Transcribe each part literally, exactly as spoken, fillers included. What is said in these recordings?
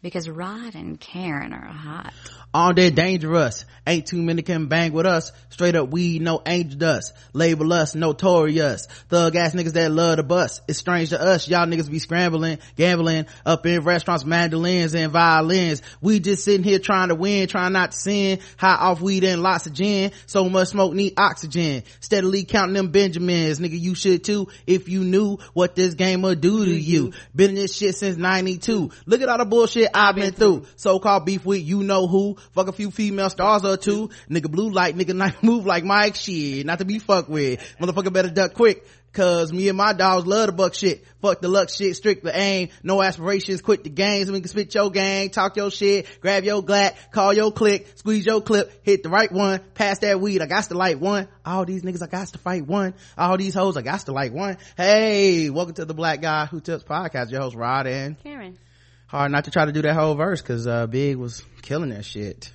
because Rod and Karen are hot. All day dangerous. Ain't too many can bang with us. Straight up weed, no angel dust. Label us, notorious. Thug ass niggas that love the bus. It's strange to us. Y'all niggas be scrambling, gambling, up in restaurants, mandolins and violins. We just sitting here trying to win, trying not to sin. High off weed and lots of gin. So much smoke need oxygen. Steadily counting them Benjamins. Nigga, you should too if you knew what this game will do to you. Been in this shit since ninety-two. Look at all the bullshit I've been through. So-called beef with you know who. Fuck a few female stars or two. Nigga blue light, nigga knife move like Mike. Shit, not to be fucked with. Motherfucker better duck quick, cause me and my dogs love the buck shit. Fuck the luck shit, strict the aim. No aspirations, quit the games. We can spit your gang, talk your shit, grab your glack, call your click, squeeze your clip, hit the right one, pass that weed, I got to light one. All these niggas, I got to fight one. All these hoes, I got to light one. Hey, welcome to the Black Guy Who Tips podcast. Your host Rod and Karen. Hard not to try to do that whole verse because uh Big was killing that shit,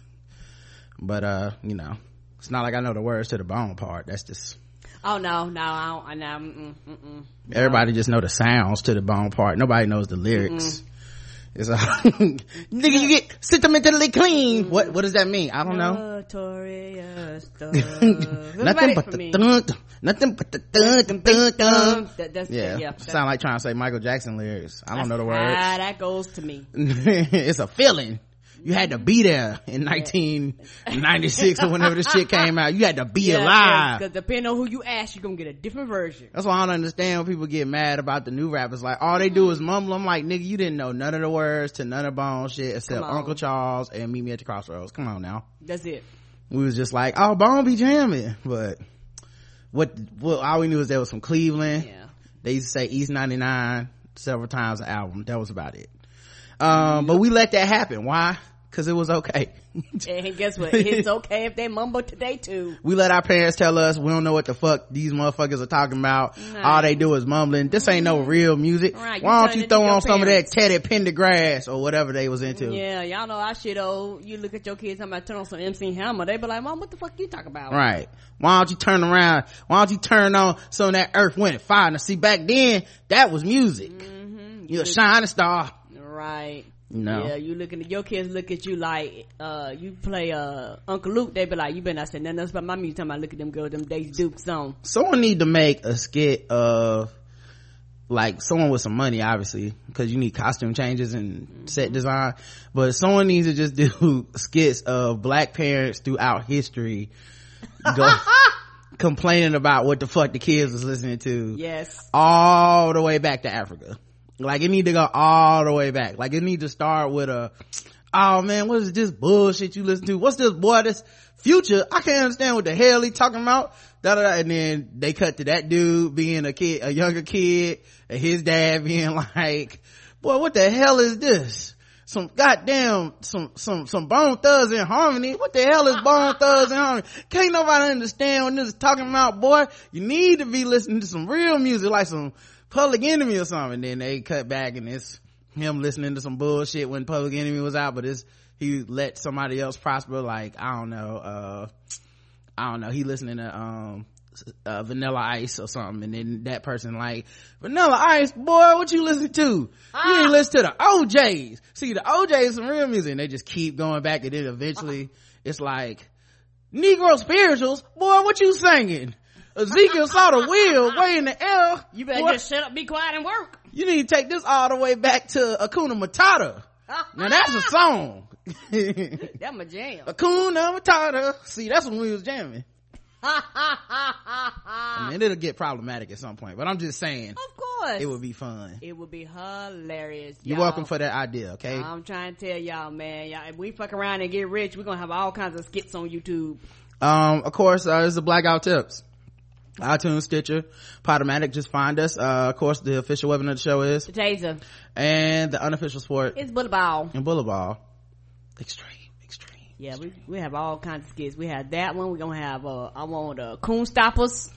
but uh you know, it's not like I know the words to the bone part. That's just oh no no I don't, I know mm-mm, mm-mm, everybody no. Just know the sounds to the bone part. Nobody knows the lyrics. Mm-mm. It's like nigga, you get sentimentally clean. Mm-hmm. what what does that mean? I don't know. nothing, but the thunk, nothing but the thunk, thunk, thunk. That, that's yeah, yeah that's sound like trying to say Michael Jackson lyrics. I don't that's, know the words. Ah, that goes to me. It's a feeling. You had to be there in nineteen ninety-six or whenever this shit came out. You had to be yeah, alive. Because depending on who you ask, you're going to get a different version. That's why I don't understand when people get mad about the new rappers. Like, all they do is mumble. I'm like, nigga, you didn't know none of the words to none of Bone shit except Uncle Charles and Meet Me at the Crossroads. Come on now. That's it. We was just like, oh, Bone be jamming. But what, what all we knew is there was from Cleveland. Yeah. They used to say East ninety-nine several times an album. That was about it. Um, but we let that happen. Why? Because it was okay. And guess what? It's okay if they mumble today too. We let our parents tell us we don't know what the fuck these motherfuckers are talking about. No. All they do is mumbling. This ain't no real music. Right, why don't you throw on some of that Teddy Pendergrass or whatever they was into? Yeah, y'all know our shit old. You look at your kids, I'm about to turn on some M C Hammer. They be like, Mom, what the fuck you talking about? Right. Why don't you turn around? Why don't you turn on some of that Earth, Wind and Fire? Now see, back then, that was music. Mm-hmm. You're a shining star. Right. No. Yeah, you looking at your kids, look at you like uh you play uh Uncle Luke. They be like, you better not say nothing else about my music. Time I look at them girls, them Daisy Duke song. Someone need to make a skit of like someone with some money, obviously, because you need costume changes and mm-hmm. set design. But someone needs to just do skits of black parents throughout history. Go. Complaining about what the fuck the kids was listening to. Yes, all the way back to Africa. Like, it need to go all the way back. Like, it need to start with a, oh man, what is this bullshit you listen to? What's this, boy, this Future? I can't understand what the hell he talking about. Da, da, da. And then they cut to that dude being a kid, a younger kid, and his dad being like, boy, what the hell is this? Some goddamn, some, some, some Bone Thugs-N-Harmony. What the hell is Bone Thugs-N-Harmony? Can't nobody understand what this is talking about, boy. You need to be listening to some real music, like some Public Enemy or something. Then they cut back and it's him listening to some bullshit when Public Enemy was out, but it's he let somebody else prosper. Like, I don't know, uh I don't know, he listening to um uh, Vanilla Ice or something, and then that person like, Vanilla Ice, boy, what you listen to? Ah. You ain't listen to the O Js. See, the O Js is some real music, and they just keep going back, and then eventually uh-huh. it's like Negro spirituals, boy, what you singing? Ezekiel saw the wheel way in the air. You better boy, just shut up, be quiet, and work. You need to take this all the way back to Hakuna Matata. Now that's a song. That's my jam. Hakuna Matata. See, that's when we was jamming. I mean, it'll get problematic at some point, but I'm just saying. Of course. It would be fun. It would be hilarious. You're y'all. welcome for that idea, okay? I'm trying to tell y'all, man. Y'all, if we fuck around and get rich, we're going to have all kinds of skits on YouTube. Um, of course, uh, it's the Blackout Tips. iTunes, Stitcher, Podomatic, just find us. Uh, of course, the official weapon of the show is the taser, and the unofficial sport is bullet ball. And bullet ball, extreme, extreme. Yeah, extreme. we we have all kinds of skits. We have that one. We're gonna have uh, I want uh, coon stoppers.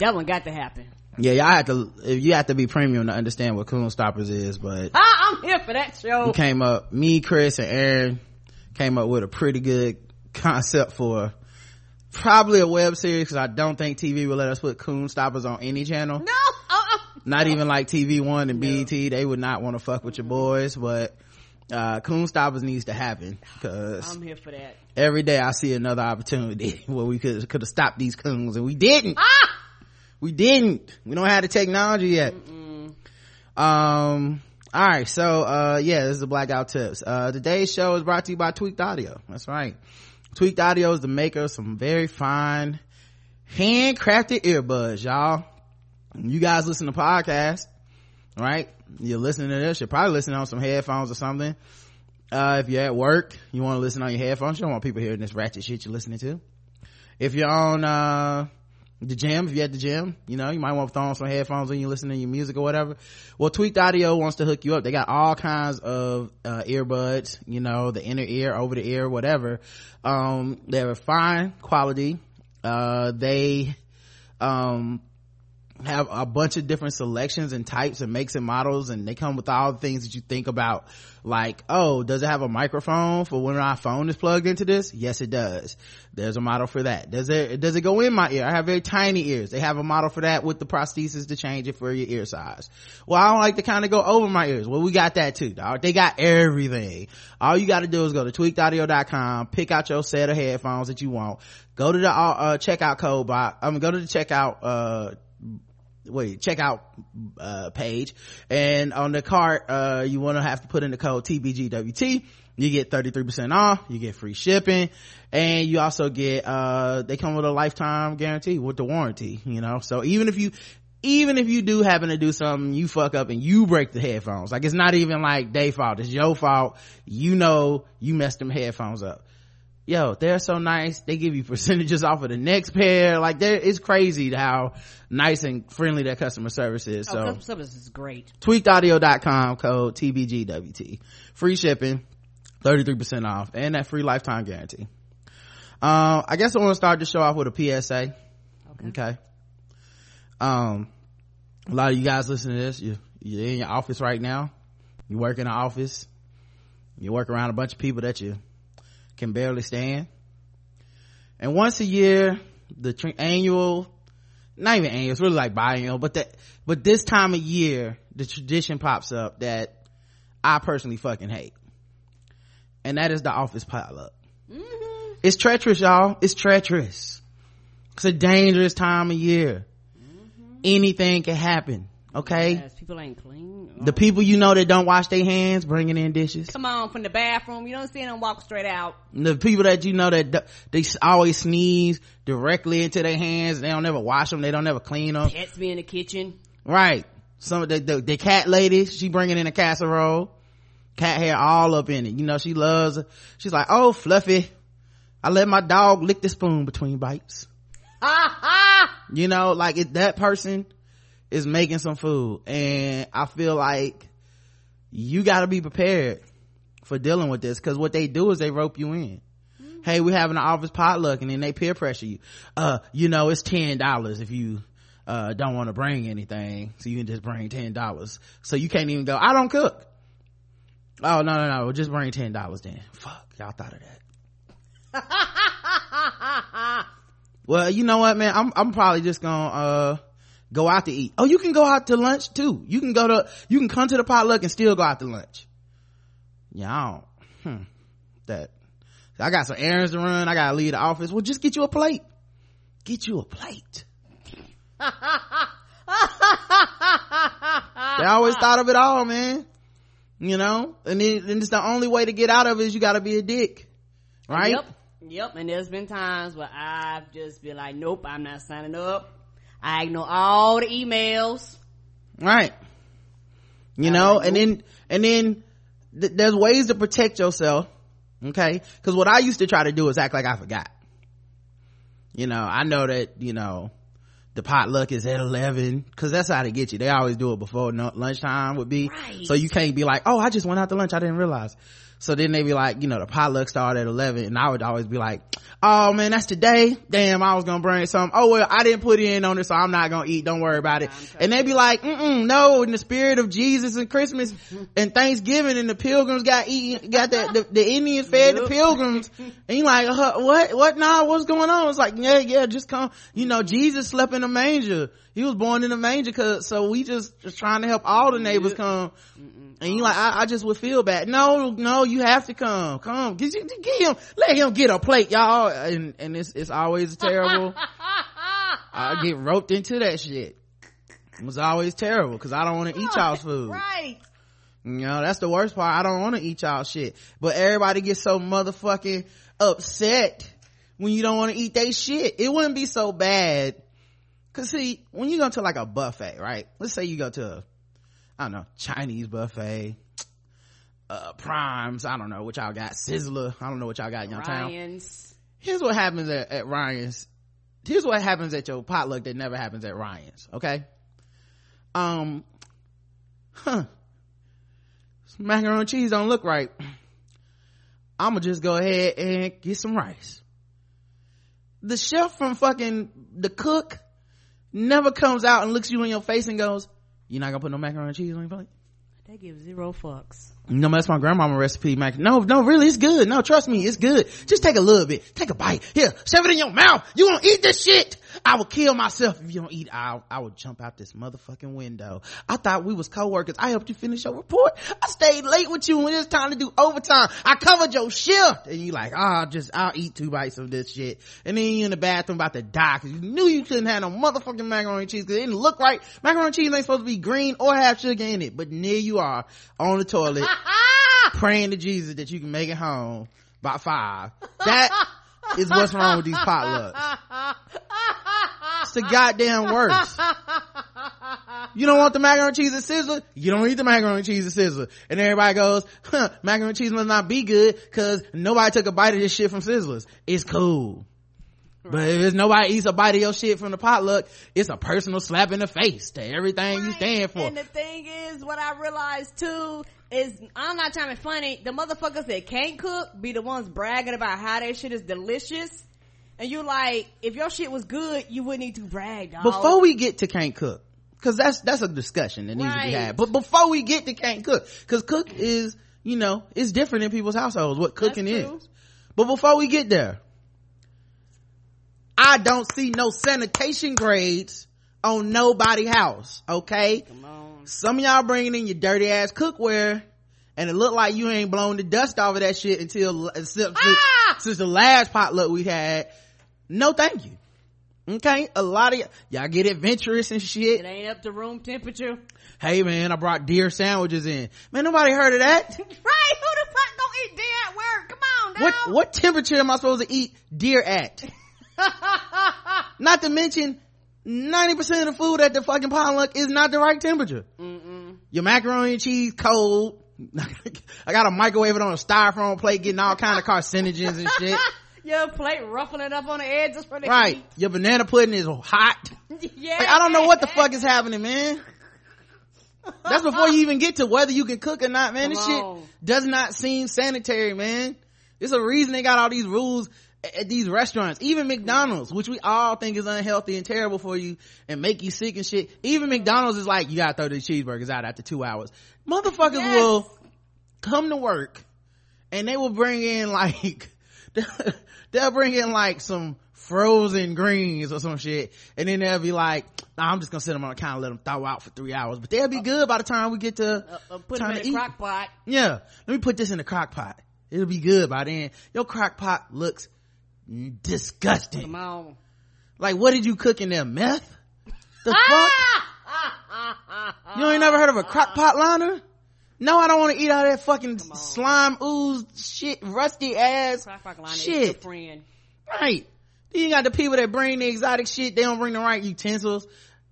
That one got to happen. Yeah, y'all have to. You have to be premium to understand what coon stoppers is. But I, I'm here for that show. We came up, me, Chris, and Aaron came up with a pretty good concept for. Probably a web series, because I don't think T V will let us put coon stoppers on any channel. No, uh-uh. Not even like T V One and B E T. Yeah. They would not want to fuck with your boys, but uh Coon Stoppers needs to happen, because I'm here for that. Every day I see another opportunity where we could could have stopped these coons, and we didn't. Ah! We didn't. We don't have the technology yet. Mm-mm. Um. All right. So uh, yeah, this is the Blackout Tips. Uh, today's show is brought to you by Tweaked Audio. That's right. Tweaked Audio is the maker of some very fine, handcrafted earbuds, y'all. You guys listen to podcasts, right? You're listening to this, you're probably listening on some headphones or something. Uh if you're at work, you want to listen on your headphones. You don't want people hearing this ratchet shit you're listening to. If you're on uh the gym, if you're at the gym, you know, you might want to throw on some headphones when you're listening to your music or whatever. Well, Tweaked Audio wants to hook you up. They got all kinds of uh earbuds, you know, the inner ear, over the ear, whatever. Um they're fine quality. Uh they um have a bunch of different selections and types and makes and models, and they come with all the things that you think about, like, oh, does it have a microphone for when my phone is plugged into this? Yes, it does. There's a model for that. Does it does it go in my ear? I have very tiny ears. They have a model for that with the prosthesis to change it for your ear size. Well, I don't like to kind of go over my ears. Well, we got that too, dog. They got everything. All you got to do is go to tweaked audio dot com, pick out your set of headphones that you want, go to the uh checkout code box, I mean go to the checkout uh wait checkout uh page, and on the cart uh you want to have to put in the code T B G W T. You get thirty-three percent off, you get free shipping, and you also get uh they come with a lifetime guarantee with the warranty, you know. So even if you even if you do happen to do something, you fuck up and you break the headphones, like, it's not even like they fault, it's your fault, you know, you messed them headphones up. Yo, they're so nice. They give you percentages off of the next pair. Like, there, it's crazy how nice and friendly their customer service is. Oh, so customer service is great. tweaked audio dot com, code T B G W T. Free shipping, thirty-three percent off, and that free lifetime guarantee. Um, I guess I want to start the show off with a P S A. Okay. okay. Um, a lot of you guys listening to this, you, you're in your office right now. You work in an office. You work around a bunch of people that you can barely stand, and once a year, the tr- annual not even annual it's really like biannual but that but this time of year, the tradition pops up that I personally fucking hate, and that is the office pileup. Mm-hmm. It's treacherous, y'all. It's treacherous. It's a dangerous time of year. Mm-hmm. Anything can happen. Okay. Yes, people ain't clean. Oh. The people you know that don't wash their hands bringing in dishes. Come on, from the bathroom. You don't see them walk straight out. The people that you know that they always sneeze directly into their hands. They don't ever wash them. They don't ever clean them. Pets be in the kitchen. Right. Some of the, the, the cat lady, she bringing in a casserole. Cat hair all up in it. You know, she loves it. She's like, oh, Fluffy, I let my dog lick the spoon between bites. Ha ha! You know, like, it, that person is making some food, and I feel like you got to be prepared for dealing with this, because what they do is they rope you in. Mm-hmm. Hey, we're having an office potluck, and then they peer pressure you. Uh you know, it's ten dollars if you uh don't want to bring anything, so you can just bring ten dollars. So you can't even go, I don't cook. Oh, no no no just bring ten dollars, then. Fuck, y'all thought of that. Well, you know what, man, i'm i'm probably just gonna uh go out to eat. Oh, you can go out to lunch too. You can go to, you can come to the potluck and still go out to lunch. Yeah, I don't, hmm, that, I got some errands to run. I gotta leave the office. Well, just get you a plate. Get you a plate. They always thought of it all, man. You know, and, it, and it's the only way to get out of it is you gotta be a dick, right? Yep, yep. And there's been times where I've just been like, nope, I'm not signing up. I ignore all the emails. Right. You know, and then, and then th- there's ways to protect yourself. Okay. Cause what I used to try to do is act like I forgot. You know, I know that, you know, the potluck is at eleven, cause that's how they get you. They always do it before no- lunchtime would be. Right. So you can't be like, oh, I just went out to lunch, I didn't realize. So then they be like, you know, the potluck started at eleven, and I would always be like, oh man, that's today, damn, I was gonna bring some, oh well, I didn't put in on it, so I'm not gonna eat, don't worry about it. Yeah, and they'd be like, mm-mm, no, in the spirit of Jesus and Christmas and Thanksgiving, and the pilgrims got eaten, got that the, the Indians fed the pilgrims, and you like, uh, what what now, what's going on? It's like, yeah yeah just come, you know, Jesus slept in a manger, he was born in a manger, cause so we just, just trying to help all the neighbors come. Mm-mm. And you like, I, I just would feel bad. No, no, you have to come, come, get, get him, let him get a plate, y'all. And and it's it's always terrible. I get roped into that shit. It was always terrible because I don't want to eat y'all's food. Right. You know, that's the worst part. I don't want to eat y'all shit. But everybody gets so motherfucking upset when you don't want to eat they shit. It wouldn't be so bad. Cause see, when you go to like a buffet, right? Let's say you go to a, I don't know, Chinese buffet, uh, Primes, I don't know what y'all got, Sizzler, I don't know what y'all got in your town. Ryan's. Here's what happens at, at Ryan's. Here's what happens at your potluck that never happens at Ryan's, okay? Um, huh. Some macaroni and cheese don't look right. I'ma just go ahead and get some rice. The chef from fucking, the cook, never comes out and looks you in your face and goes, "You're not gonna put no macaroni and cheese on your plate?" They give zero fucks. No, that's my grandmama recipe. Mac, no, no, really, it's good. No, trust me, it's good. Just take a little bit, take a bite. Here, shove it in your mouth. You won't eat this shit. I will kill myself if you don't eat. I I would jump out this motherfucking window. I thought we was coworkers. I helped you finish your report. I stayed late with you when it was time to do overtime. I covered your shift, and you like, ah, oh, just I'll eat two bites of this shit, and then you in the bathroom about to die because you knew you couldn't have no motherfucking macaroni and cheese because it didn't look right. Macaroni and cheese ain't supposed to be green or have sugar in it, but there you are on the toilet praying to Jesus that you can make it home by five. That is what's wrong with these potlucks. It's the goddamn worst. You don't want the macaroni and cheese and Sizzler? You don't eat the macaroni and cheese and Sizzler. And everybody goes, huh, macaroni and cheese must not be good because nobody took a bite of this shit from Sizzlers. It's cool. Right. But if nobody eats a bite of your shit from the potluck, it's a personal slap in the face to everything right. You stand for. And the thing is, what I realized too is, I'm not trying to be funny, the motherfuckers that can't cook be the ones bragging about how their shit is delicious. And you're like, if your shit was good, you wouldn't need to brag, dog. Before we get to can't cook, because that's that's a discussion that needs right. to be had. But before we get to can't cook, because cook is, you know, it's different in people's households what cooking is. But before we get there, I don't see no sanitation grades on nobody's house, okay? Come on. Some of y'all bringing in your dirty ass cookware, and it look like you ain't blown the dust off of that shit until since, ah! since the last potluck we had. No thank you. Okay, a lot of y- y'all get adventurous and shit. It ain't up to room temperature. Hey man, I brought deer sandwiches in. Man, nobody heard of that. Right? Who the fuck don't eat deer at work? Come on, dog. What what temperature am I supposed to eat deer at? Not to mention ninety percent of the food at the fucking potluck is not the right temperature. Mm-mm. Your macaroni and cheese cold. I gotta microwave it on a styrofoam plate, getting all kind of carcinogens and shit. Your plate roughing it up on the edge just for the right heat. Your banana pudding is hot. Yeah, like, I don't know what the fuck is happening, man. That's before you even get to whether you can cook or not, man. Come this on. Shit does not seem sanitary, man. There's a reason they got all these rules at these restaurants, even McDonald's, which we all think is unhealthy and terrible for you and make you sick and shit. Even McDonald's is like, you gotta throw these cheeseburgers out after two hours. Motherfuckers yes. will come to work and they will bring in like they'll bring in like some frozen greens or some shit, and then they'll be like, nah, I'm just gonna sit them on the counter, let them thaw out for three hours, but they'll be good by the time we get to uh, uh, put them in the crock pot. Yeah, let me put this in the crock pot, it'll be good by then. Your crock pot looks disgusting. Come on. Like, what did you cook in there? Meth? The fuck? You ain't never heard of a crock pot liner? No, I don't want to eat all that fucking slime ooze shit, rusty ass crock pot liner shit. Is your friend. Right. You got the people that bring the exotic shit, they don't bring the right utensils.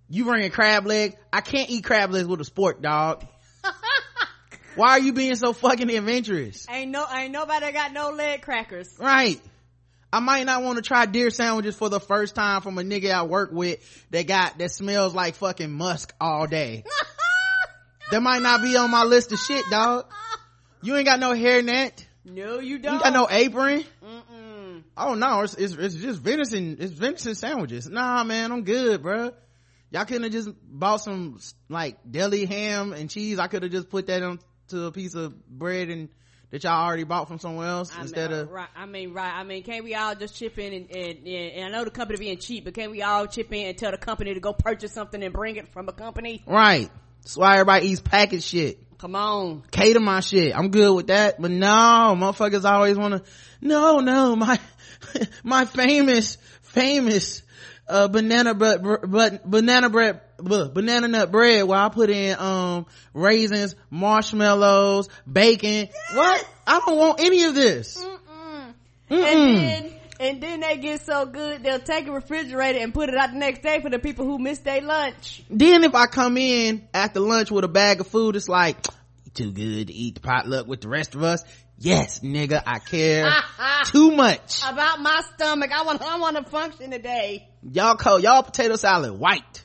You bring a crab leg. I can't eat crab legs with a spork, dog. Why are you being so fucking adventurous? Ain't no, ain't nobody got no leg crackers. Right. I might not want to try deer sandwiches for the first time from a nigga I work with that got, that smells like fucking musk all day. That might not be on my list of shit, dog. You ain't got no hairnet. No, you don't. You got no apron? Mm-mm. Oh no, it's, it's it's just venison. It's venison sandwiches. Nah, man, I'm good, bro. Y'all couldn't have just bought some like deli ham and cheese. I could have just put that on to a piece of bread and that y'all already bought from somewhere else I instead mean, of. Right, I mean, right. I mean, can't we all just chip in and, and, and I know the company being cheap, but can't we all chip in and tell the company to go purchase something and bring it from a company? Right. That's why everybody eats packaged shit. Come on. Cater my shit. I'm good with that. But no, motherfuckers always want to, no, no, my, my famous, famous, uh, banana, but, but, banana bread, banana nut bread where I put in, um, raisins, marshmallows, bacon. Yes. What? I don't want any of this. Mm-mm. Mm-mm. And then, and then they get so good, they'll take a refrigerator and put it out the next day for the people who missed their lunch. Then if I come in after lunch with a bag of food, it's like, too good to eat the potluck with the rest of us. Yes, nigga, I care too much about my stomach. I want, I want to function today. Y'all call, y'all potato salad white.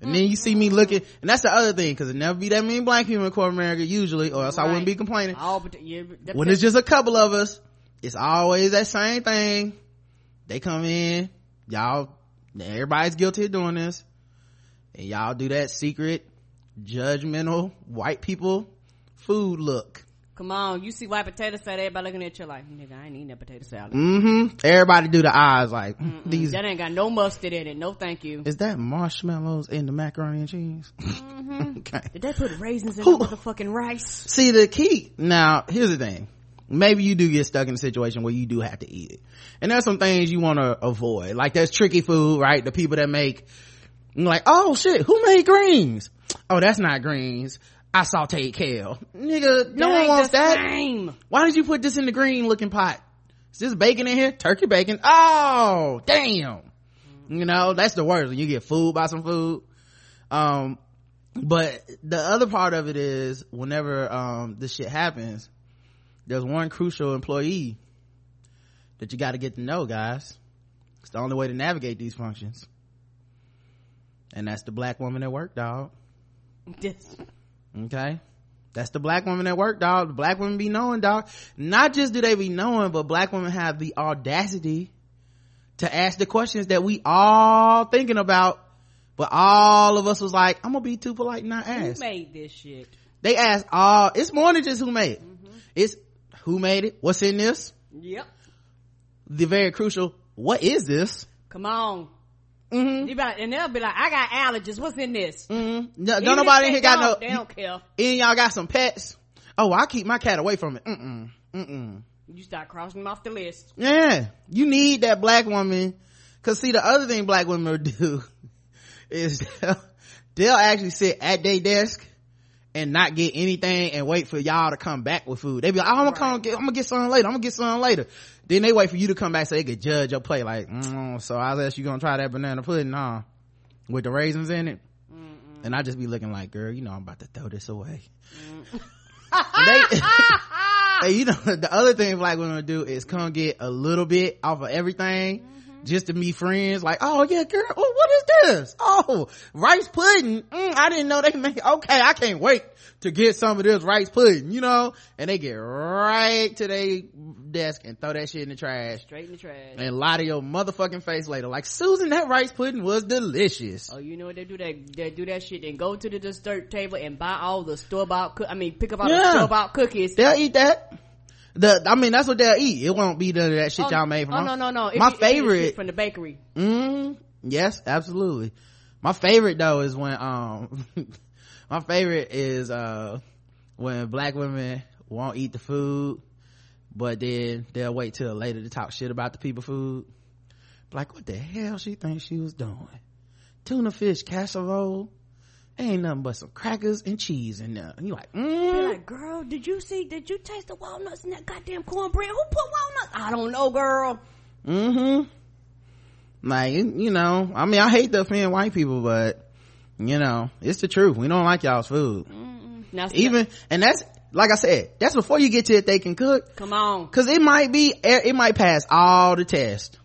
And mm-hmm. then you see me looking, and that's the other thing, cause it never be that many black people in corporate America usually, or else right. I wouldn't be complaining. All, yeah, when it's just a couple of us, it's always that same thing. They come in, y'all, everybody's guilty of doing this, and y'all do that secret judgmental white people food look. Come on, you see white potato salad, everybody looking at you like, nigga, I ain't eating that potato salad. Mm-hmm. Everybody do the eyes like, mm-mm, these that ain't got no mustard in it, no thank you. Is that marshmallows in the macaroni and cheese? Mm-hmm. Okay, did they put raisins in the motherfucking rice? See, the key now, here's the thing. Maybe you do get stuck in a situation where you do have to eat it, and there's some things you want to avoid, like that's tricky food, right? The people that make, like, oh shit, who made greens? Oh, that's not greens, I sauteed kale. Nigga, no one wants that. Same. Why did you put this in the green looking pot? Is this bacon in here? Turkey bacon. Oh damn. You know, that's the worst when you get fooled by some food. Um but the other part of it is, whenever um this shit happens, there's one crucial employee that you got to get to know, guys. It's the only way to navigate these functions, and that's the black woman at work, dog. Yes. Okay, that's the black woman at work, dog. The black women be knowing, dog. Not just do they be knowing, but black women have the audacity to ask the questions that we all thinking about, but all of us was like, I'm gonna be too polite and not ask. Who made this shit? They ask all. Uh, it's more than just who made it. Mm-hmm. It's who made it, what's in this. Yep. The very crucial, what is this? Come on. Mm-hmm. And they'll be like, I got allergies, what's in this? Mm-hmm. No, don't nobody here got no, they don't care. And y'all got some pets? Oh, I keep my cat away from it. Mm-mm. Mm-mm. You start crossing them off the list. Yeah, you need that black woman, because see, the other thing black women will do is they'll, they'll actually sit at their desk and not get anything and wait for y'all to come back with food. They be like, oh, I'm gonna come get, I'm gonna get something later, I'm gonna get something later. Then they wait for you to come back so they could judge your plate. Like, mm, so I was asked, you gonna try that banana pudding, huh? With the raisins in it? Mm-mm. And I just be looking like, girl, you know I'm about to throw this away. Mm. they, you know, the other thing black women do is come get a little bit off of everything, mm-hmm. just to meet friends. Like, oh yeah, girl, oh, what is this? Oh, rice pudding. Mm, I didn't know they make it. Okay, I can't wait to get some of this rice pudding, you know? And they get right to their desk and throw that shit in the trash. Straight in the trash. And lie to your motherfucking face later. Like, Susan, that rice pudding was delicious. Oh, you know what they do? They, they do that shit and go to the dessert table and buy all the store-bought, co- I mean, pick up all yeah. the store-bought cookies. They'll eat that. The, I mean, that's what they'll eat. It won't be none of that shit oh, y'all made from. Oh, no, no, no. If my you, favorite. Shit from the bakery. Mm, yes, absolutely. My favorite, though, is when, um, my favorite is uh when black women won't eat the food, but then they'll wait till later to talk shit about the people food. Like, what the hell she thinks she was doing? Tuna fish casserole, ain't nothing but some crackers and cheese in there. And you're like, mm. They're like, girl, did you see, did you taste the walnuts in that goddamn cornbread? Who put walnuts? I don't know, girl. Mm-hmm. Like, you know, I mean, I hate to offend white people, but you know, it's the truth. We don't like y'all's food. No, even, and that's, like I said, that's before you get to it, they can cook. Come on. Cause it might be, it might pass all the tests.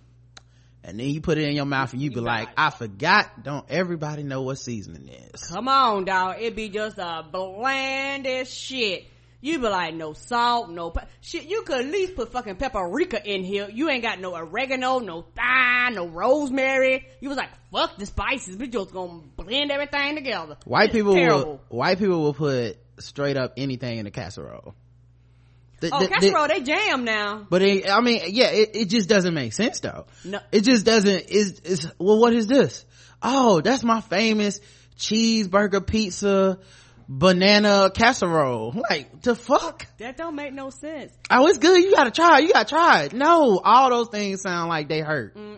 And then you put it in your mouth and you, you be like, it. I forgot, don't everybody know what seasoning is? Come on, dog. It be just a bland as shit. You'd be like, no salt, no pe- shit. You could at least put fucking paprika in here. You ain't got no oregano, no thyme, no rosemary. You was like, fuck the spices. We just gonna blend everything together. White people will, white people will put straight up anything in the casserole. The, oh, the, casserole, the, they jam now. But it, I mean, yeah, it, it just doesn't make sense though. No, it just doesn't. It's, it's well, what is this? Oh, that's my famous cheeseburger pizza. Banana casserole. Like, the fuck? That don't make no sense. Oh, it's good. You gotta try it. You gotta try it. No, all those things sound like they hurt. Mm.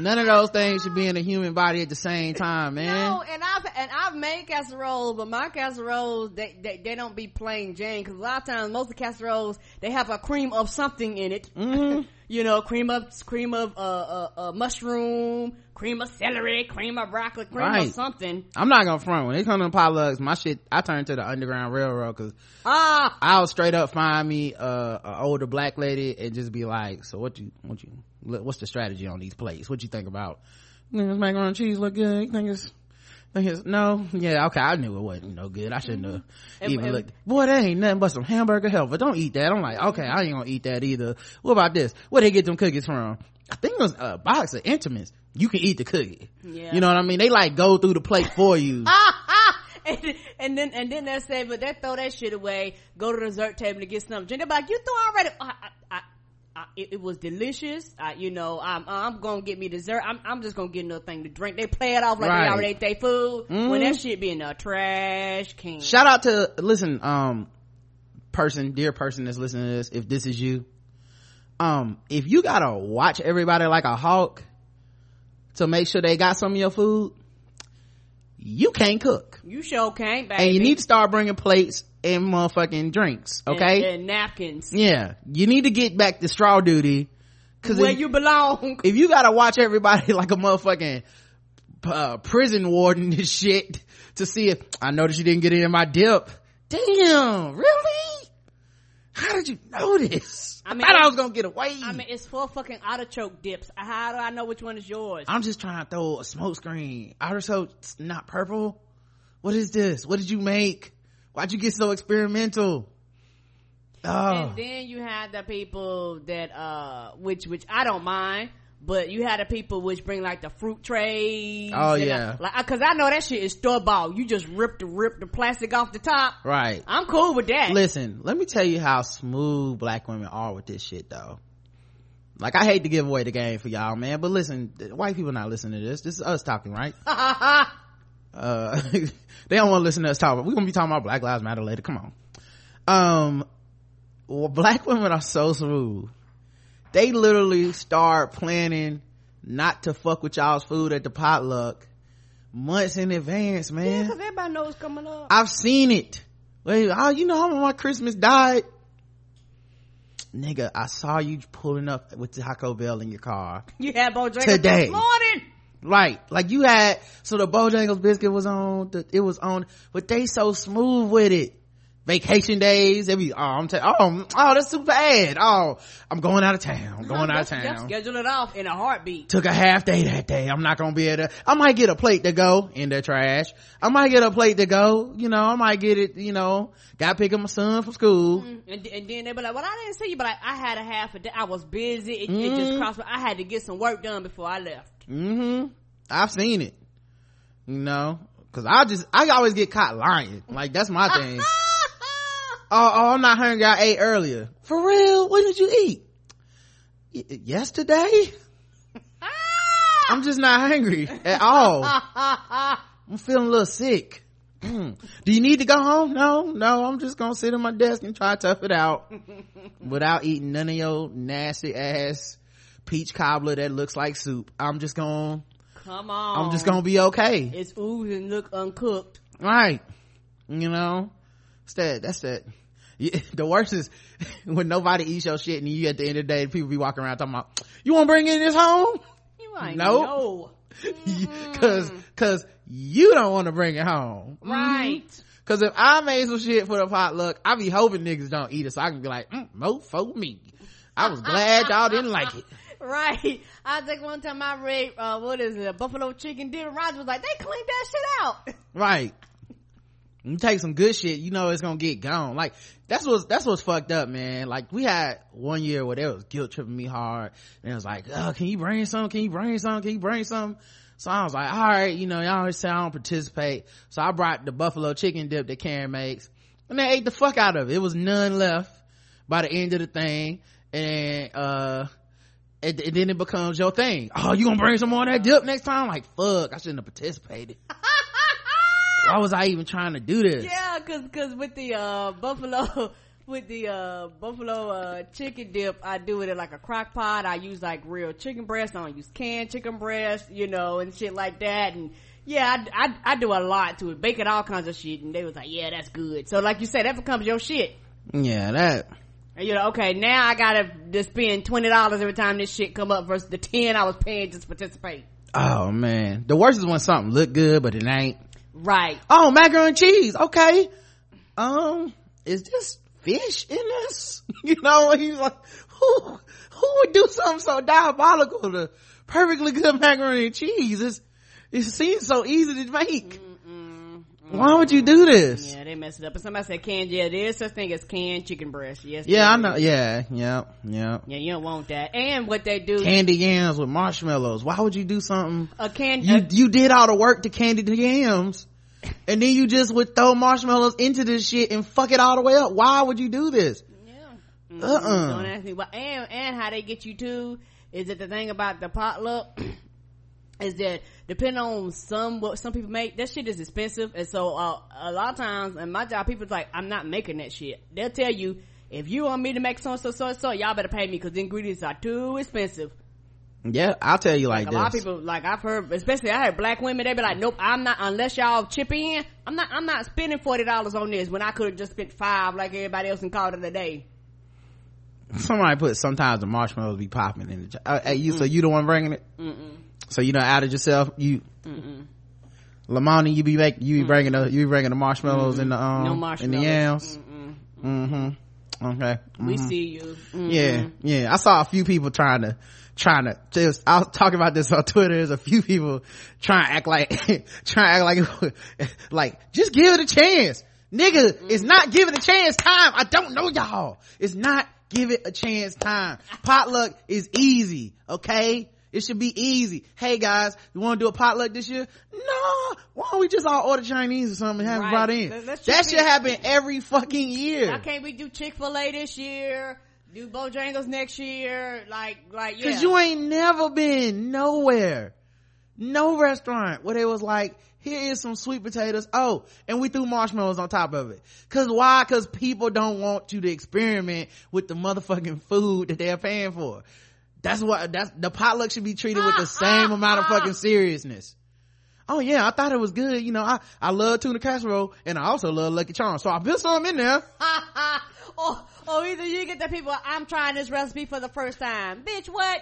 None of those things should be in a human body at the same time, man. No, and I've, and I've made casseroles, but my casseroles, they, they, they don't be plain Jane, cause a lot of times, most of the casseroles, they have a cream of something in it. Mm-hmm. You know, cream of, cream of, uh, uh, uh, mushroom, cream of celery, cream of broccoli, cream right. of something. I'm not gonna front. When they come to the potlucks, my shit, I turn to the Underground Railroad, cause ah. I'll straight up find me, uh, an older black lady and just be like, so what you, what you, what's the strategy on these plates? What you think about? You think it's macaroni and cheese look good? You think it's, think it's, no? Yeah, okay, I knew it wasn't no good. I shouldn't have mm-hmm. even and, looked. And, boy, that ain't nothing but some hamburger helper. Don't eat that. I'm like, okay, I ain't gonna eat that either. What about this? Where they get them cookies from? I think it was a box of Intimates. You can eat the cookie. Yeah. You know what I mean? They like go through the plate for you. ah, ah! And, and then, and then they say, but they throw that shit away, go to the dessert table to get something. They're like, you threw already, I, I, I, I, it, it was delicious. I, you know, I'm, I'm gonna get me dessert. I'm, I'm just gonna get another thing to drink. They play it off like right. they already ate their food mm. when that shit be in a trash can. Shout out to, listen, um, person, dear person that's listening to this, if this is you, um, if you gotta watch everybody like a hawk to make sure they got some of your food, you can't cook. You sure can't, baby. And you need to start bringing plates and motherfucking drinks, okay? And, and napkins. Yeah. You need to get back to straw duty. Cause where if, you belong. If you gotta watch everybody like a motherfucking uh, prison warden and shit to see if, I noticed you didn't get in my dip. Damn, really? How did you know this? I, mean, I thought I was gonna get away. I mean, it's four fucking artichoke dips. How do I know which one is yours? I'm just trying to throw a smoke screen. Artichoke's not purple? What is this? What did you make? Why'd you get so experimental? Oh. And then you had the people that, uh, which, which I don't mind, but you had the people which bring like the fruit trays. Oh yeah. I, like, cause I know that shit is store bought. You just rip the, rip the plastic off the top. Right. I'm cool with that. Listen, let me tell you how smooth black women are with this shit though. Like, I hate to give away the game for y'all, man, but listen, white people not listening to this. This is us talking, right? Uh, they don't want to listen to us talk, but we're gonna be talking about Black Lives Matter later. Come on. Um, well, black women are so smooth. They literally start planning not to fuck with y'all's food at the potluck months in advance, man. Yeah, because everybody knows it's coming up. I've seen it. Wait, oh, you know how my Christmas died? Nigga, I saw you pulling up with Taco Bell in your car. You had Bojangles today. This morning. Right, like you had, so the Bojangles biscuit was on, the, it was on, but they so smooth with it. Vacation days, they be, oh, I'm, ta- oh, oh, that's too bad. Oh, I'm going out of town, I'm going out of town. Schedule it off in a heartbeat. Took a half day that day, I'm not gonna be at a, I might get a plate to go in the trash. I might get a plate to go, you know, I might get it, you know, gotta pick up my son from school. Mm, and, and then they be like, well, I didn't see you, but I, I had a half a day, I was busy, it, mm. it just crossed, I had to get some work done before I left. Mm-hmm. I've seen it, you know, because I just I always get caught lying. Like, that's my thing. oh, oh I'm not hungry, I ate earlier. For real? When did you eat? Y- yesterday. I'm just not hungry at all. I'm feeling a little sick. Do you need to go home? No no I'm just gonna sit at my desk and try to tough it out without eating none of your nasty ass peach cobbler that looks like soup. I'm just gonna come on I'm just gonna be okay. It's oozing, look uncooked, right? You know, it's that that's that yeah, the worst is when nobody eats your shit and you at the end of the day people be walking around talking about, you wanna bring in this home? You ain't no because nope. because you don't want to bring it home, right? Because if I made some shit for the potluck, I be hoping niggas don't eat it so I can be like, mm, mofo me, I was glad y'all didn't like it. Right. I think one time I read, uh, what is it, a buffalo chicken dip, and Rod was like, they cleaned that shit out. Right. you take some good shit, you know it's gonna get gone. Like that's what's that's what's fucked up, man. Like we had one year where they was guilt tripping me hard, and it was like, oh, can you bring something? Can you bring something? Can you bring something? So I was like, all right, you know, y'all always say I don't participate. So I brought the buffalo chicken dip that Karen makes, and they ate the fuck out of it. It was none left by the end of the thing, and uh, and, and then it becomes your thing. Oh, you gonna bring some more of that dip next time? Like fuck, I shouldn't have participated. Why was I even trying to do this? Yeah, cause, cause with the, uh, buffalo, with the, uh, buffalo, uh, chicken dip, I do it in like a crock pot. I use like real chicken breast. I don't use canned chicken breast, you know, and shit like that. And yeah, I, I, I do a lot to it. Bake it all kinds of shit. And they was like, yeah, that's good. So like you said, that becomes your shit. Yeah, that. And you're like, okay, now I gotta just spend twenty dollars every time this shit come up versus the ten I was paying just to participate. Oh man. The worst is when something look good, but it ain't. Right. Oh, macaroni and cheese. Okay. Um, is this fish in this? You know, he's like, who, who would do something so diabolical to perfectly good macaroni and cheese? It's, it seems so easy to make. Mm-mm, mm-mm. Why would you do this? Yeah, they messed it up. And somebody said canned, yeah, there is such thing as canned chicken breast. Yes. Yeah, I know. Is. Yeah, yeah, yeah. Yeah, you don't want that. And what they do. Candy yams with marshmallows. Why would you do something? A candy. You, you did all the work to candy the yams. And then you just would throw marshmallows into this shit and fuck it all the way up. Why would you do this? Yeah. Uh-uh. Don't ask me why. And, and how they get you too is that the thing about the potluck is that depending on some what some people make, that shit is expensive. And so uh, a lot of times in my job, people's like, I'm not making that shit. They'll tell you, if you want me to make so and so, so and so, y'all better pay me because the ingredients are too expensive. Yeah, I'll tell you like, like a this. A lot of people, like I've heard, especially I had black women, they be like, nope, I'm not, unless y'all chip in, I'm not, I'm not spending forty dollars on this when I could have just spent five like everybody else and called it a day. Somebody put, sometimes the marshmallows be popping in the, uh, you, mm-mm. So you the one bringing it? Mm-mm. So you done outed yourself? You, mm-mm. Lamoni, you be making, you be bringing the, you be bringing the marshmallows mm-hmm. in the, um, no marshmallows. In the yams? Mm-hmm. Mm-hmm. Okay. Mm-hmm. We see you. Mm-hmm. Yeah, yeah. I saw a few people trying to, trying to just I was talking about this on Twitter. There's a few people trying to act like trying to act like like just give it a chance, nigga. Mm-hmm. It's not give it a chance time. I don't know y'all. It's not give it a chance time. Potluck is easy, okay? It should be easy. Hey guys, you want to do a potluck this year? No, why don't we just all order Chinese or something and have right. it brought in? That, that should happen every fucking year. Why can't we do Chick-fil-A this year? Do Bojangles next year, like, like, yeah. Cause you ain't never been nowhere. No restaurant where they was like, here is some sweet potatoes. Oh, and we threw marshmallows on top of it. Cause why? Cause people don't want you to experiment with the motherfucking food that they're paying for. That's what, that's, the potluck should be treated with the same amount of fucking seriousness. Oh yeah, I thought it was good. You know, I, I love tuna casserole and I also love Lucky Charms. So I put some in there. Oh, oh, either you get the people, I'm trying this recipe for the first time. Bitch, what?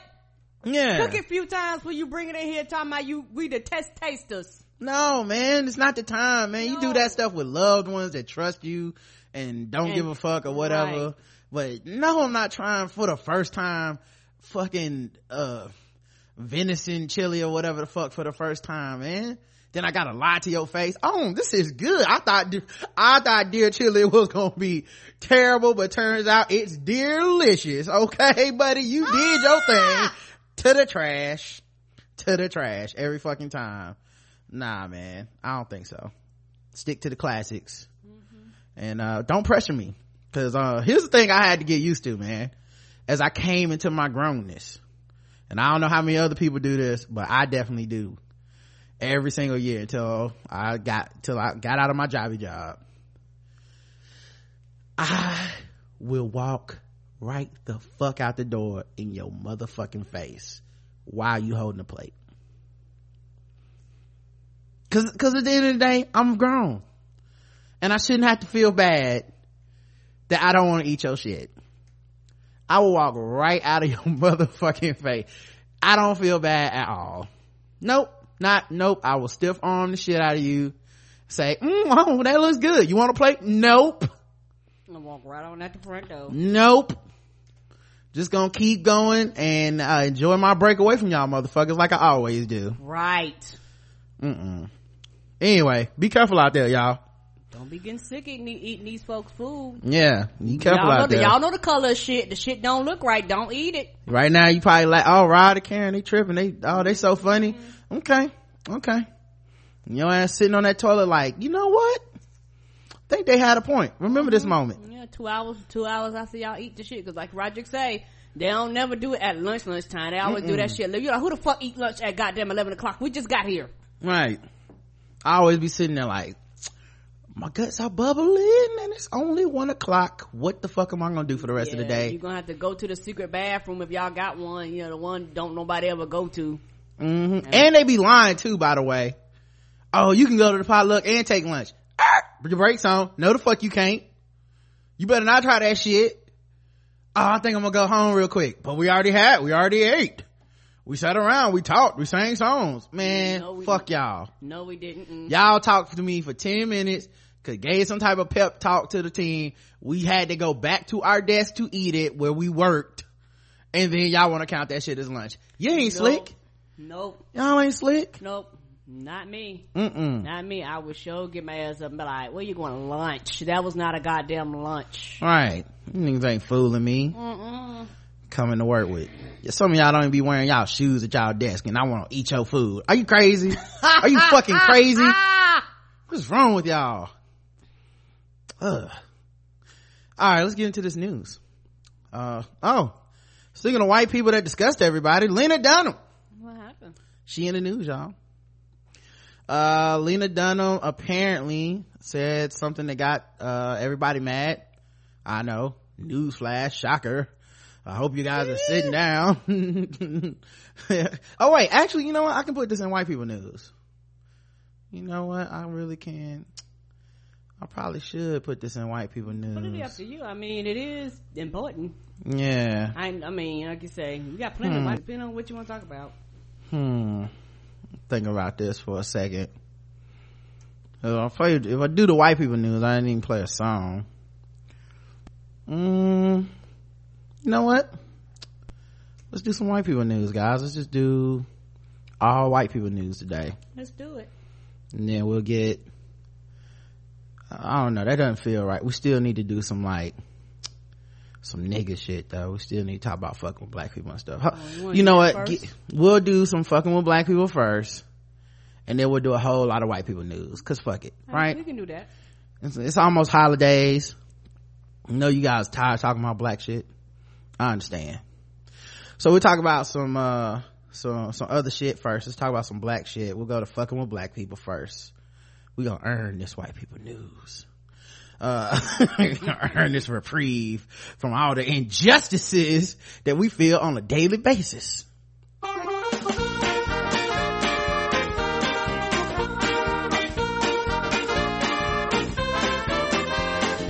Yeah. Cook it a few times when you bring it in here talking about you, we the test tasters. No, man, it's not the time, man. No. You do that stuff with loved ones that trust you and don't and, give a fuck or whatever. Right. But no, I'm not trying for the first time fucking, uh, venison chili or whatever the fuck for the first time, man. Then I gotta lie to your face. Oh, this is good. I thought, I thought deer chili was gonna be terrible, but turns out it's delicious. Okay, buddy, you ah! did your thing. To the trash. To the trash. Every fucking time. Nah, man. I don't think so. Stick to the classics. Mm-hmm. And, uh, don't pressure me. Cause, uh, here's the thing I had to get used to, man. As I came into my grownness. And I don't know how many other people do this, but I definitely do. Every single year till I got, till I got out of my jobby job. I will walk right the fuck out the door in your motherfucking face while you holding the plate. Cause, cause at the end of the day, I'm grown. And I shouldn't have to feel bad that I don't want to eat your shit. I will walk right out of your motherfucking face. I don't feel bad at all. Nope. Not, nope, I will stiff arm the shit out of you. Say, mm, oh, that looks good. You want a plate? Nope. I'm gonna walk right on at the front door. Nope. Just gonna keep going and uh, enjoy my break away from y'all motherfuckers like I always do. Right. Mm-mm. Anyway, be careful out there, y'all. Don't be getting sick eating, eating these folks' food. Yeah, you careful out there. Y'all know the color of shit. The shit don't look right. Don't eat it. Right now, you probably like, oh, Rod and Karen, they tripping. They, oh, they so funny. Mm-hmm. Okay, okay. And your ass sitting on that toilet like, you know what? I think they had a point. Remember this mm-hmm. moment. Yeah, two hours, two hours. I see y'all eat the shit because, like Roger say, they don't never do it at lunch, lunch time. They always Mm-mm. do that shit. You know, who the fuck eat lunch at goddamn eleven o'clock? We just got here. Right. I always be sitting there like, my guts are bubbling and it's only one o'clock. What the fuck am I gonna do for the rest yeah, of the day? You're gonna have to go to the secret bathroom if y'all got one. You know, the one don't nobody ever go to. Mm-hmm. And they be lying too, by the way. Oh, you can go to the potluck and take lunch. Ah, put your brakes on. No, the fuck you can't. You better not try that shit. Oh, I think I'm gonna go home real quick. But we already had, we already ate. We sat around, we talked, we sang songs. Man, no, fuck didn't. Y'all. No, we didn't. Mm-hmm. Y'all talked to me for ten minutes, could gave some type of pep talk to the team. We had to go back to our desk to eat it where we worked. And then y'all want to count that shit as lunch. You ain't nope. slick. Nope. Y'all ain't slick. Nope. Not me. Mm-mm. Not me. I would sure get my ass up and be like, where you going to lunch? That was not a goddamn lunch. Right. You niggas ain't fooling me. Mm-mm. Coming to work with some of y'all don't even be wearing y'all shoes at y'all desk and I want to eat your food. Are you crazy? Are you fucking crazy? What's wrong with y'all? Ugh. All right, let's get into this news. Uh oh, speaking of white people that disgust everybody, Lena Dunham. What happened? She in the news, y'all. uh Lena Dunham apparently said something that got uh everybody mad. I know, newsflash, shocker. I hope you guys are sitting down. Oh wait, actually, you know what? I can put this in white people news. You know what? I really can. I probably should put this in white people news. But it'd be up to you. I mean, it is important. Yeah. I, I mean, like you say, you got plenty hmm. of white, depending on what you want to talk about. Hmm. Think about this for a second. If I, if I do the white people news, I didn't even play a song. Hmm. You know what, let's do some white people news, guys. Let's just do all white people news today. Let's do it. And then we'll get, I don't know, that doesn't feel right. We still need to do some like some nigga shit though. We still need to talk about fucking with black people and stuff. Oh, you know what, get, we'll do some fucking with black people first and then we'll do a whole lot of white people news because fuck it. All right, we can do that. It's, it's almost holidays. I know you guys tired of talking about black shit. I understand. So we'll talk about some uh some some other shit first. Let's talk about some black shit. We'll go to fucking with black people first. We gonna earn this white people news. Uh we gonna earn this reprieve from all the injustices that we feel on a daily basis.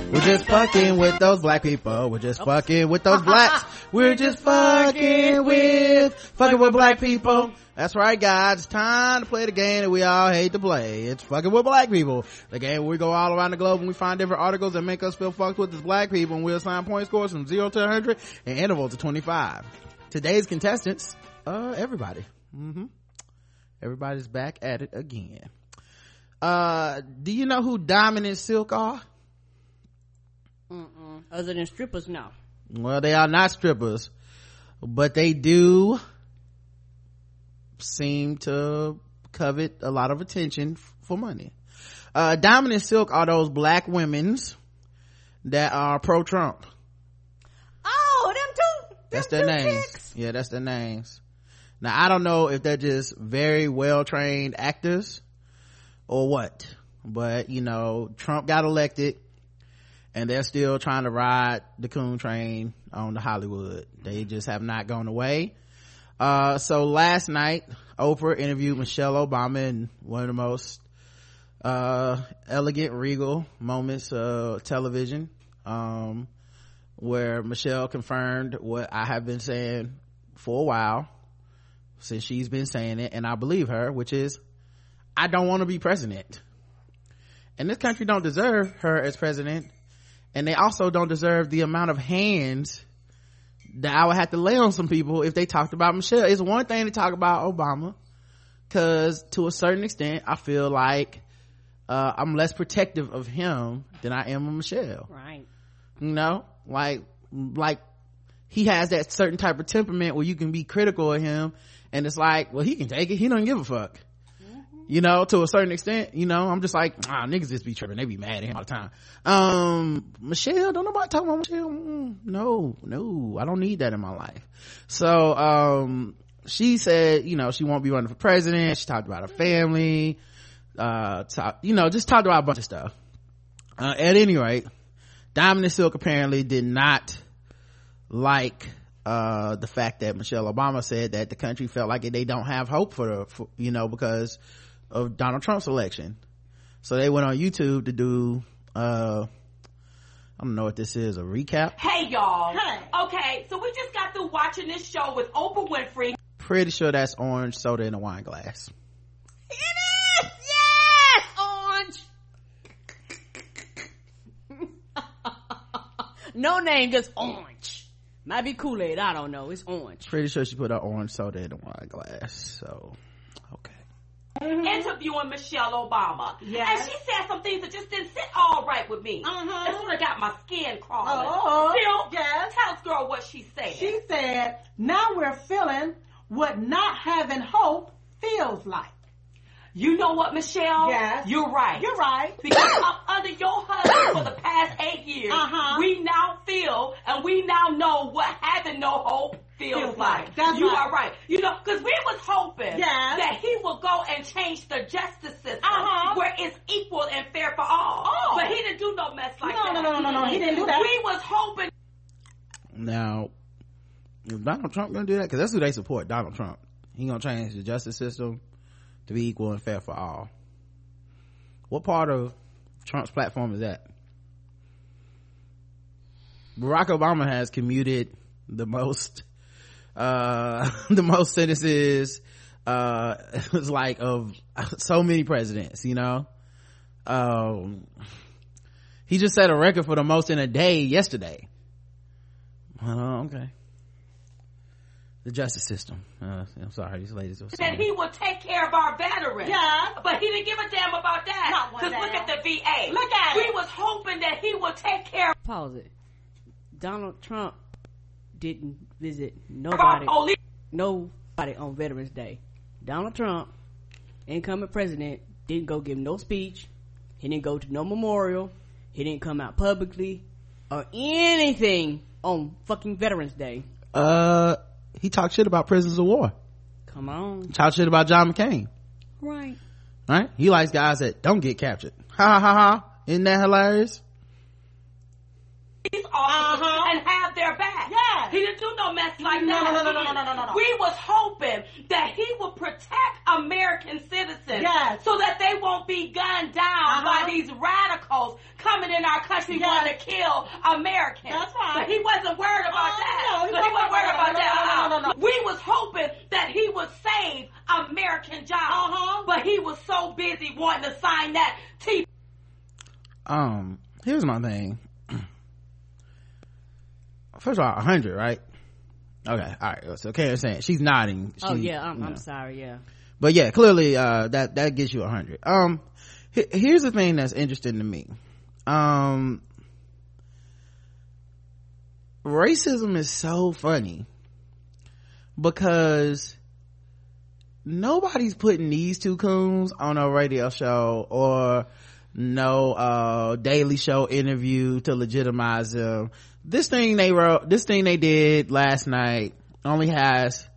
We're just fucking with those black people. We're just Oops. fucking with those blacks. We're just fucking with, fucking with black people. That's right, guys. It's time to play the game that we all hate to play. It's fucking with black people. The game where we go all around the globe and we find different articles that make us feel fucked with as black people, and we'll assign point scores from zero to one hundred and intervals to twenty-five. Today's contestants, uh, everybody. Mm-hmm. Everybody's back at it again. Uh, do you know who Diamond and Silk are? Mm-mm. Other than strippers, no. Well, they are not strippers, but they do seem to covet a lot of attention f- for money. Uh, Diamond and Silk are those black women's that are pro-Trump. Oh, them two. Them that's their two names. Chicks. Yeah, that's their names. Now, I don't know if they're just very well-trained actors or what, but, you know, Trump got elected. And they're still trying to ride the coon train on the Hollywood. They just have not gone away. Uh, so last night, Oprah interviewed Michelle Obama in one of the most, uh, elegant, regal moments of television, um, where Michelle confirmed what I have been saying for a while, since she's been saying it, and I believe her, which is, I don't want to be president. And this country don't deserve her as president. And they also don't deserve the amount of hands that I would have to lay on some people if they talked about Michelle. It's one thing to talk about Obama, because to a certain extent, I feel like uh I'm less protective of him than I am of Michelle. Right. You know, like like he has that certain type of temperament where you can be critical of him and it's like, well, he can take it, he doesn't give a fuck. Mm-hmm. You know, to a certain extent, you know, I'm just like, ah, niggas just be tripping, they be mad at him all the time. Um michelle, don't nobody talk about Michelle. No no I don't need that in my life. So um she said, you know, she won't be running for president. She talked about her family, uh talk, you know, just talked about a bunch of stuff. Uh at any rate, Diamond and Silk apparently did not like uh the fact that Michelle Obama said that the country felt like they don't have hope for, for you know, because of Donald Trump's election. So they went on YouTube to do uh I don't know what this is, a recap. Hey y'all. Hey. Okay, so we just got through watching this show with Oprah Winfrey. Pretty sure that's orange soda in a wine glass. It is! Yes! Orange! No name, just orange. Might be Kool-Aid, I don't know. It's orange. Pretty sure she put an orange soda in a wine glass, so okay. Mm-hmm. Interviewing Michelle Obama. Yes. And she said some things that just didn't sit all right with me. Uh-huh. That's when I got my skin crawling. Oh, Silk, yes. Tell us, girl, what she said. She said, now we're feeling what not having hope feels like. You know what, Michelle? Yes. You're right. You're right. Because up under your husband for the past eight years, uh-huh. we now feel and we now know what having no hope feels, feels like. like. That's you right. are right. You know, because we was hoping yes. that he would go and change the justice system uh-huh. where it's equal and fair for all. Oh. But he didn't do no mess like no, that. No, no, no, no, no. He didn't do that. We was hoping. Now, is Donald Trump going to do that? Because that's who they support, Donald Trump. He going to change the justice system to be equal and fair for all. What part of Trump's platform is that? Barack Obama has commuted the most uh the most sentences uh it's like of so many presidents, you know. Um he just set a record for the most in a day yesterday. Uh, okay. The justice system. Uh, I'm sorry, these ladies are saying that he will take care of our veterans. Yeah. But he didn't give a damn about that. Not one damn. Because look at the V A. Look at we it. We was hoping that he would take care of... Pause it. Donald Trump didn't visit nobody, nobody on Veterans Day. Donald Trump, incoming president, didn't go give no speech. He didn't go to no memorial. He didn't come out publicly or anything on fucking Veterans Day. Uh... He talked shit about prisoners of war. Come on. He talked shit about John McCain. Right. Right? He likes guys that don't get captured. Ha ha ha. Isn't that hilarious? These officers uh-huh. and have their back. Yeah. He didn't do no mess like no, that. No, no, no, no, no, no, no, no. We was hoping that he would protect American citizens yes. so that they won't be gunned down uh-huh. by these radicals coming in our country yes. wanting to kill Americans. That's right. But he wasn't worried about uh, that. No, he, so he wasn't worried about no, that. No, no, no, no. We was hoping that he would save American jobs. Uh-huh. But he was so busy wanting to sign that T. Um, here's my thing. First of all, one hundred, right? Okay, all right. So Karen's saying she's nodding. She, oh yeah, I'm, you know. I'm sorry. Yeah, but yeah, clearly uh that that gets you one hundred. Um, h- here's the thing that's interesting to me. Um, racism is so funny because nobody's putting these two coons on a radio show or no uh Daily Show interview to legitimize them. This thing they wrote, this thing they did last night only has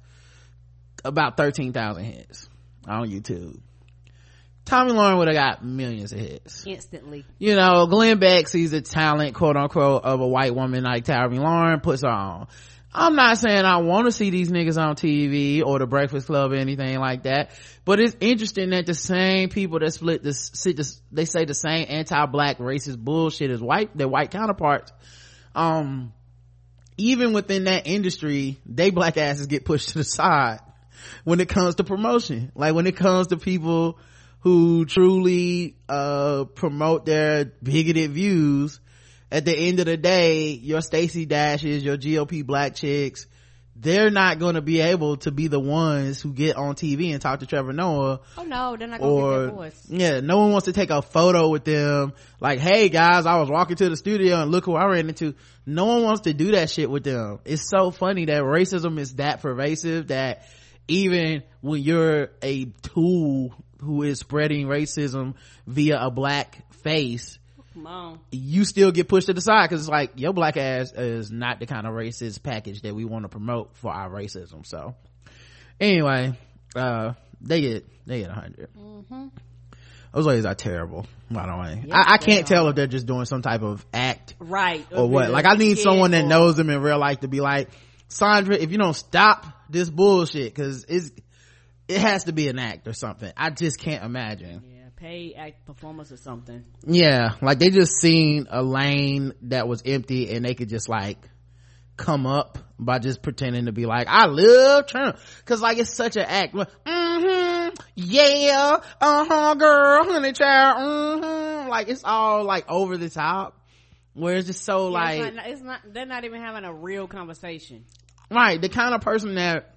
about thirteen thousand hits on YouTube. Tommy Lauren would have got millions of hits. Instantly. You know, Glenn Beck sees the talent, quote unquote, of a white woman like Tommy Lauren, puts her on. I'm not saying I want to see these niggas on T V or The Breakfast Club or anything like that, but it's interesting that the same people that split this, they say the same anti-black racist bullshit as white, their white counterparts. Um even within that industry, they black asses get pushed to the side when it comes to promotion, like when it comes to people who truly uh promote their bigoted views. At the end of the day, your Stacey Dashes, your G O P black chicks, they're not going to be able to be the ones who get on T V and talk to Trevor Noah. Oh no, they're not going to get their voice. Yeah, no one wants to take a photo with them. Like, hey guys, I was walking to the studio and look who I ran into. No one wants to do that shit with them. It's so funny that racism is that pervasive that even when you're a tool who is spreading racism via a black face, come on, you still get pushed to the side because it's like your black ass is not the kind of racist package that we want to promote for our racism. So anyway, uh they get they get one hundred. Mm-hmm. Those ladies are terrible, by the way. Yes, I, I can't tell if they're just doing some type of act, right, or what. Really, like I need someone that knows them in real life to be like, Sandra, if you don't stop this bullshit, because it's it has to be an act or something. I just can't imagine. Yeah. Pay act performance or something. Yeah, like they just seen a lane that was empty and they could just like come up by just pretending to be like, I love Trump, because like it's such an act. Mm-hmm, yeah, uh-huh, girl, honey child, mm-hmm. Like it's all like over the top where it's just so yeah, like it's not, it's not they're not even having a real conversation, right? The kind of person that,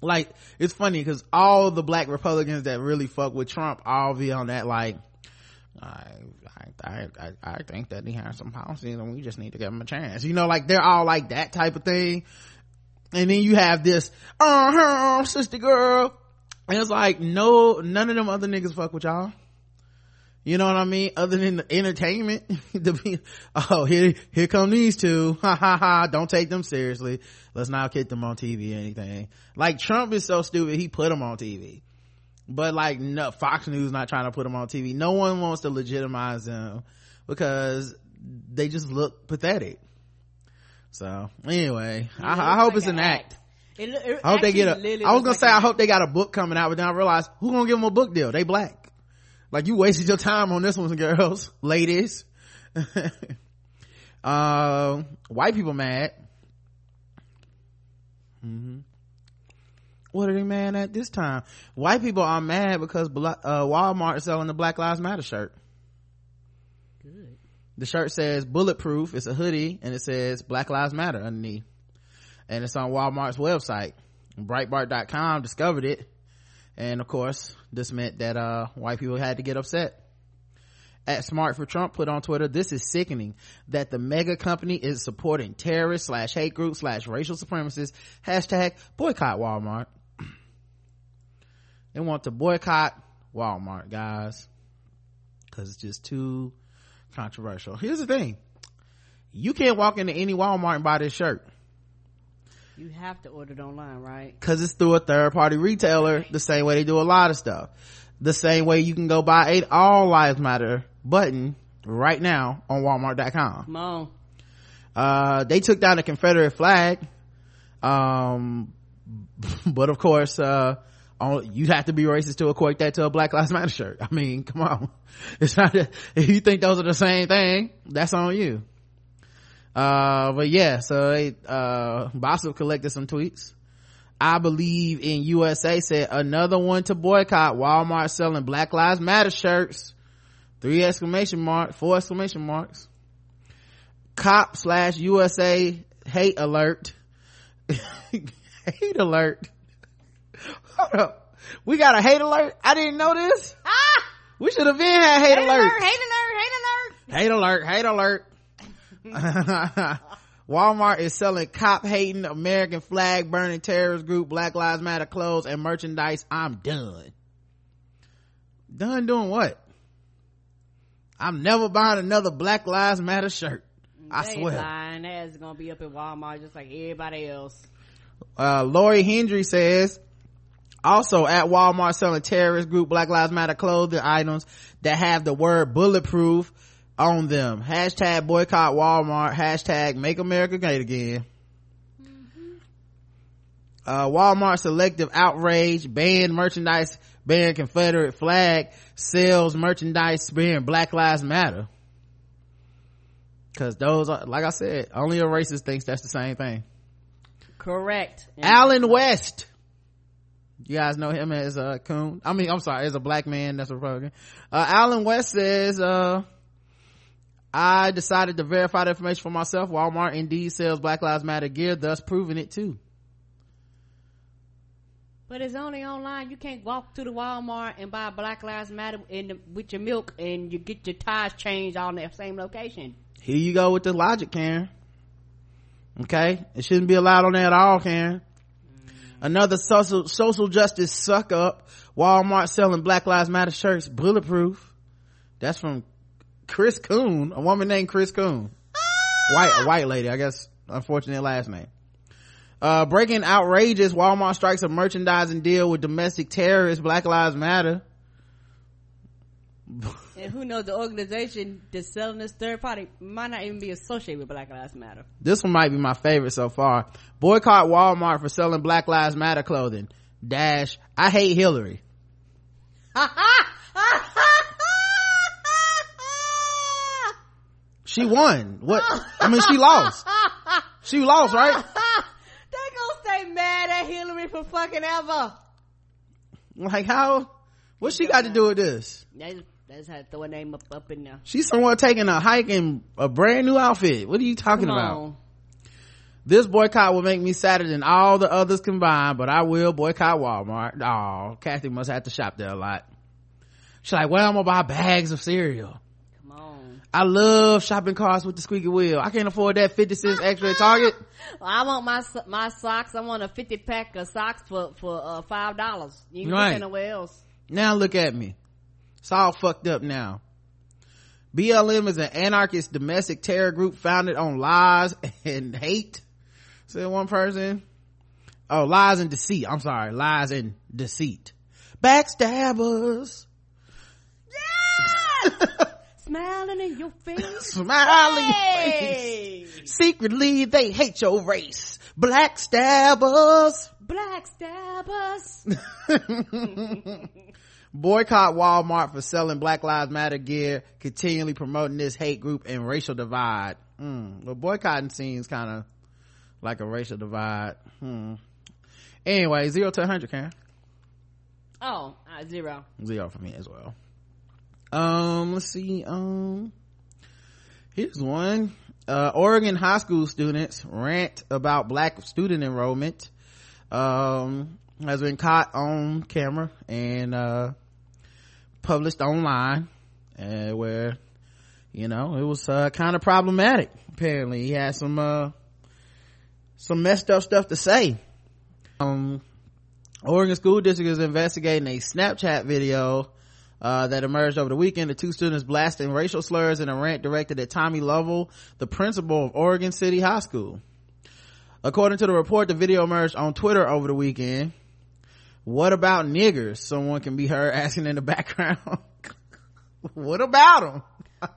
like, it's funny because all the black Republicans that really fuck with Trump all be on that like, I, I, I, I think that he has some policies and we just need to give him a chance. You know, like they're all like that type of thing. And then you have this, uh-huh, sister girl. And it's like, no, none of them other niggas fuck with y'all. You know what I mean? Other than the entertainment, the, oh, here, here come these two. Ha ha ha. Don't take them seriously. Let's not get them on T V or anything. Like Trump is so stupid. He put them on T V, but like no, Fox News not trying to put them on T V. No one wants to legitimize them because they just look pathetic. So anyway, yeah, I, I hope like it's an act. act. It, it I hope they get a, I was going like to say, I hope they got a book coming out, but then I realized who going to give them a book deal? They black. Like, you wasted your time on this one, girls, ladies. uh, white people mad. Mm-hmm. What are they mad at this time? White people are mad because uh, Walmart is selling the Black Lives Matter shirt. Good. The shirt says bulletproof. It's a hoodie, and it says Black Lives Matter underneath. And it's on Walmart's website. Breitbart dot com discovered it. And of course, this meant that uh white people had to get upset. At Smart for Trump put on Twitter, this is sickening that the mega company is supporting terrorists slash hate groups slash racial supremacists. Hashtag boycott Walmart. They want to boycott Walmart, guys, because it's just too controversial. Here's the thing. You can't walk into any Walmart and buy this shirt. You have to order it online, right? Because it's through a third-party retailer, right. The same way they do a lot of stuff. The same way you can go buy an All Lives Matter button right now on Walmart dot com. Come on. Uh, they took down the Confederate flag. Um, but, of course, uh, you'd have to be racist to equate that to a Black Lives Matter shirt. I mean, come on. It's not a, if you think those are the same thing, that's on you. Uh, but yeah, so they, uh, Bossip collected some tweets. I Believe in U S A said another one to boycott Walmart selling Black Lives Matter shirts. Three exclamation marks, four exclamation marks. Cop slash U S A hate alert. Hate alert. Hold up. We got a hate alert? I didn't know this. Ah! We should have been had hate, hate alert. alert. Hate alert, hate alert. Hate alert, hate alert. Walmart is selling cop hating, American flag burning terrorist group Black Lives Matter clothes and merchandise. I'm done. Done doing what? I'm never buying another Black Lives Matter shirt. They I swear. Lying. That is gonna be up at Walmart just like everybody else. Uh, Lori Hendry says, also at Walmart selling terrorist group Black Lives Matter clothing items that have the word bulletproof on them. Hashtag boycott Walmart. Hashtag make America great again. Mm-hmm. uh Walmart selective outrage, ban merchandise bearing Confederate flag, sells merchandise bearing Black Lives Matter, because those are, like I said, only a racist thinks that's the same thing. Correct. And Alan West, you guys know him as a coon I mean I'm sorry as a black man that's a Republican. uh Alan West says, uh I decided to verify the information for myself. Walmart indeed sells Black Lives Matter gear, thus proving it too. But it's only online. You can't walk to the Walmart and buy Black Lives Matter in the, with your milk and you get your tires changed all in that same location. Here you go with the logic, Karen. Okay? It shouldn't be allowed on there at all, Karen. Mm. Another social, social justice suck up. Walmart selling Black Lives Matter shirts bulletproof. That's from Chris Coon, a woman named Chris Coon. Ah! White, a white lady, I guess. Unfortunate last name. Uh, breaking outrageous, Walmart strikes a merchandising deal with domestic terrorists, Black Lives Matter. And who knows, the organization that's selling this third party might not even be associated with Black Lives Matter. This one might be my favorite so far. Boycott Walmart for selling Black Lives Matter clothing. Dash, I hate Hillary. She won. What? I mean, she lost. She lost, right? Mad at Hillary for fucking ever. Like, how, what's she got to do with this? That's how to throw a name up up in there. She's somewhere taking a hike in a brand new outfit. What are you talking Come about on. This boycott will make me sadder than all the others combined, but I will boycott Walmart. Oh, Kathy must have to shop there a lot. She's like, well, I'm gonna buy bags of cereal. Come on, I love shopping carts with the squeaky wheel. I can't afford that fifty cents extra at Target. Well, I want my my socks. I want a fifty pack of socks for for uh, five dollars. You can right. Get anywhere else. Now look at me. It's all fucked up now. B L M is an anarchist domestic terror group founded on lies and hate. Said one person. Oh, lies and deceit. I'm sorry, lies and deceit. Backstabbers. Yes. Smiling in your face. Smiling hey! Your face. Secretly, they hate your race. Black stabbers. Black stabbers. Boycott Walmart for selling Black Lives Matter gear, continually promoting this hate group and racial divide. Mm. Well, boycotting seems kind of like a racial divide. Hmm. Anyway, zero to one hundred, Karen. Oh, uh, zero. Zero for me as well. Um, let's see, um, here's one, uh, Oregon high school students rant about black student enrollment, um, has been caught on camera and, uh, published online, and where, you know, it was, uh, kind of problematic. Apparently he had some, uh, some messed up stuff to say. Um, Oregon school district is investigating a Snapchat video uh that emerged over the weekend, the two students blasting racial slurs in a rant directed at Tommy Lovell, the principal of Oregon City High School. According to the report, the video emerged on Twitter over the weekend. What about niggers? Someone can be heard asking in the background. What about them?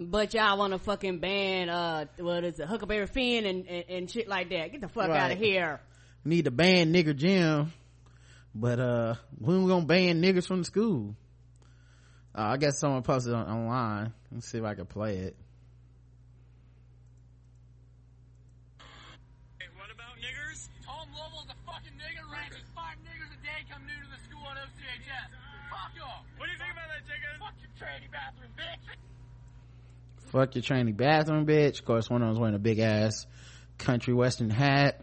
But y'all want to fucking ban uh what is it, Huckleberry Finn and, and and shit like that. Get the fuck right. Out of here. Need to ban nigger Jim, but uh when we gonna ban niggers from the school? Uh, I guess someone posted on, online. Let's see if I can play it. Hey, what about niggers? Tom Lovell's a fucking nigger ranking. Five niggers a day come new to the school on O C H S. Fuck off. What do you think about that, Jacob? Fuck your tranny bathroom, bitch. Fuck your tranny bathroom, bitch. Of course, one of them's wearing a big-ass country western hat.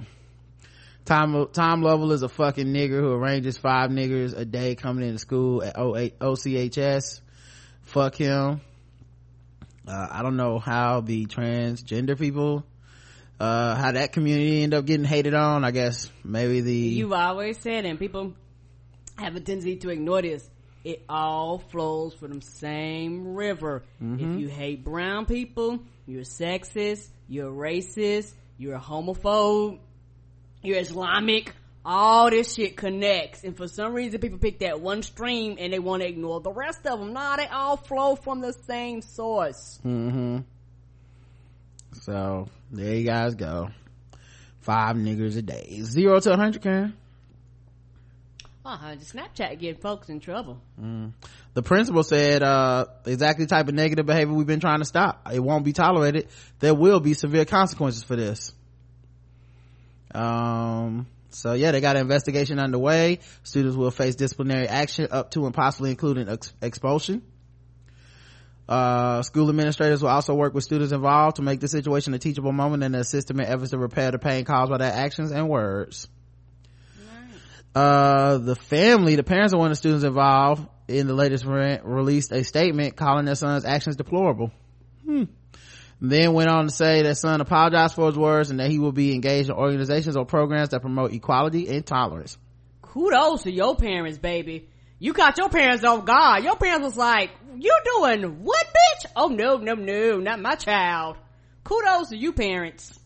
Tom, Tom Lovell is a fucking nigger who arranges five niggers a day coming into school at O C H S. Fuck him. Uh, I don't know how the transgender people, uh, how that community end up getting hated on. I guess maybe the... You've always said, and people have a tendency to ignore this, it all flows from the same river. Mm-hmm. If you hate brown people, you're sexist, you're racist, you're a homophobe. You're Islamic. All this shit connects. And for some reason, people pick that one stream and they want to ignore the rest of them. Nah, they all flow from the same source. Mm-hmm. So, there you guys go. Five niggers a day. Zero to one hundred, Karen. Uh-huh. Snapchat get folks in trouble. Mm. The principal said, uh, exactly the type of negative behavior we've been trying to stop. It won't be tolerated. There will be severe consequences for this. Um so yeah, they got an investigation underway. Students will face disciplinary action up to and possibly including ex- expulsion. Uh school administrators will also work with students involved to make the situation a teachable moment and assist them in efforts to repair the pain caused by their actions and words. Uh, the family, the parents of one of the students involved in the latest rant, released a statement calling their son's actions deplorable. Hmm. Then went on to say that son apologized for his words and that he will be engaged in organizations or programs that promote equality and tolerance. Kudos to your parents, baby. You caught your parents off guard. Your parents was like, you doing what, bitch? Oh, no, no, no, not my child. Kudos to you parents.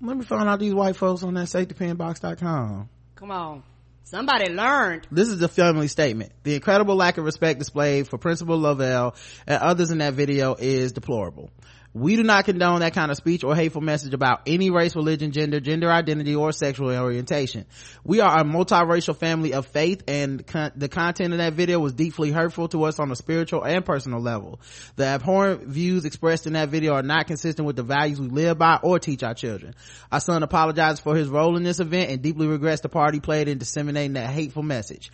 Let me find out these white folks on that safety pin box dot com. Come on. Somebody learned. This is the family statement. The incredible lack of respect displayed for Principal Lovell and others in that video is deplorable. We do not condone that kind of speech or hateful message about any race, religion, gender, gender identity, or sexual orientation. We are a multiracial family of faith, and con- the content of that video was deeply hurtful to us on a spiritual and personal level. The abhorrent views expressed in that video are not consistent with the values we live by or teach our children. Our son apologizes for his role in this event and deeply regrets the part he played in disseminating that hateful message.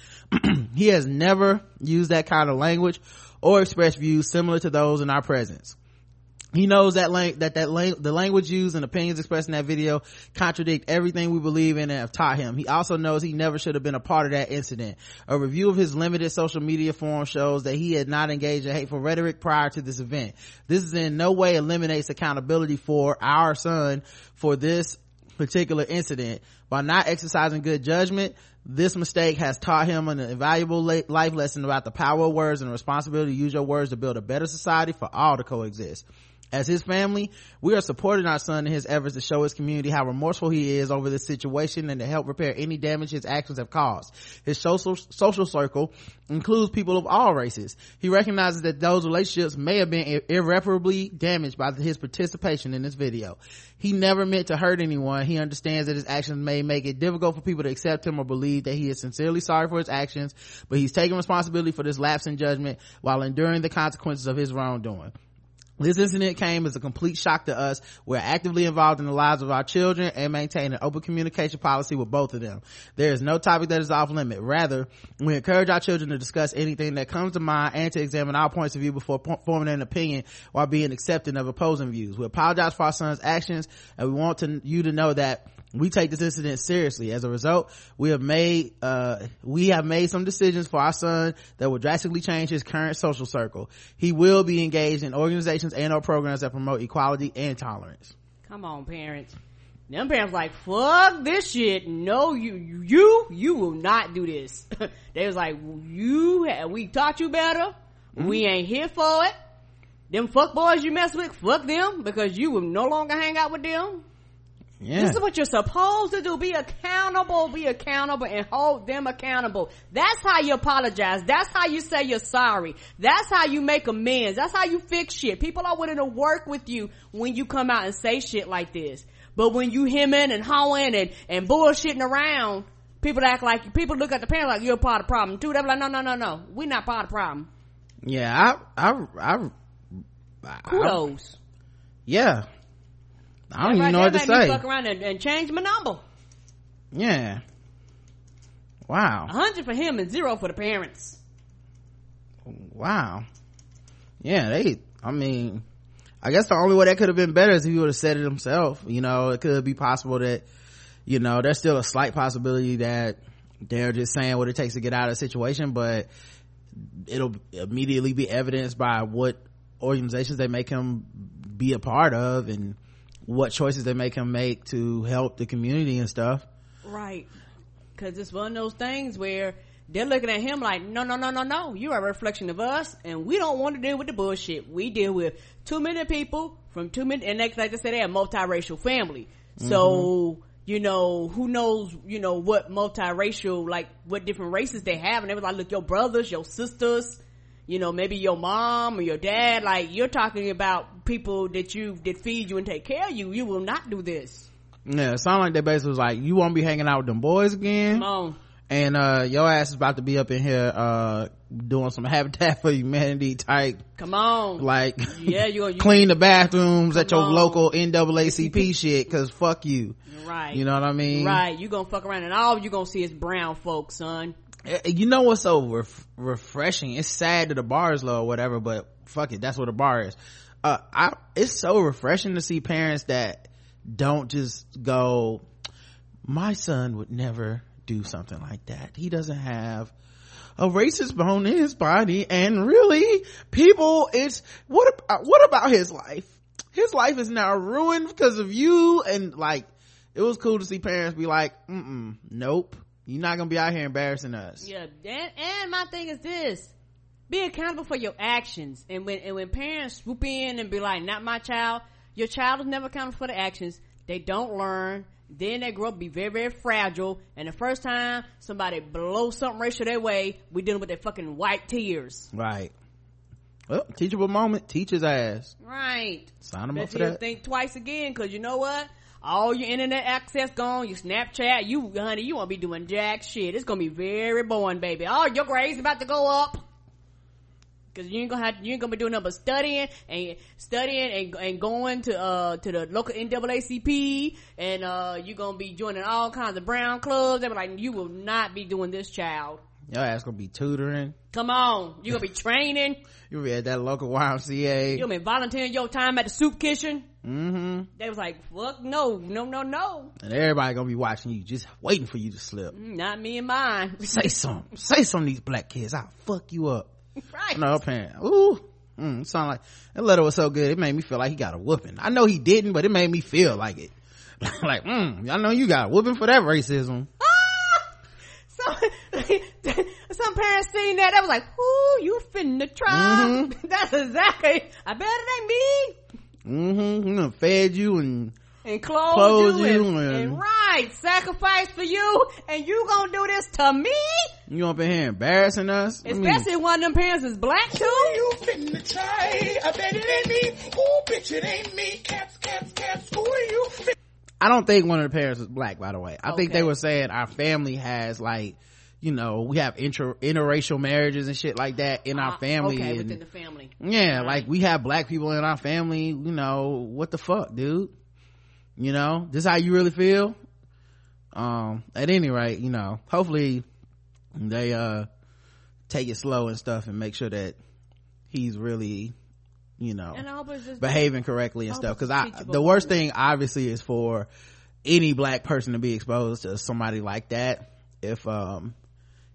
He has never used that kind of language or expressed views similar to those in our presence. He knows that lang- that that lang- the language used and opinions expressed in that video contradict everything we believe in and have taught him. He also knows he never should have been a part of that incident. A review of his limited social media forum shows that he had not engaged in hateful rhetoric prior to this event. This is in no way eliminates accountability for our son for this particular incident. By not exercising good judgment, this mistake has taught him an invaluable life lesson about the power of words and the responsibility to use your words to build a better society for all to coexist. As his family, we are supporting our son in his efforts to show his community how remorseful he is over this situation and to help repair any damage his actions have caused. His social social circle includes people of all races. He recognizes that those relationships may have been irreparably damaged by his participation in this video. He never meant to hurt anyone. He understands that his actions may make it difficult for people to accept him or believe that he is sincerely sorry for his actions, but he's taking responsibility for this lapse in judgment while enduring the consequences of his wrongdoing. This incident came as a complete shock to us. We're actively involved in the lives of our children and maintain an open communication policy with both of them. There is no topic that is off limit. Rather, we encourage our children to discuss anything that comes to mind and to examine our points of view before forming an opinion while being accepting of opposing views. We apologize for our son's actions, and we want to, you to know that we take this incident seriously. As a result, we have made, uh, we have made some decisions for our son that will drastically change his current social circle. He will be engaged in organizations and or programs that promote equality and tolerance. Come on, parents. Them parents like, fuck this shit. No, you, you, you will not do this. They was like, you, we taught you better. Mm-hmm. We ain't here for it. Them fuck boys you mess with, fuck them, because you will no longer hang out with them. Yeah. This is what you're supposed to do. Be accountable, be accountable, and hold them accountable. That's how you apologize. That's how you say you're sorry. That's how you make amends. That's how you fix shit. People are willing to work with you when you come out and say shit like this. But when you hemming and hawing and, and bullshitting around, people act like, people look at the parents like you're part of the problem too. They're like, no, no, no, no. We're not part of the problem. Yeah, I, I, I, I kudos. I, yeah. I don't even know what to say. Fuck around and, and change my number. Yeah. Wow. A hundred for him and zero for the parents. Wow. Yeah, they, I mean, I guess the only way that could have been better is if he would have said it himself. You know, it could be possible that, you know, there's still a slight possibility that they're just saying what it takes to get out of the situation, but it'll immediately be evidenced by what organizations they make him be a part of and what choices they make him make to help the community and stuff, right? Because it's one of those things where they're looking at him like, no no no no no you're a reflection of us, and we don't want to deal with the bullshit. We deal with too many people from too many, and like I said, they're a multiracial family. Mm-hmm. So you know, who knows, you know, what multiracial, like what different races they have, and they were like, look, your brothers, your sisters, you know, maybe your mom or your dad, like you're talking about people that you that feed you and take care of you. You will not do this. Yeah, it sounded like they basically was like, you won't be hanging out with them boys again. Come on. And uh your ass is about to be up in here uh doing some Habitat for Humanity type. Come on. Like, yeah, you, you clean the bathrooms at your on. Local N double A C P shit, because fuck you. Right. You know what I mean? Right. You gonna fuck around and all you gonna see is brown folks, son. You know what's so ref- refreshing? It's sad that the bar is low or whatever, but fuck it, that's what the bar is. Uh, I, it's so refreshing to see parents that don't just go, my son would never do something like that. He doesn't have a racist bone in his body. And really, people, it's what about, what about his life? His life is now ruined because of you. And like, it was cool to see parents be like, mm-mm, nope, you're not gonna be out here embarrassing us. Yeah. And, and my thing is this: be accountable for your actions. And when and when parents swoop in and be like, not my child, your child is never accountable for the actions. They don't learn. Then they grow up, be very, very fragile. And the first time somebody blows something racial their way, we dealing with their fucking white tears. Right. Well, teachable moment. Teach his ass. Right. Sign him up for that. Think twice again, because you know what? All your internet access gone. Your Snapchat. You, honey, you won't be doing jack shit. It's going to be very boring, baby. Oh, your grade's about to go up. Cause you ain't gonna have, you ain't gonna be doing nothing but studying and studying and, and going to, uh, to the local N double A C P and, uh, you gonna be joining all kinds of brown clubs. They be like, you will not be doing this, child. Your ass gonna be tutoring. Come on. You gonna be training. You gonna be at that local Y M C A. You gonna be volunteering your time at the soup kitchen. Mm-hmm. They was like, fuck no, no, no, no. And everybody gonna be watching you, just waiting for you to slip. Not me and mine. Say something. Say something to these black kids. I'll fuck you up. Right. No, parent. Ooh. Mm, sound like that letter was so good. It made me feel like he got a whooping. I know he didn't, but it made me feel like it. Like, mm, I know you got a whooping for that racism. Ah! So, some parents seen that. That was like, ooh, you finna try. Mm-hmm. That's exactly. I bet it ain't me. Mm-hmm. You know, fed you and. And clothe, clothe you, you and, and, and right, sacrifice for you, and you gonna do this to me? You up in here embarrassing us? Especially one of them parents is black too. Ooh, you finna try? I bet it ain't me. Ooh, bitch, it ain't me. Cats, cats, cats. Ooh, you fin- I don't think one of the parents was black, by the way. I okay. think they were saying our family has like, you know, we have inter interracial marriages and shit like that in uh, our family. Okay, and, within the family. Yeah, right. Like we have black people in our family. You know what the fuck, dude? You know, this is how you really feel. Um, at any rate, you know, hopefully they, uh, take it slow and stuff and make sure that he's really, you know, behaving be, correctly and stuff. Cause I, the worst thing obviously is for any black person to be exposed to somebody like that. If, um,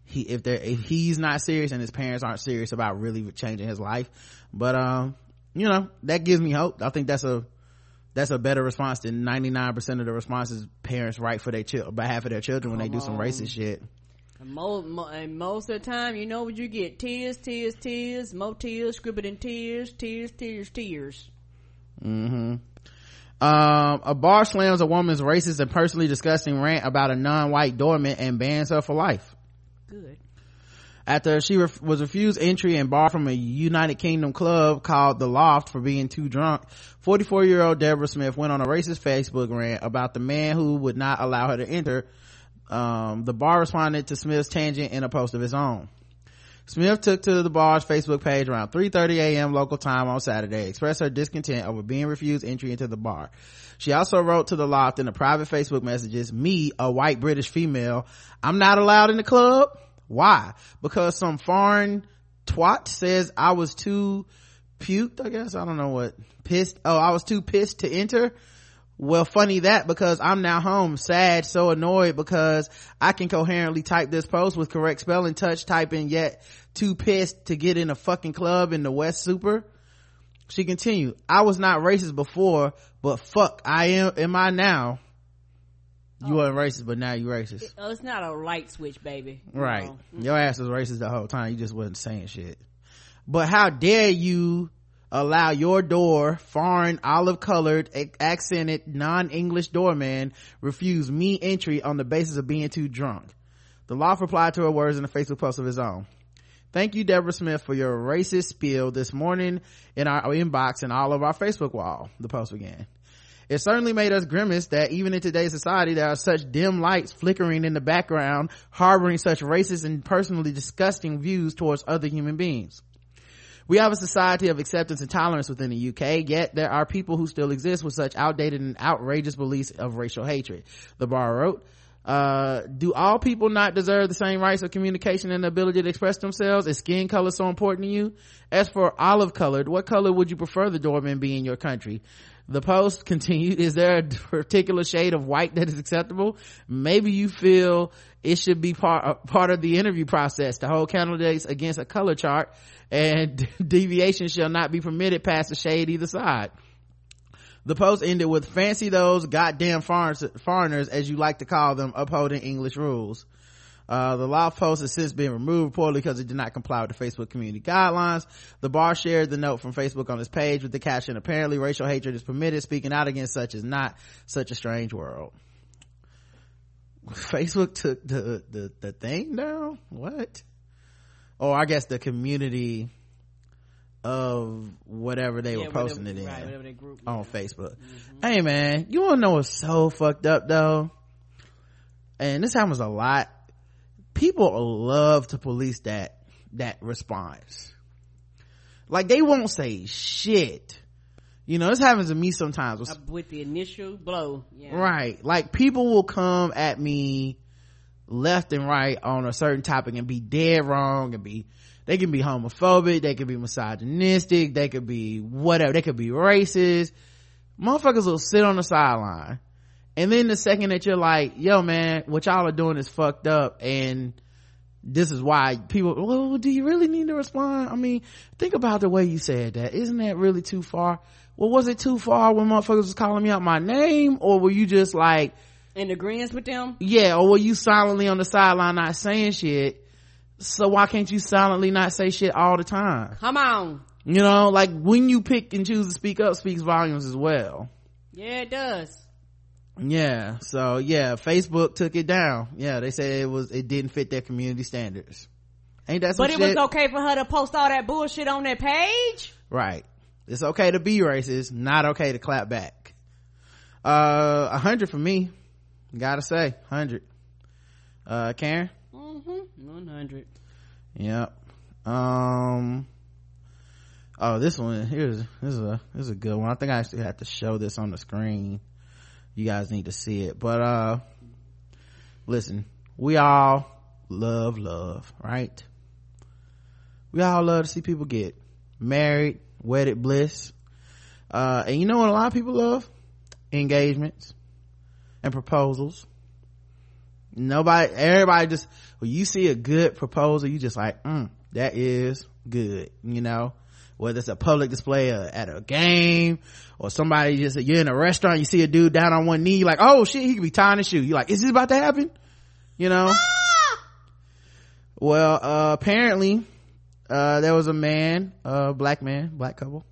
he, if they're, if he's not serious and his parents aren't serious about really changing his life. But, um, you know, that gives me hope. I think that's a, that's a better response than ninety-nine percent of the responses parents write for their children, behalf of their children when Come they do some on. Racist shit. And most, and most of the time, you know what you get? Tears, tears, tears, more tears, scribbled in tears, tears, tears, tears. Mm-hmm. Um, a bar slams a woman's racist and personally disgusting rant about a non-white doorman and bans her for life. Good. After she ref- was refused entry and barred from a United Kingdom club called The Loft for being too drunk, forty-four-year-old Deborah Smith went on a racist Facebook rant about the man who would not allow her to enter. Um, the bar responded to Smith's tangent in a post of his own. Smith took to the bar's Facebook page around three thirty a.m. local time on Saturday, expressed her discontent over being refused entry into the bar. She also wrote to The Loft in a private Facebook messages, "Me, a white British female, I'm not allowed in the club? Why? Because some foreign twat says I was too puked, I guess. I don't know what. Pissed. Oh, I was too pissed to enter. Well, funny that, because I'm now home. Sad, so annoyed because I can coherently type this post with correct spelling, touch typing, yet too pissed to get in a fucking club in the West Super." She continued, "I was not racist before, but fuck, I am, am I now?" You weren't oh. racist, but now you racist. It, oh, it's not a light switch, baby. Right. No. Mm-hmm. Your ass was racist the whole time. You just wasn't saying shit. But how dare you allow your door, foreign, olive-colored, accented, non-English doorman refuse me entry on the basis of being too drunk. The law replied to her words in a Facebook post of his own. "Thank you, Deborah Smith, for your racist spiel this morning in our inbox and all of our Facebook wall," the post began. "It certainly made us grimace that even in today's society, there are such dim lights flickering in the background, harboring such racist and personally disgusting views towards other human beings. We have a society of acceptance and tolerance within the U K, yet there are people who still exist with such outdated and outrageous beliefs of racial hatred." The bar wrote, uh, "Do all people not deserve the same rights of communication and the ability to express themselves? Is skin color so important to you? As for olive colored, what color would you prefer the doorman be in your country? The post continued, is there a particular shade of white that is acceptable? Maybe you feel it should be part, part of the interview process to hold candidates against a color chart, and deviation shall not be permitted past the shade either side. The post ended with, fancy those goddamn foreigners, as you like to call them, upholding English rules. Uh, the law post has since been removed, poorly because it did not comply with the Facebook community guidelines. The bar shared the note from Facebook on its page with the caption, apparently racial hatred is permitted, speaking out against such is not such a strange world. Facebook took the, the, the thing down? What? Or oh, I guess the community of whatever they yeah, were posting whatever, it in right, whatever they group on yeah. Facebook. Mm-hmm. Hey man, you wanna know what's so fucked up though? And this happens a lot. People love to police that that response. Like, they won't say shit. You know, this happens to me sometimes with, with the initial blow. Yeah. Right. Like, people will come at me left and right on a certain topic and be dead wrong, and be they can be homophobic, they can be misogynistic, they could be whatever, they could be racist. Motherfuckers will sit on the sideline. And then the second that you're like, yo man, what y'all are doing is fucked up, and this is why people, well, do you really need to respond? I mean, think about the way you said that. Isn't that really too far? Well, was it too far when motherfuckers was calling me out my name, or were you just like in agreement with them? Yeah, or were you silently on the sideline not saying shit? So why can't you silently not say shit all the time? Come on. You know, like, when you pick and choose to speak up speaks volumes as well. Yeah, it does. Yeah, so yeah, Facebook took it down. Yeah, they said it was it didn't fit their community standards. Ain't that some shit? But it was okay for her to post all that bullshit on their page? Right. It's okay to be racist, not okay to clap back. Uh, a hundred for me. Gotta say, hundred. Uh, Karen? Mm-hmm. one hundred. Yep. Um... Oh, this one, here's, this is a, this is a good one. I think I actually have to show this on the screen. You guys need to see it, but uh listen, we all love love, right? We all love to see people get married, wedded bliss, uh and you know what a lot of people love? Engagements and proposals. Nobody everybody just when you see a good proposal, you just like, mm, that is good, you know, whether it's a public display or at a game, or somebody just, you're in a restaurant, you see a dude down on one knee, you're like, oh shit, he could be tying his shoe. You're like, is this about to happen? You know? Ah! Well, uh, apparently, uh, there was a man, uh, black man, black couple,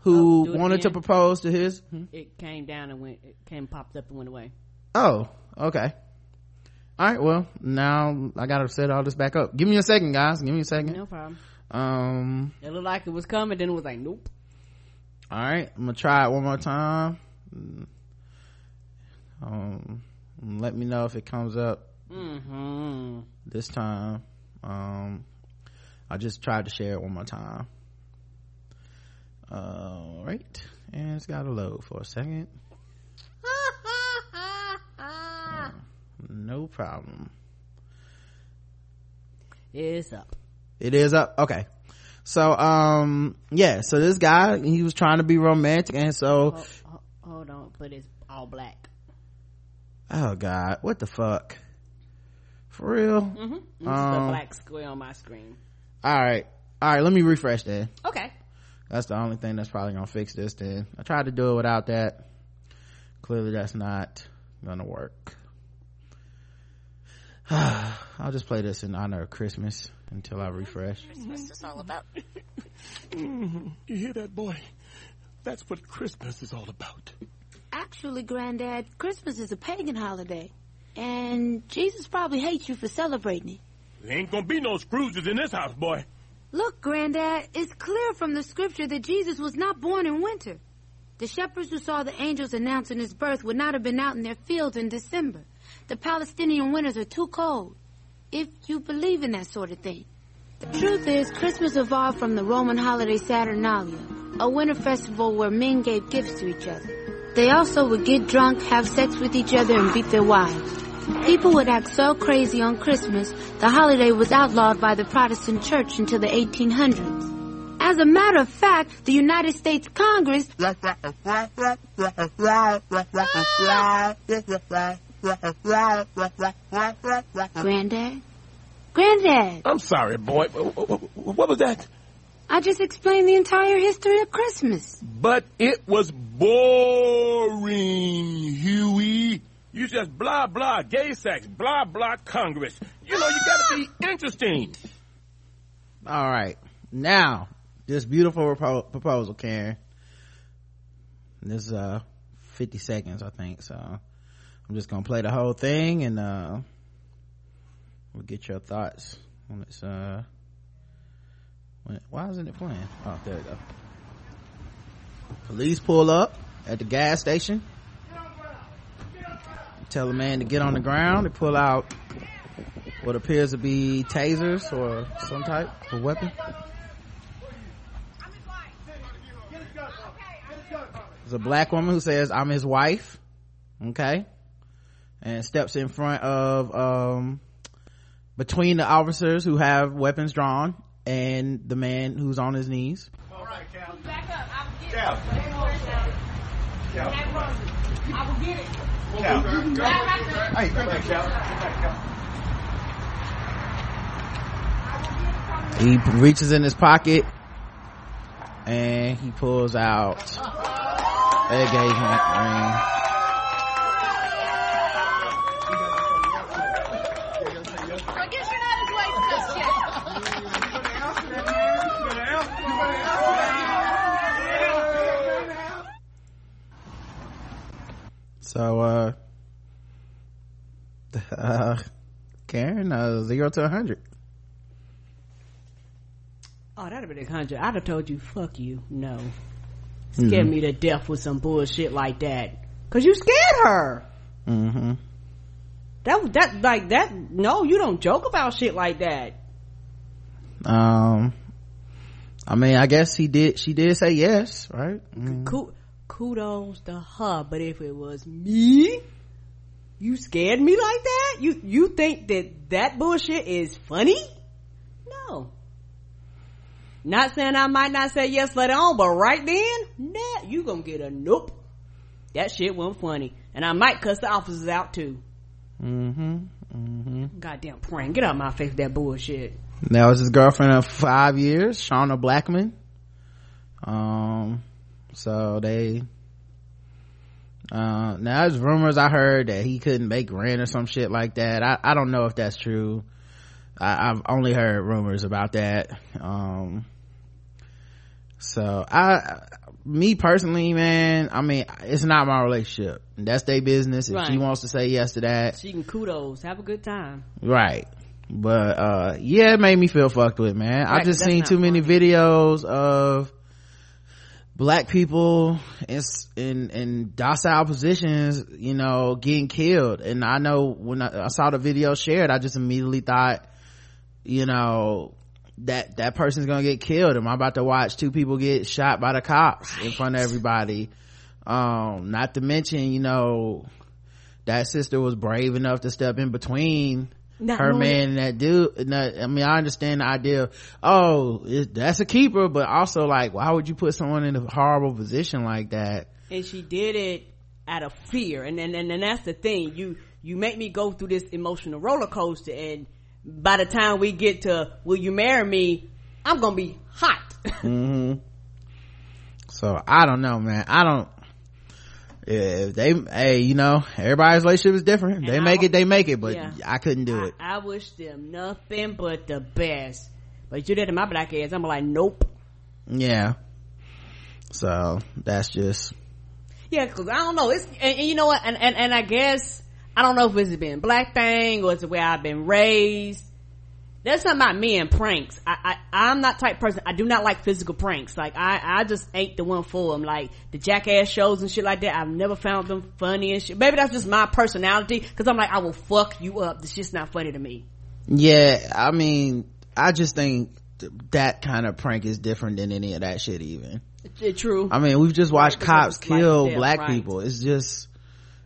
who oh, wanted to propose to his. Hmm? It came down and went, it came, popped up and went away. Oh, okay. All right. Well, now I gotta set all this back up. Give me a second, guys. Give me a second. No problem. Um it looked like it was coming, then it was like nope. All right, I'm gonna try it one more time. Um let me know if it comes up. Mm-hmm. This time um I just tried to share it one more time. Uh, all right, and it's gotta load for a second. uh, no problem, it's up. It is up. Okay. So, um, yeah. So this guy, he was trying to be romantic, and so. Hold, hold on, but it's all black. Oh God, what the fuck? For real? Mm-hmm. It's um, the black square on my screen. All right. All right. Let me refresh that. Okay. That's the only thing that's probably going to fix this then. I tried to do it without that. Clearly that's not going to work. I'll just play this in honor of Christmas until I refresh. Christmas is all about. You hear that, boy? That's what Christmas is all about. Actually, Granddad, Christmas is a pagan holiday, and Jesus probably hates you for celebrating it. There ain't gonna be no Scrooges in this house, boy. Look, Granddad, it's clear from the scripture that Jesus was not born in winter. The shepherds who saw the angels announcing his birth would not have been out in their fields in December. The Palestinian winters are too cold, if you believe in that sort of thing. The truth is, Christmas evolved from the Roman holiday Saturnalia, a winter festival where men gave gifts to each other. They also would get drunk, have sex with each other, and beat their wives. People would act so crazy on Christmas, the holiday was outlawed by the Protestant church until the eighteen hundreds. As a matter of fact, the United States Congress Granddad? Granddad! I'm sorry, boy. What was that? I just explained the entire history of Christmas. But it was boring, Huey. You just blah, blah, gay sex, blah, blah, Congress. You know, you gotta be interesting. All right. Now, this beautiful repro- proposal, Karen. This is uh, fifty seconds, I think. So I'm just going to play the whole thing and uh, we'll get your thoughts on this. Uh, when, why isn't it playing? Oh, there we go. Police pull up at the gas station. Tell a man to get on the ground. They pull out what appears to be tasers or some type of weapon. There's a black woman who says, "I'm his wife," okay, and steps in front of um between the officers who have weapons drawn and the man who's on his knees. All right, Cal. Back up. I will get it. Cal. Cal. Cal. Hey, come back, Cal. Come back, Cal. He reaches in his pocket and he pulls out an engagement ring. I guess you're not his wife just yet. So, uh, uh, Karen, uh, zero to a hundred. Oh, that'd have been a hundred. I'd have told you, fuck you, no. Scared mm-hmm. me to death with some bullshit like that. Cause you scared her. Mm-hmm. That, that, like that, no, you don't joke about shit like that. Um, I mean, I guess he did, she did say yes, right? Mm-hmm. Kudos to her, but if it was me, you scared me like that? You, you think that that bullshit is funny? No. Not saying I might not say yes later on, but right then, nah, you gonna get a nope. That shit wasn't funny. And I might cuss the officers out too. Mm-hmm. Mm-hmm. Goddamn prank. Get out of my face with that bullshit. That was his girlfriend of five years, Shauna Blackman. Um, so they, uh, now there's rumors I heard that he couldn't make rent or some shit like that. I, I don't know if that's true. I, I've only heard rumors about that. Um, so I, me personally, man, I mean, it's not my relationship. That's their business. If right. she wants to say yes to that, she can kudos. Have a good time. Right. But, uh, yeah, it made me feel fucked with, man. Right, I've just seen too funny. many videos of black people in, in, in docile positions, you know, getting killed. And I know when I, I saw the video shared, I just immediately thought, you know, that that person's gonna get killed. Am I about to watch two people get shot by the cops right. in front of everybody? Um not to mention, you know, that sister was brave enough to step in between Not her knowing. man and that dude. And that, I mean, I understand the idea of, oh, it, that's a keeper, but also, like, why would you put someone in a horrible position like that? And she did it out of fear, and and and, and that's the thing. You you make me go through this emotional roller coaster, and by the time we get to will you marry me, I'm gonna be hot. Mm-hmm. So I don't know, man. I don't if they hey you know everybody's relationship is different, and they I, make it they make it but yeah, I couldn't do I, it I wish them nothing but the best, but you did to my black ass, I'm like nope. Yeah, so that's just yeah, because I don't know, it's and, and you know what, and, and and I guess I don't know if it's been black thing or it's the way I've been raised. That's something about me and pranks. I, I, I'm not type person. I do not like physical pranks. Like, I, I just ain't the one for them. Like, the jackass shows and shit like that, I've never found them funny and shit. Maybe that's just my personality, because I'm like, I will fuck you up. This shit's not funny to me. Yeah, I mean, I just think that kind of prank is different than any of that shit even. It's true. I mean, we've just watched cops kill like black right. people. It's just...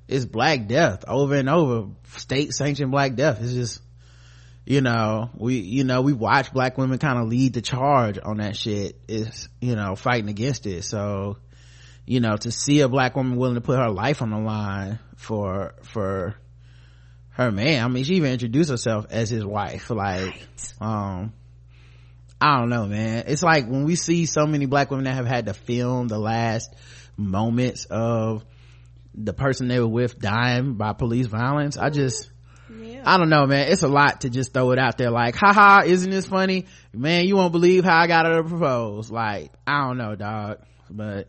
it's black death over and over, state sanctioned black death. It's just you know, we, you know, we watch black women kind of lead the charge on that shit, is, you know, fighting against it. So, you know, to see a black woman willing to put her life on the line for, for her man, I mean, she even introduced herself as his wife. Like, right. um, I don't know, man. It's like when we see so many black women that have had to film the last moments of the person they were with dying by police violence. I just, yeah. I don't know, man. It's a lot to just throw it out there like, haha, isn't this funny? Man, you won't believe how I got her to propose. Like, I don't know, dog. But,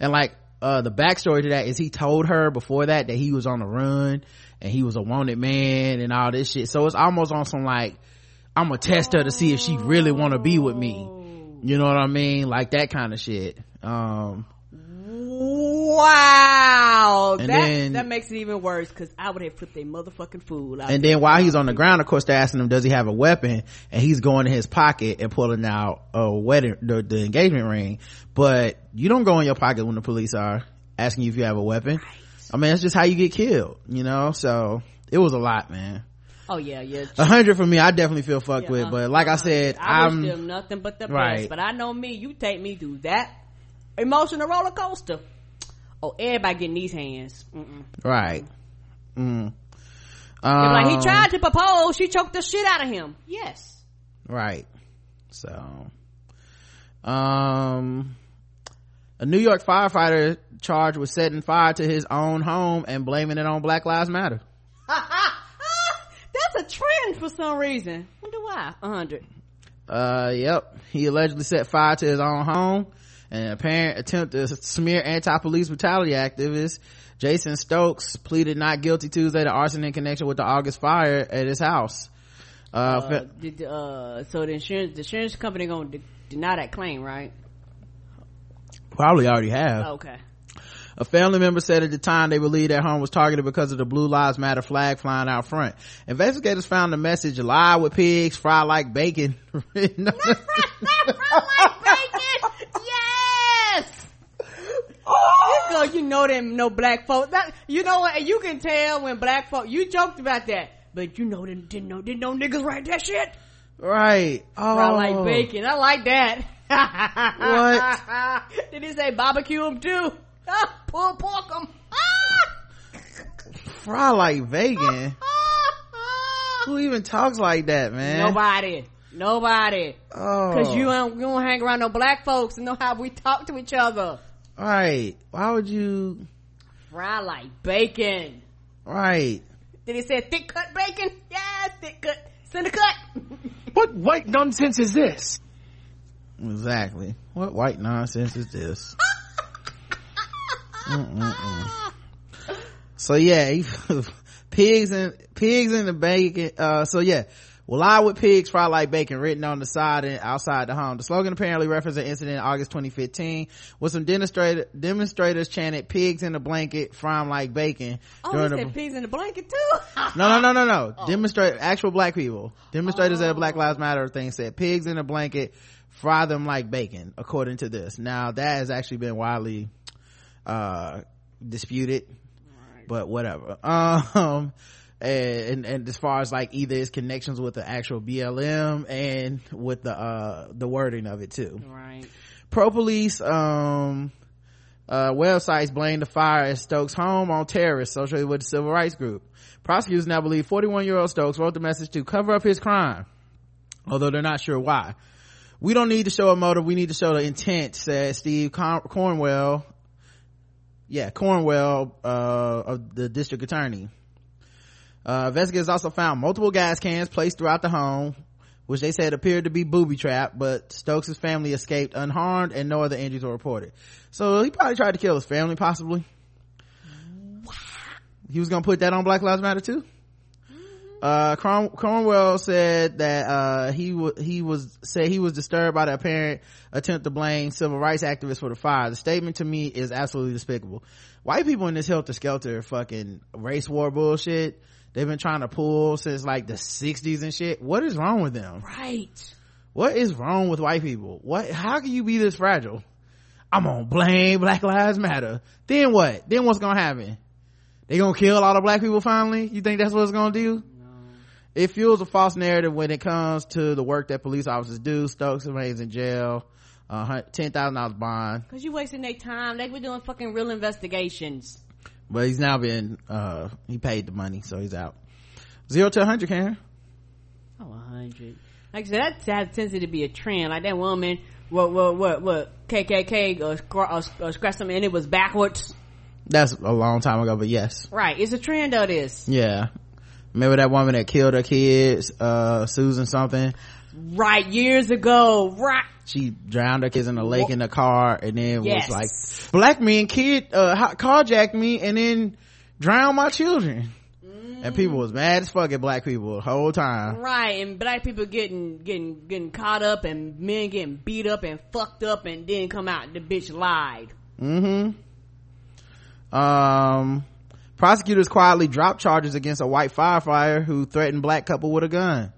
and like, uh, the backstory to that is he told her before that that he was on the run and he was a wanted man and all this shit. So it's almost on some like, I'm gonna test her to see if she really want to be with me. You know what I mean? Like that kind of shit. Um, wow. That, then, that makes it even worse because I would have put their motherfucking food out. And then while he's on the ground, of course, they're asking him, does he have a weapon? And he's going in his pocket and pulling out a wedding, the, the engagement ring. But you don't go in your pocket when the police are asking you if you have a weapon. Right. I mean, that's just how you get killed, you know? So it was a lot, man. Oh yeah, yeah. A hundred for me, I definitely feel fucked yeah, with. Uh, but like I said, I I'm wish them nothing but the right. best. But I know me, you take me through that emotional roller coaster. Oh, everybody getting these hands, Mm-mm. right? Mm. Um, like he tried to propose, she choked the shit out of him. Yes, right. So, um, a New York firefighter charged with setting fire to his own home and blaming it on Black Lives Matter. That's a trend for some reason. Wonder why. one hundred Uh, yep. He allegedly set fire to his own home in an apparent attempt to smear anti-police brutality activist Jason Stokes pleaded not guilty Tuesday to arson in connection with the August fire at his house. Uh, uh, did, uh so the insurance the insurance company gonna de- deny that claim, right? Probably already have. Oh, okay. A family member said at the time they believed their home was targeted because of the Blue Lives Matter flag flying out front. Investigators found the message, lie with pigs, fry like bacon. Fry like bacon! Yes! Oh. Because you know them, no black folk. That, you know what, you can tell when black folk, you joked about that, but you know them, didn't know, didn't know niggas write that shit? Right. Oh. Fry like bacon, I like that. What? Did he say barbecue them too? Ah, pull pork em. Ah! Fry like bacon. Who even talks like that, man? Nobody. Nobody. Oh. Cause you don't, you don't hang around no black folks and know how we talk to each other. Right. Why would you? Fry like bacon. Right. Did he say thick cut bacon? Yes, thick cut. Send a cut. What white nonsense is this? Exactly. What white nonsense is this? Mm-mm-mm. So yeah, he, pigs and pigs in the bacon. Uh, so yeah, well, lie with pigs, fry like bacon, written on the side and outside the home. The slogan apparently referenced an incident in August twenty fifteen where some demonstrator, demonstrators chanted "pigs in a blanket, fry them like bacon." Oh, they said the, pigs in the blanket too. no, no, no, no, no. Oh. Demonstrate actual black people. Demonstrators oh. at Black Lives Matter thing said "pigs in a blanket, fry them like bacon." According to this, now that has actually been widely. uh disputed right. But whatever. Um and, and and as far as like either his connections with the actual B L M and with the uh the wording of it too, right? Pro police um uh websites blame the fire at Stokes' home on terrorists associated with the civil rights group. Prosecutors now believe forty-one year old Stokes wrote the message to cover up his crime, although they're not sure why. We don't need to show a motive, we need to show the intent, said Steve Con- Cornwell yeah Cornwell uh of the district attorney. Uh investigators also found multiple gas cans placed throughout the home, which they said appeared to be booby trapped, but Stokes' family escaped unharmed and no other injuries were reported. So he probably tried to kill his family, possibly. Wow. He was gonna put that on Black Lives Matter too. uh Corn- Cornwell said that uh he w- he was said he was disturbed by the apparent attempt to blame civil rights activists for the fire. The statement to me is absolutely despicable. White people in this helter skelter fucking race war bullshit they've been trying to pull since like the sixties and shit. What is wrong with them? Right. What is wrong with white people? What, how can you be this fragile? I'm gonna blame Black Lives Matter. Then what? Then what's gonna happen? They gonna kill all the black people finally? You think that's what it's gonna do? It fuels a false narrative when it comes to the work that police officers do. Stokes remains in jail. Uh, ten thousand dollars bond. Because you wasting their time. They were doing fucking real investigations. But he's now been uh he paid the money, so he's out. Zero to a hundred, Karen. Oh, a hundred. Like I said, that that tends to be a trend. Like that woman, what what what what K K K or, or, or scratch something and it was backwards. That's a long time ago, but yes. Right, it's a trend of this. Yeah, remember that woman that killed her kids, uh Susan something. Right, years ago. Right. She drowned her kids in the lake in the car, and then yes. was like, black men kid uh carjacked me and then drowned my children. Mm. And people was mad as fuck at black people the whole time. Right, and black people getting getting getting caught up and men getting beat up and fucked up and then come out and the bitch lied. Mm-hmm. Um prosecutors quietly dropped charges against a white firefighter who threatened black couple with a gun.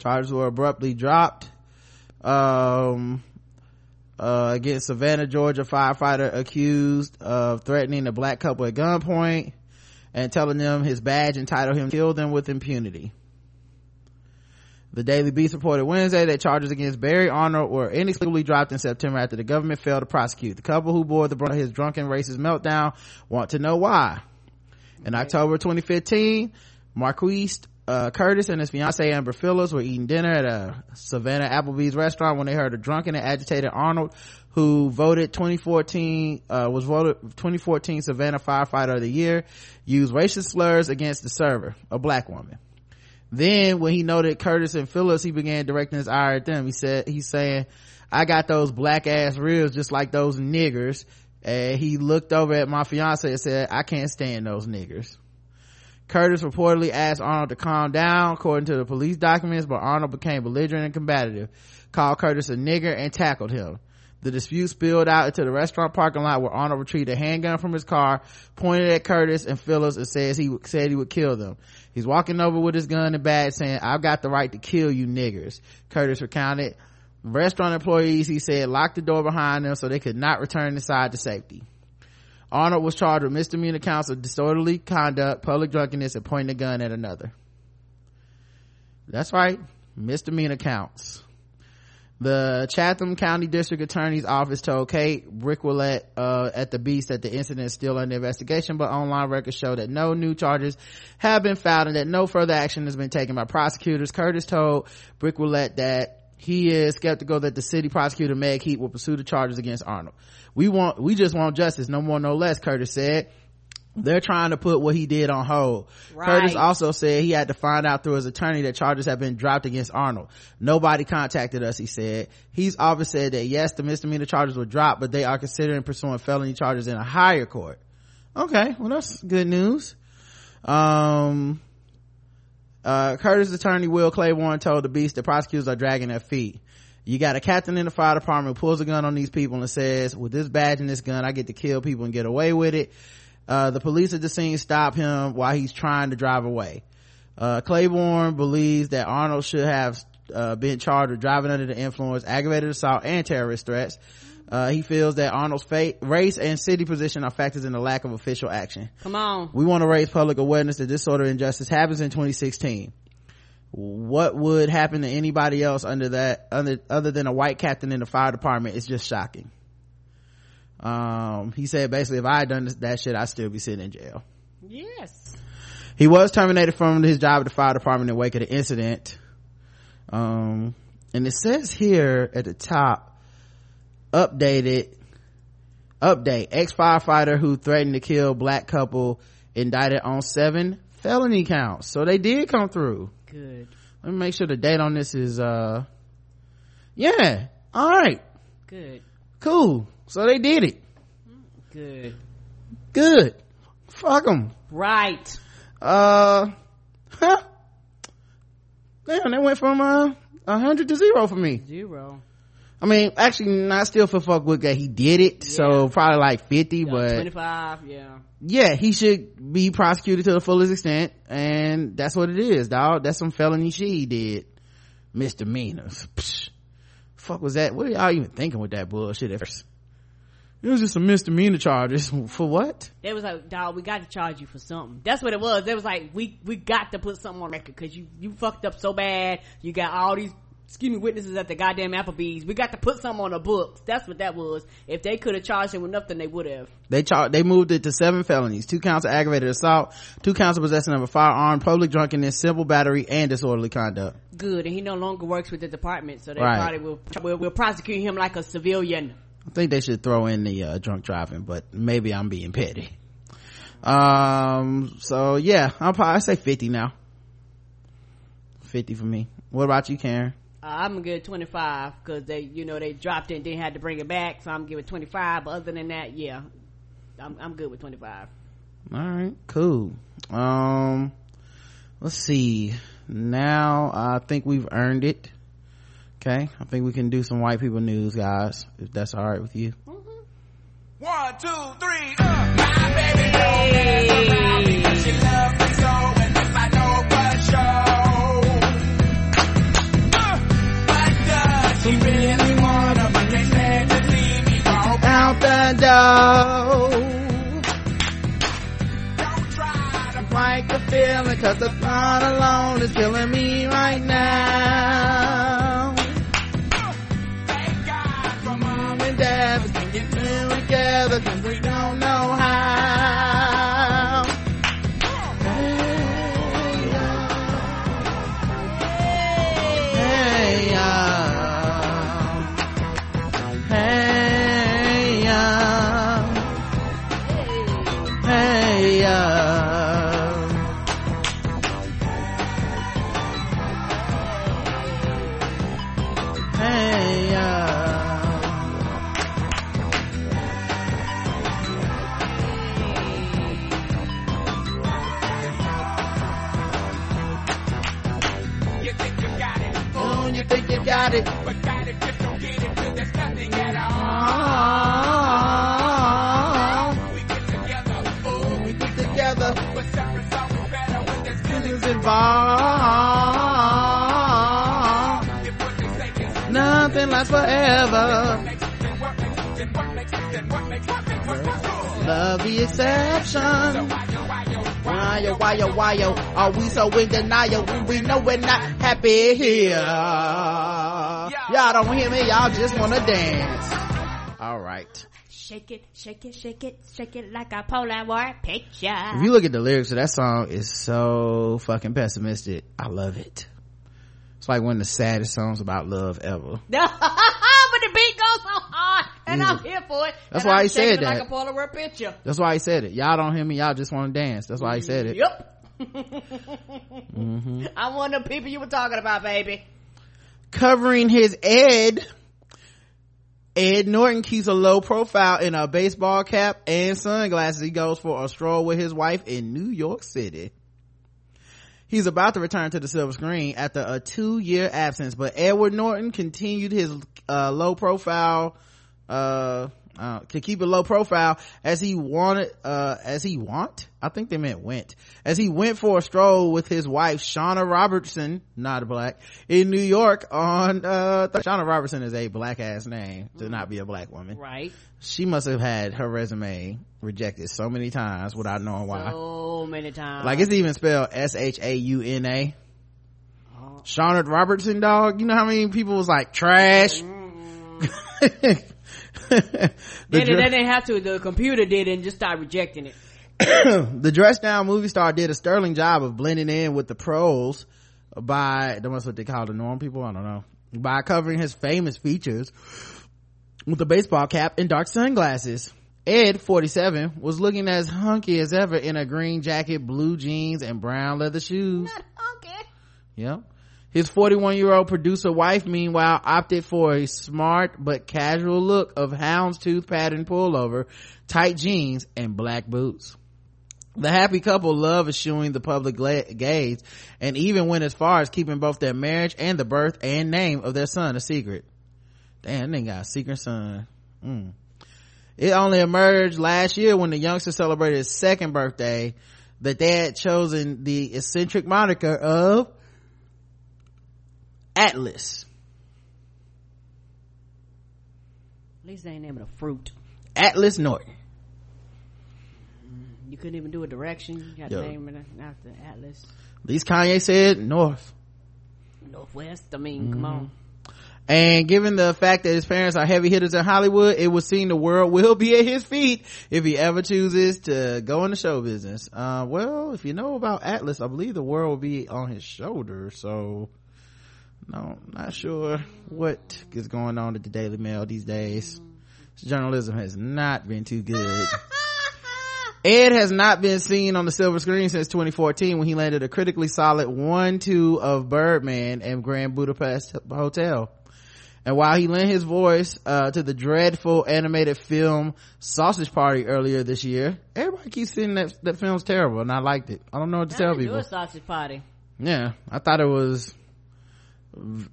Charges were abruptly dropped um uh against Savannah, Georgia firefighter accused of threatening a black couple at gunpoint and telling them his badge entitled him to kill them with impunity. The Daily Beast reported Wednesday that charges against Barry Arnold were inexplicably dropped in September after the government failed to prosecute. The couple who bore the brunt of his drunken racist meltdown want to know why. In okay. October twenty fifteen, Marquise Uh, Curtis and his fiancée Amber Phillips were eating dinner at a Savannah Applebee's restaurant when they heard a drunken and agitated Arnold, who voted twenty fourteen uh, was voted twenty fourteen Savannah Firefighter of the Year, use racist slurs against the server, a black woman. Then, when he noted Curtis and Phillips, he began directing his ire at them. He said, "He's saying, I got those black ass ribs just like those niggers," and he looked over at my fiancée and said, "I can't stand those niggers." Curtis reportedly asked Arnold to calm down, according to the police documents, but Arnold became belligerent and combative, called Curtis a nigger, and tackled him. The dispute spilled out into the restaurant parking lot, where Arnold retrieved a handgun from his car, pointed at Curtis and Phillips, and says he said he would kill them. He's walking over with his gun and badge, saying, "I've got the right to kill you niggers," Curtis recounted. Restaurant employees, he said, locked the door behind them so they could not return inside to safety. Arnold was charged with misdemeanor counts of disorderly conduct, public drunkenness, and pointing a gun at another. That's right, misdemeanor counts. The Chatham County District Attorney's Office told Kate Brickwillet uh, at the Beast that the incident is still under investigation, but online records show that no new charges have been filed and that no further action has been taken by prosecutors. Curtis told Brickwillet that he is skeptical that the city prosecutor Meg Heat will pursue the charges against Arnold. We want, we just want justice, no more, no less, Curtis said. They're trying to put what he did on hold. Right. Curtis also said he had to find out through his attorney that charges have been dropped against Arnold. Nobody contacted us, he said. His office said that yes, the misdemeanor charges were dropped, but they are considering pursuing felony charges in a higher court. Okay, well that's good news. Um, uh Curtis' attorney Will Claiborne told the Beast that prosecutors are dragging their feet. You got a captain in the fire department who pulls a gun on these people and says, with this badge and this gun, I get to kill people and get away with it. Uh the police at the scene stop him while he's trying to drive away. uh Claiborne believes that Arnold should have uh, been charged with driving under the influence, aggravated assault, and terrorist threats. Uh, he feels that Arnold's fate, race, and city position are factors in the lack of official action. Come on. We want to raise public awareness that this sort of injustice happens in twenty sixteen. What would happen to anybody else under that, under, other than a white captain in the fire department is just shocking. Um, he said basically, if I had done this, that shit, I'd still be sitting in jail. Yes. He was terminated from his job at the fire department in the wake of the incident. Um, and it says here at the top, updated update ex-firefighter who threatened to kill black couple indicted on seven felony counts, so they did come through good. Let me make sure the date on this is uh yeah all right good cool so they did it good good fuck them right uh huh damn they went from uh one hundred to zero for me. Zero. I mean, actually, not still for fuck with that he did it, yeah. So probably like fifty, yeah, but twenty-five, yeah. Yeah, he should be prosecuted to the fullest extent, and that's what it is, dog. That's some felony she did. Misdemeanors. Psh, fuck was that? What are y'all even thinking with that bullshit at first? It was just a misdemeanor charges for what? They was like, dog, we got to charge you for something. That's what it was. They was like, we we got to put something on record because you you fucked up so bad. You got all these excuse me witnesses at the goddamn Applebee's. We got to put something on the books. That's what that was. If they could have charged him with nothing, they would have. They char- they moved it to seven felonies: two counts of aggravated assault, two counts of possession of a firearm, public drunkenness, simple battery, and disorderly conduct. Good, and he no longer works with the department, so they right. probably will, will will prosecute him like a civilian. I think they should throw in the uh, drunk driving, but maybe I'm being petty. Um, so yeah, I'm probably I say fifty now. Fifty for me. What about you, Karen? Uh, I'm good twenty-five because they, you know, they dropped it and then had to bring it back, so I'm giving twenty-five. But other than that, yeah, I'm I'm good with twenty-five. All right, cool. Um, let's see. Now I think we've earned it. Okay, I think we can do some white people news, guys, if that's all right with you. Mm-hmm. One, two, three, up. Uh. My baby, don't me, but she loves me so, and if I know for sure, uh, but does she really want to make next man to leave me all out the door? Don't try to break the feeling, because the thought alone is killing me right now. Together, cause we don't know how. Hey, y'all. Hey, y'all. Hey, y'all. Hey, y'all. Got it, but got it, just don't get it, cause there's nothing at all. Oh, we get together, oh, we get together, but separate's always better when there's feelings involved. If what they say is nothing lasts forever, then what makes, then what makes, then what makes, what makes, what makes, love the exception. Why yo, why yo, why yo, are we so in denial when we know we're not happy here? Y'all don't hear me, y'all just wanna dance. All right. Shake it, shake it, shake it, shake it like a Polaroid picture. If you look at the lyrics of that song, it's so fucking pessimistic. I love it. It's like one of the saddest songs about love ever. But the beat goes so hard, and yeah. I'm here for it. That's why I'm he said that. Like a Polaroid picture. That's why he said it. Y'all don't hear me. Y'all just want to dance. That's why he said it. Yep. mm-hmm. I'm one of the people you were talking about, baby. Covering his Ed, Ed Norton keeps a low profile in a baseball cap and sunglasses. He goes for a stroll with his wife in New York City. He's about to return to the silver screen after a two-year absence, but Edward Norton continued his uh, low profile, uh, uh, to keep a low profile as he wanted, uh, as he want? I think they meant went. As he went for a stroll with his wife, Shauna Robertson, not a black, in New York on, uh, th- Shauna Robertson is a black ass name to mm. not be a black woman. Right. She must have had her resume rejected so many times without knowing why. So many times. Like, it's even spelled S H A U N A. Oh. Shauna Robertson, dog. You know how many people was like, trash? Mm. the then, dr- then they have to, the computer did it and just start rejecting it. The dressed down movie star did a sterling job of blending in with the pros by, that's what they call the norm people, I don't know, by covering his famous features with a baseball cap and dark sunglasses. Ed, forty-seven, was looking as hunky as ever in a green jacket, blue jeans, and brown leather shoes. Not hunky. Yep. His forty-one-year-old producer wife, meanwhile, opted for a smart but casual look of houndstooth pattern pullover, tight jeans, and black boots. The happy couple love eschewing the public gaze and even went as far as keeping both their marriage and the birth and name of their son a secret. Damn, they got a secret son. Mm. It only emerged last year when the youngster celebrated his second birthday that they had chosen the eccentric moniker of Atlas. At least they ain't naming a fruit. Atlas Norton. You couldn't even do a direction. You got to name it after Atlas. At least Kanye said north. Northwest. I mean, mm-hmm. come on. And given the fact that his parents are heavy hitters in Hollywood, it would seem the world will be at his feet if he ever chooses to go into show business. Uh, well, if you know about Atlas, I believe the world will be on his shoulder. So, no, not sure what is going on at the Daily Mail these days. Journalism has not been too good. Ed has not been seen on the silver screen since twenty fourteen, when he landed a critically solid one two of Birdman and Grand Budapest Hotel. And while he lent his voice uh to the dreadful animated film Sausage Party earlier this year, everybody keeps saying that that film's terrible, and I liked it. I don't know what to I tell people. Do a Sausage Party. Yeah, I thought it was.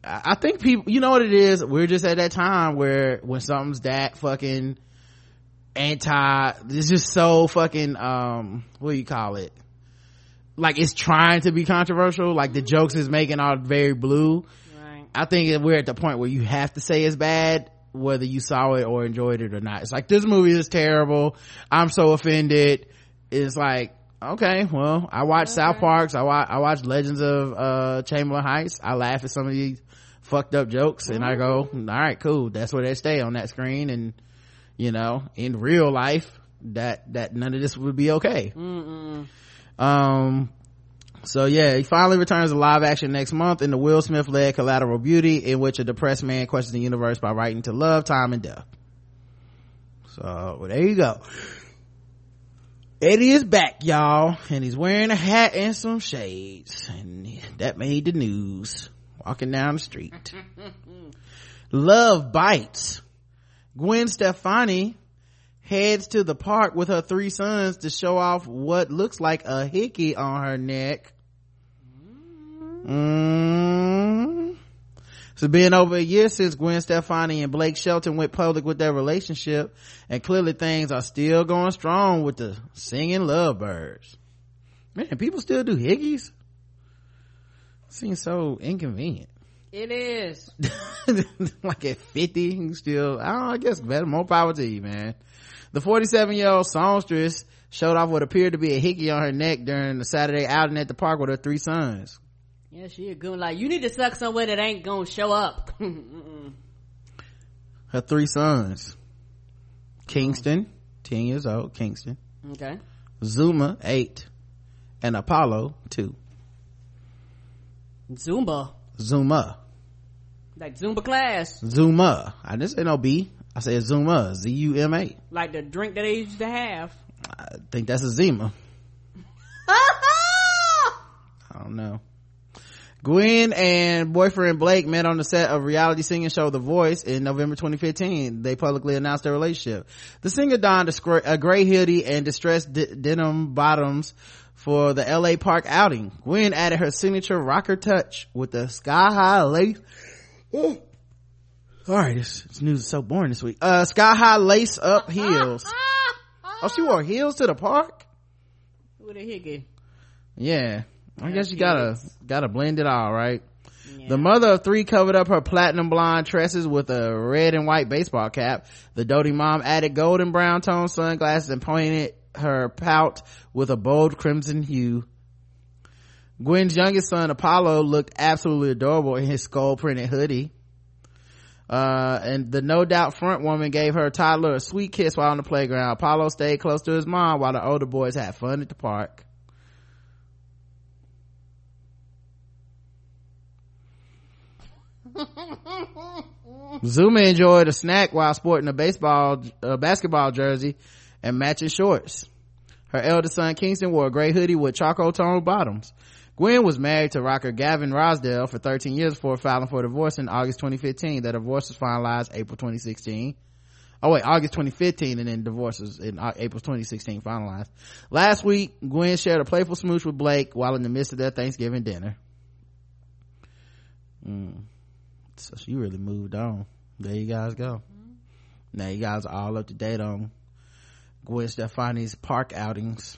I think people, you know what it is. We're just at that time where when something's that fucking anti, it's just so fucking um what do you call it? Like, it's trying to be controversial. Like, the jokes it's making are very blue. I think we're at the point where you have to say it's bad, whether you saw it or enjoyed it or not. It's like, this movie is terrible. I'm so offended. It's like, okay, well, I watched okay. South Parks. I watch, I watched Legends of uh, Chamberlain Heights. I laugh at some of these fucked up jokes, and I go, all right, cool. That's where they stay, on that screen. And, you know, in real life, that, that none of this would be okay. Mm-mm. Um, So yeah, he finally returns to live action next month in the Will Smith-led Collateral Beauty, in which a depressed man questions the universe by writing to love, time, and death. So well, there you go. Eddie is back, y'all, and he's wearing a hat and some shades, and that made the news. Walking down the street. Love Bites. Gwen Stefani heads to the park with her three sons to show off what looks like a hickey on her neck. Mm. It's been over a year since Gwen Stefani and Blake Shelton went public with their relationship, and clearly things are still going strong with the singing lovebirds. Man, people still do hickeys? Seems so inconvenient. It is. Like at fifty, you can still, I don't know, I guess better, more power to you, man. The forty-seven-year-old songstress showed off what appeared to be a hickey on her neck during the Saturday outing at the park with her three sons. Yeah, she a goon. Like, you need to suck somewhere that ain't gonna show up. Her three sons. Kingston, ten years old, Kingston. Okay. Zuma, eight. And Apollo, two. Zumba. Zuma. Like Zumba class. Zuma. I didn't say no B. I said Zuma. Z U M A. Like the drink that they used to have. I think that's a Zima. I don't know. Gwen and boyfriend Blake met on the set of reality singing show The Voice in November twenty fifteen. They publicly announced their relationship. The singer donned a gray hoodie and distressed d- denim bottoms for the L A park outing. Gwen added her signature rocker touch with the sky-high lace. Ooh. Sorry, this, this news is so boring this week. Uh, sky-high lace-up heels. Oh, she wore heels to the park? With a hickey. Yeah. I guess you gotta, gotta blend it all, right? Yeah. The mother of three covered up her platinum blonde tresses with a red and white baseball cap. The doting mom added golden brown tone sunglasses and pointed her pout with a bold crimson hue. Gwen's youngest son Apollo looked absolutely adorable in his skull printed hoodie, uh and the no doubt front woman gave her toddler a sweet kiss while on the playground. Apollo stayed close to his mom while the older boys had fun at the park. Zuma enjoyed a snack while sporting a baseball uh, basketball jersey and matching shorts. Her eldest son Kingston wore a gray hoodie with charcoal toned bottoms. Gwen was married to rocker Gavin Rosdale for thirteen years before filing for divorce in August twenty fifteen. Their divorce was finalized April twenty sixteen. Oh wait, August twenty fifteen, and then divorce was in April twenty sixteen finalized. Last week, Gwen shared a playful smooch with Blake while in the midst of their Thanksgiving dinner. Mm. So she really moved on. There you guys go. Now you guys are all up to date on Gwen Stefani's park outings.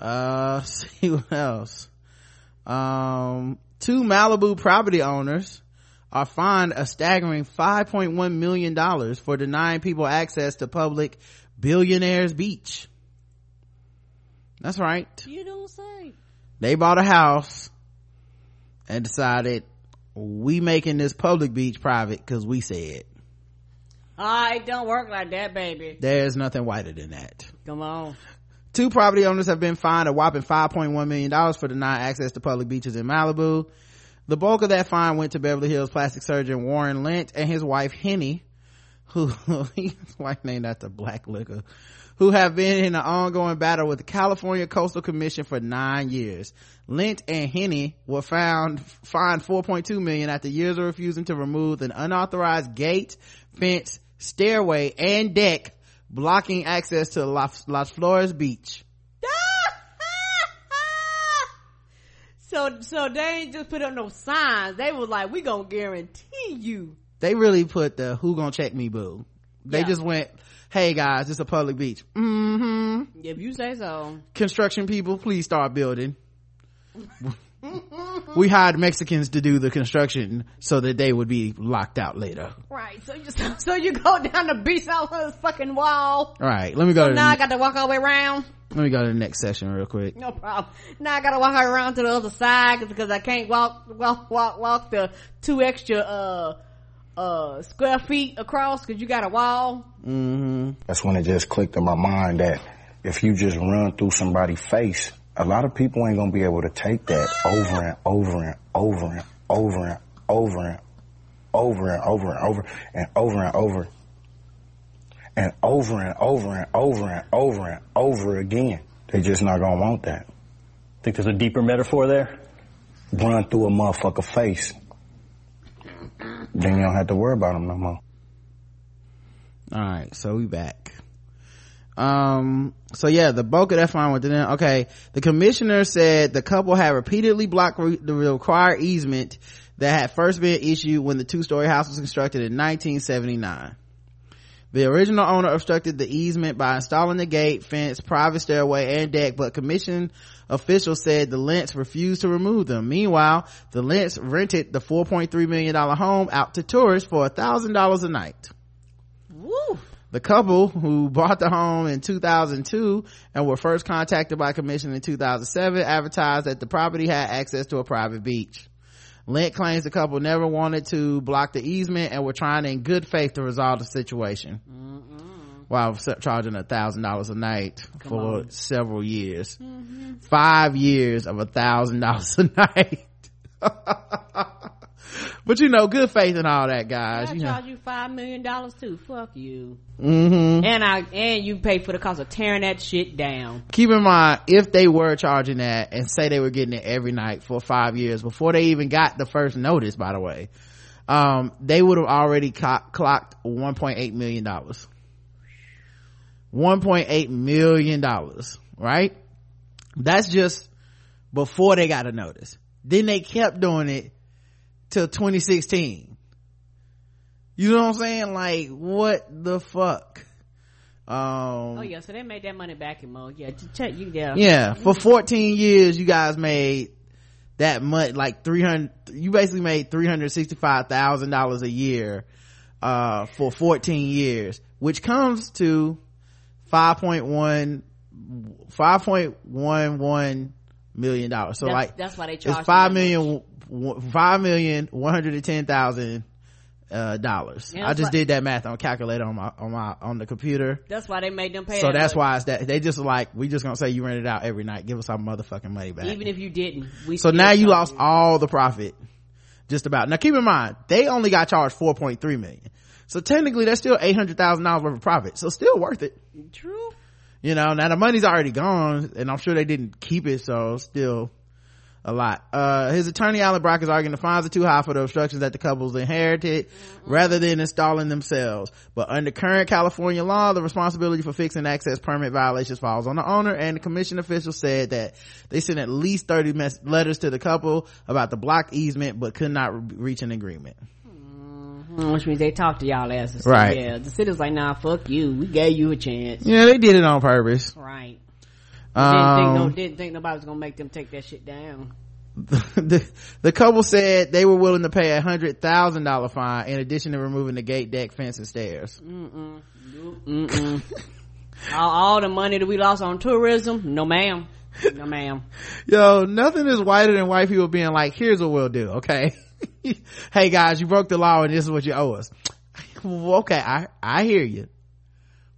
Uh, see what else. Um, two Malibu property owners are fined a staggering five point one million dollars for denying people access to public billionaires beach. That's right. You don't say. They bought a house and decided we making this public beach private because we said. Ah, it don't work like that, baby. There's nothing whiter than that. Come on. Two property owners have been fined a whopping five point one million dollars for denying access to public beaches in Malibu. The bulk of that fine went to Beverly Hills plastic surgeon Warren Lent and his wife Henny, who his wife named after Black Liquor, who have been in an ongoing battle with the California Coastal Commission for nine years. Lent and Henny were found fined four point two million dollars after years of refusing to remove an unauthorized gate, fence, stairway, and deck blocking access to Las, Las Flores Beach. So, so they ain't just put up no signs. They was like, we gonna guarantee you. They really put the who gonna check me boo. They yeah. just went, hey guys, it's a public beach. Mm-hmm. If you say so. Construction people, please start building. We hired Mexicans to do the construction so that they would be locked out later. Right. So you just, so you go down the beach out of the fucking wall. All right. Let me go. So to now the, I got to walk all the way around. Let me go to the next section real quick. No problem. Now I got to walk around to the other side because I can't walk, walk, walk, walk the two extra, uh, uh, square feet across because you got a wall. Mm-hmm. That's when it just clicked in my mind that if you just run through somebody's face, a lot of people ain't gonna be able to take that over and over and over and over and over and over and over and over and over and over and over and over and over and over and over again. They just not gonna want that. Think there's a deeper metaphor there? Run through a motherfucker face. Then you don't have to worry about them no more. All right, so we back. Um, so yeah, the bulk of that fine went to them. Okay. The commissioner said the couple had repeatedly blocked re- the required easement that had first been issued when the two-story house was constructed in nineteen seventy-nine. The original owner obstructed the easement by installing the gate, fence, private stairway, and deck, but commission officials said the Lents refused to remove them. Meanwhile, the Lents rented the four point three million dollars home out to tourists for one thousand dollars a night. Woo! The couple, who bought the home in two thousand two and were first contacted by commission in two thousand seven, advertised that the property had access to a private beach. Lent claims the couple never wanted to block the easement and were trying in good faith to resolve the situation. Mm-mm. While charging one thousand dollars a night Come for on. several years. Mm-hmm. Five years of one thousand dollars a night. But you know, good faith and all that, guys. I you charge know. you five million dollars too. Fuck you. Mm-hmm. And I and you pay for the cost of tearing that shit down. Keep in mind, if they were charging that and say they were getting it every night for five years before they even got the first notice, by the way, um, they would have already co- clocked one point eight million dollars. One point eight million dollars, right? That's just before they got a notice. Then they kept doing it till twenty sixteen. You know what I'm saying? Like, what the fuck? Um oh yeah, so they made that money back in mode. Yeah, check you yeah yeah for fourteen years you guys made that much, like three hundred, you basically made three hundred sixty-five thousand dollars a year uh for fourteen years, which comes to five point one five point one one million dollars. So that's, like that's why they charge it's five million five million one hundred and ten thousand uh dollars. I just why, did that math on calculator on my on my on the computer. That's why they made them pay. So that's money. Why it's that they just like, we just gonna say you rent it out every night, give us our motherfucking money back. Even if you didn't. We so now you lost you. all the profit. Just about. Now keep in mind, they only got charged four point three million. So technically that's still eight hundred thousand dollars worth of profit. So still worth it. True. You know, now the money's already gone and I'm sure they didn't keep it, so still a lot. Uh, his attorney, Alan Brock, is arguing the fines are too high for the obstructions that the couples inherited mm-hmm. rather than installing themselves. But under current California law, the responsibility for fixing access permit violations falls on the owner, and the commission officials said that they sent at least thirty mes- letters to the couple about the blocked easement but could not re- reach an agreement. Mm-hmm. Which means they talked to y'all asses. Right. Yeah, the city's like, nah, fuck you. We gave you a chance. Yeah, they did it on purpose. Right. Didn't think, no, didn't think nobody was gonna make them take that shit down. the, the couple said they were willing to pay a hundred thousand dollar fine in addition to removing the gate, deck, fence, and stairs. Mm-mm. Mm-mm. all, all the money that we lost on tourism, no ma'am. No ma'am. Yo, nothing is whiter than white people being like, here's what we'll do, okay? Hey guys, you broke the law and this is what you owe us. Okay, I, I hear you.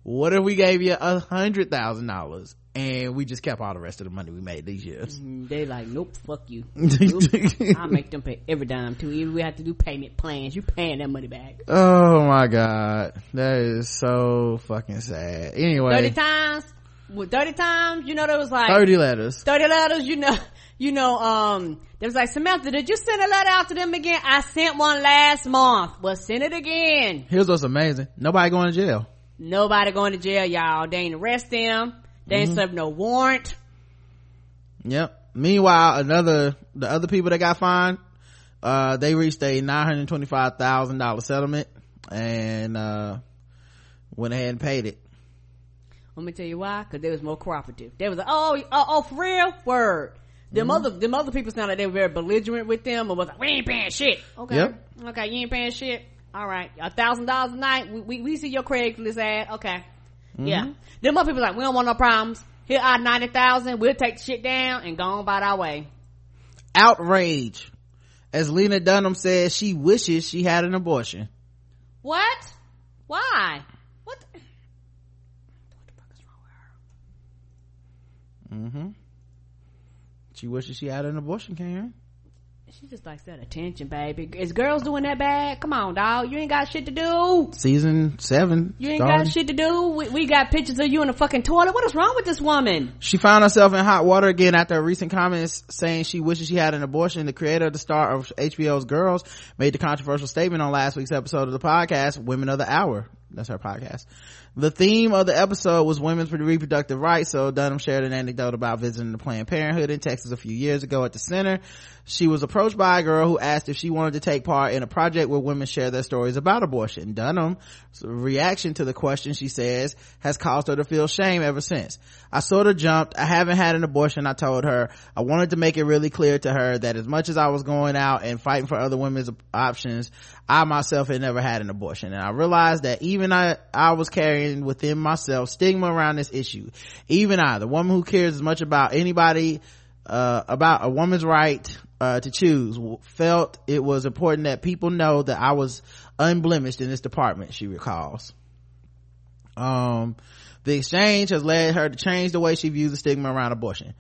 What if we gave you a hundred thousand dollars and we just kept all the rest of the money we made these years? They like, nope, fuck you. I make them pay every dime too. Even we have to do payment plans. You paying that money back. Oh my God. That is so fucking sad. Anyway. thirty times? Well, thirty times, you know, there was like thirty letters. thirty letters, you know, you know, um, there was like, Samantha, did you send a letter out to them again? I sent one last month. Well, send it again. Here's what's amazing. Nobody going to jail. Nobody going to jail, y'all. They ain't arrest them. They ain't mm-hmm. serve no warrant. Yep. Meanwhile, another, the other people that got fined, uh, they reached a nine hundred twenty-five thousand dollars settlement and, uh, went ahead and paid it. Let me tell you why, because they was more cooperative. They was like, oh, oh, oh for real? Word. Them, mm-hmm. other, them other people sounded like they were very belligerent with them, but was like, we ain't paying shit. Okay. Yep. Okay, you ain't paying shit. All right. A thousand dollars a night. We, we, we see your Craigslist ad. Okay. Mm-hmm. Yeah. Them other people like, we don't want no problems. Here are ninety thousand. We'll take the shit down and go on by our way. Outrage. As Lena Dunham says, she wishes she had an abortion. What? Why? What the? Mm-hmm. She wishes she had an abortion, Karen. She just likes that attention, baby. Is girls doing that bad? Come on, dog. You ain't got shit to do. Season seven. You ain't started. Got shit to do. We, we got pictures of you in a fucking toilet. What is wrong with this woman? She found herself in hot water again after recent comments saying she wishes she had an abortion. The creator of the star of H B O's Girls made the controversial statement on last week's episode of the podcast, Women of the Hour. That's her podcast. The theme of the episode was women's reproductive rights, so Dunham shared an anecdote about visiting the Planned Parenthood in Texas a few years ago at the center. She was approached by a girl who asked if she wanted to take part in a project where women share their stories about abortion. Dunham's reaction to the question, she says, has caused her to feel shame ever since. I sort of jumped. I haven't had an abortion, I told her. I wanted to make it really clear to her that as much as I was going out and fighting for other women's options, I myself had never had an abortion, and I realized that even I, I was carrying within myself stigma around this issue. Even I, the woman who cares as much about anybody, uh, about a woman's right, uh, to choose, felt it was important that people know that I was unblemished in this department, she recalls. Um, the exchange has led her to change the way she views the stigma around abortion.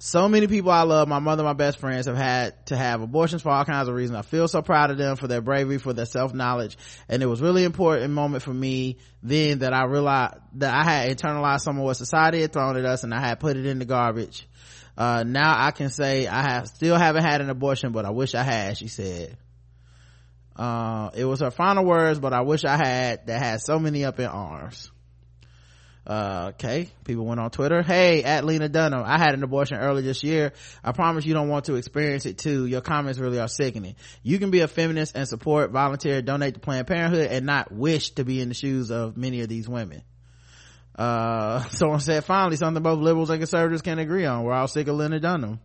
So many people I love, my mother, my best friends, have had to have abortions for all kinds of reasons. I feel so proud of them for their bravery, for their self-knowledge. And it was really important moment for me then that I realized that I had internalized some of what society had thrown at us and I had put it in the garbage. Uh, now I can say I have still haven't had an abortion, but I wish I had, she said. Uh, it was her final words, but I wish I had, that had so many up in arms. Uh, okay, people went on Twitter. Hey, at Lena Dunham, I had an abortion earlier this year. I promise you don't want to experience it too. Your comments really are sickening. You can be a feminist and support, volunteer, donate to Planned Parenthood and not wish to be in the shoes of many of these women. Uh, someone said, finally, something both liberals and conservatives can agree on. We're all sick of Lena Dunham.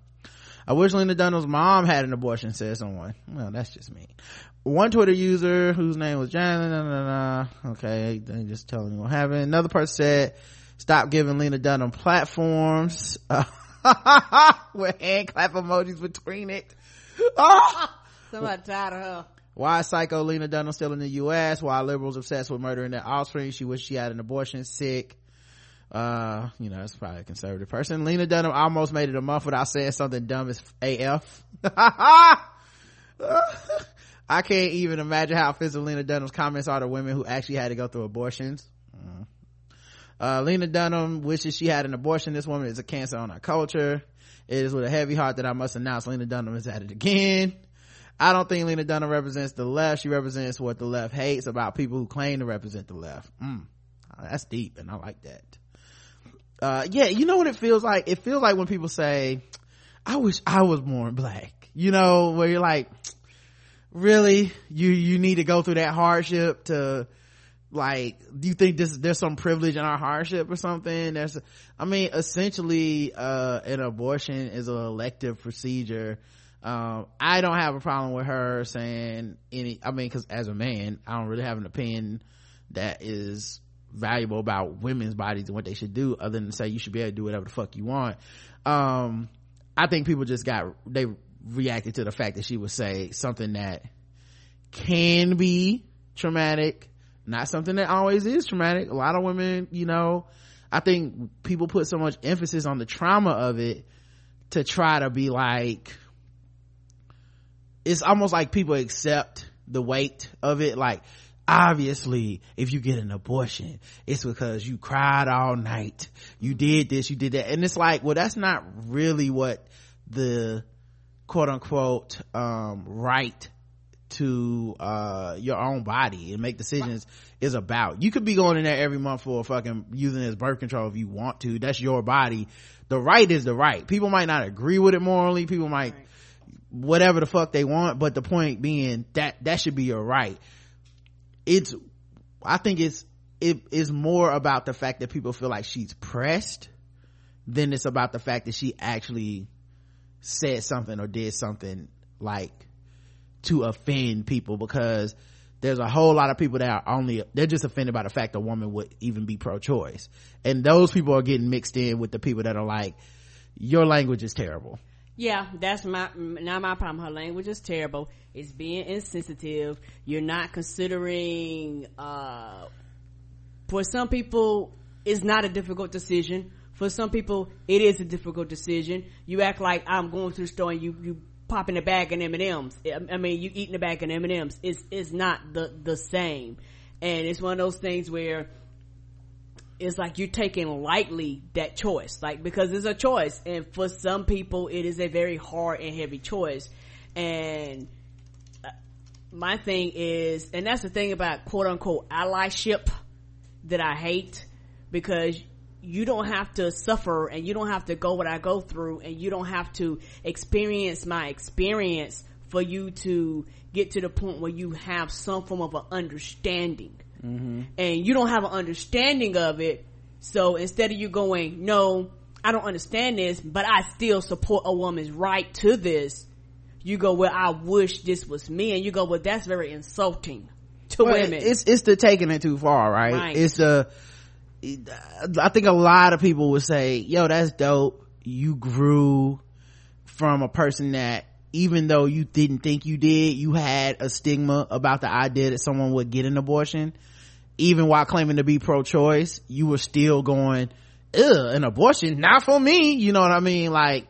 I wish Lena Dunham's mom had an abortion, said someone. Well, that's just mean. One Twitter user whose name was Janet, nah, nah, nah. Okay, they just telling you what happened. Another person said, stop giving Lena Dunham platforms. Uh, with hand clap emojis between it. Oh! Somebody tired of her. Why is psycho Lena Dunham still in the U S? Why are liberals obsessed with murdering their offspring? She wished she had an abortion. Sick. Uh, you know, that's probably a conservative person. Lena Dunham almost made it a month without saying something dumb as A F. I can't even imagine how offensive Lena Dunham's comments are to women who actually had to go through abortions. Uh, uh, Lena Dunham wishes she had an abortion. This woman is a cancer on our culture. It is with a heavy heart that I must announce Lena Dunham is at it again. I don't think Lena Dunham represents the left. She represents what the left hates about people who claim to represent the left. Mm, that's deep, and I like that. Uh, yeah, you know what it feels like? It feels like when people say, I wish I was born black. You know, where you're like, really? You, you need to go through that hardship to, like, do you think this there's some privilege in our hardship or something? There's, I mean, essentially, uh, an abortion is an elective procedure. Um, I don't have a problem with her saying any, I mean, because as a man, I don't really have an opinion that is valuable about women's bodies and what they should do, other than say you should be able to do whatever the fuck you want. Um, I think people just got, they reacted to the fact that she would say something that can be traumatic, not something that always is traumatic. A lot of women, you know, I think people put so much emphasis on the trauma of it to try to be like, it's almost like people accept the weight of it. Like, obviously, if you get an abortion, it's because you cried all night, you did this, you did that. And it's like, well, that's not really what the quote unquote um right to uh your own body and make decisions is about. You could be going in there every month for a fucking using as birth control if you want to. That's your body. The right is the right. People might not agree with it morally, people might right. whatever the fuck they want, but the point being that that should be your right. It's I think it's it is more about the fact that people feel like she's pressed than it's about the fact that she actually said something or did something like to offend people, because there's a whole lot of people that are only they're just offended by the fact a woman would even be pro-choice, and those people are getting mixed in with the people that are like, your language is terrible. Yeah, that's my not my problem. Her language is terrible, it's being insensitive, you're not considering uh for some people it's not a difficult decision. For some people, it is a difficult decision. You act like I'm going to the store and you, you popping a bag of M and M's. I mean, you eating a bag of M and M's. It's, it's not the, the same. And it's one of those things where it's like you're taking lightly that choice. Like, because it's a choice. And for some people, it is a very hard and heavy choice. And my thing is, and that's the thing about quote unquote allyship that I hate, because you don't have to suffer and you don't have to go what I go through and you don't have to experience my experience for you to get to the point where you have some form of an understanding. Mm-hmm. And you don't have an understanding of it, so instead of you going, no, I don't understand this, but I still support a woman's right to this, you go, well, I wish this was me. And you go, well, that's very insulting to well, women. It's it's the taking it too far, right? Right. It's the I think a lot of people would say, yo, that's dope, you grew from a person that, even though you didn't think you did, you had a stigma about the idea that someone would get an abortion. Even while claiming to be pro-choice, you were still going, ugh, an abortion, not for me, you know what I mean? Like,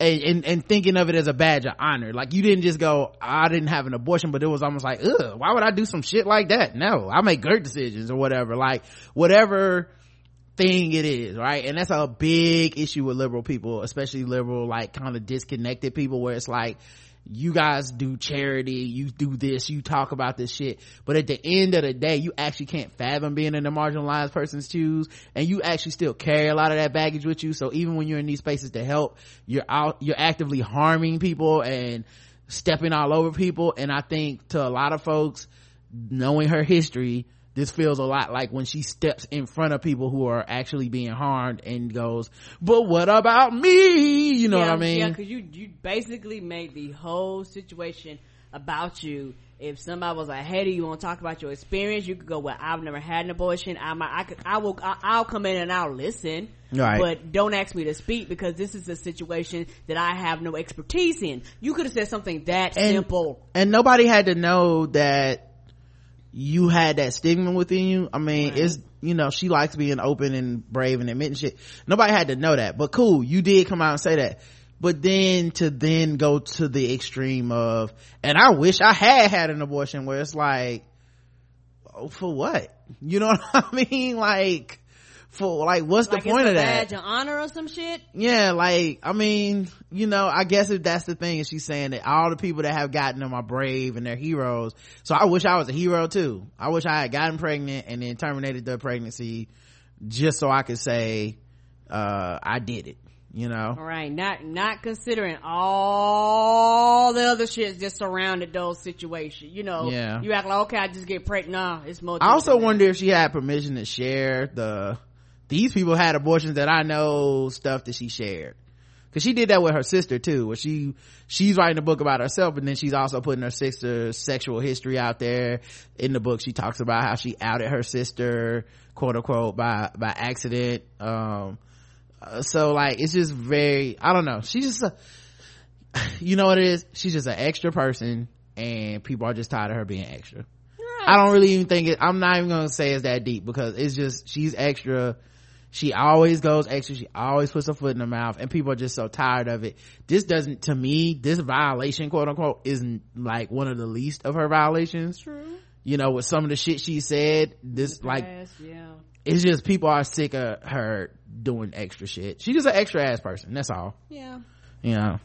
and, and and thinking of it as a badge of honor. Like, you didn't just go, I didn't have an abortion, but it was almost like, ugh, why would I do some shit like that? No, I make great decisions or whatever, like whatever thing it is, right? And that's a big issue with liberal people, especially liberal, like, kind of disconnected people, where it's like, you guys do charity, you do this, you talk about this shit, but at the end of the day, you actually can't fathom being in the marginalized person's shoes, and you actually still carry a lot of that baggage with you. So even when you're in these spaces to help, you're out, you're actively harming people and stepping all over people. And I think to a lot of folks, knowing her history, this feels a lot like when she steps in front of people who are actually being harmed and goes, but what about me? You know yeah, what I mean? Yeah, because you, you basically made the whole situation about you. If somebody was like, hey, do you want to talk about your experience? You could go, well, I've never had an abortion. I might, I could, I will, I, I'll come in and I'll listen. Right. But don't ask me to speak, because this is a situation that I have no expertise in. You could have said something that and, simple. And nobody had to know that you had that stigma within you. I mean, right. It's, you know, she likes being open and brave and admitting shit. Nobody had to know that, but cool, you did come out and say that. But then to then go to the extreme of, and I wish I had had an abortion, where it's like, oh, for what? You know what I mean? Like, for like, what's like the point of that? Badge of honor or some shit? Yeah, like, I mean, you know, I guess if that's the thing, and she's saying that all the people that have gotten them are brave and they're heroes, so I wish I was a hero too. I wish I had gotten pregnant and then terminated the pregnancy just so I could say, uh, I did it. you know. Right. Not not considering all the other shit just surrounded those situations. You know, yeah. You act like, okay, I just get pregnant. Nah, it's more. I also wonder if she had permission to share the, these people had abortions that I know stuff that she shared. Cause she did that with her sister too, where she, she's writing a book about herself and then she's also putting her sister's sexual history out there. In the book, she talks about how she outed her sister, quote unquote, by, by accident. Um, so like, it's just very, I don't know. She's just, a, you know what it is? She's just an extra person and people are just tired of her being extra. Right. I don't really even think it, I'm not even going to say it's that deep because it's just, she's extra. She always goes extra. She always puts her foot in her mouth and people are just so tired of it. This doesn't, to me, this violation, quote unquote, isn't like one of the least of her violations. True. You know, with some of the shit she said, this past, like, yeah. It's just people are sick of her doing extra shit. She's just an extra ass person. That's all. Yeah. You know,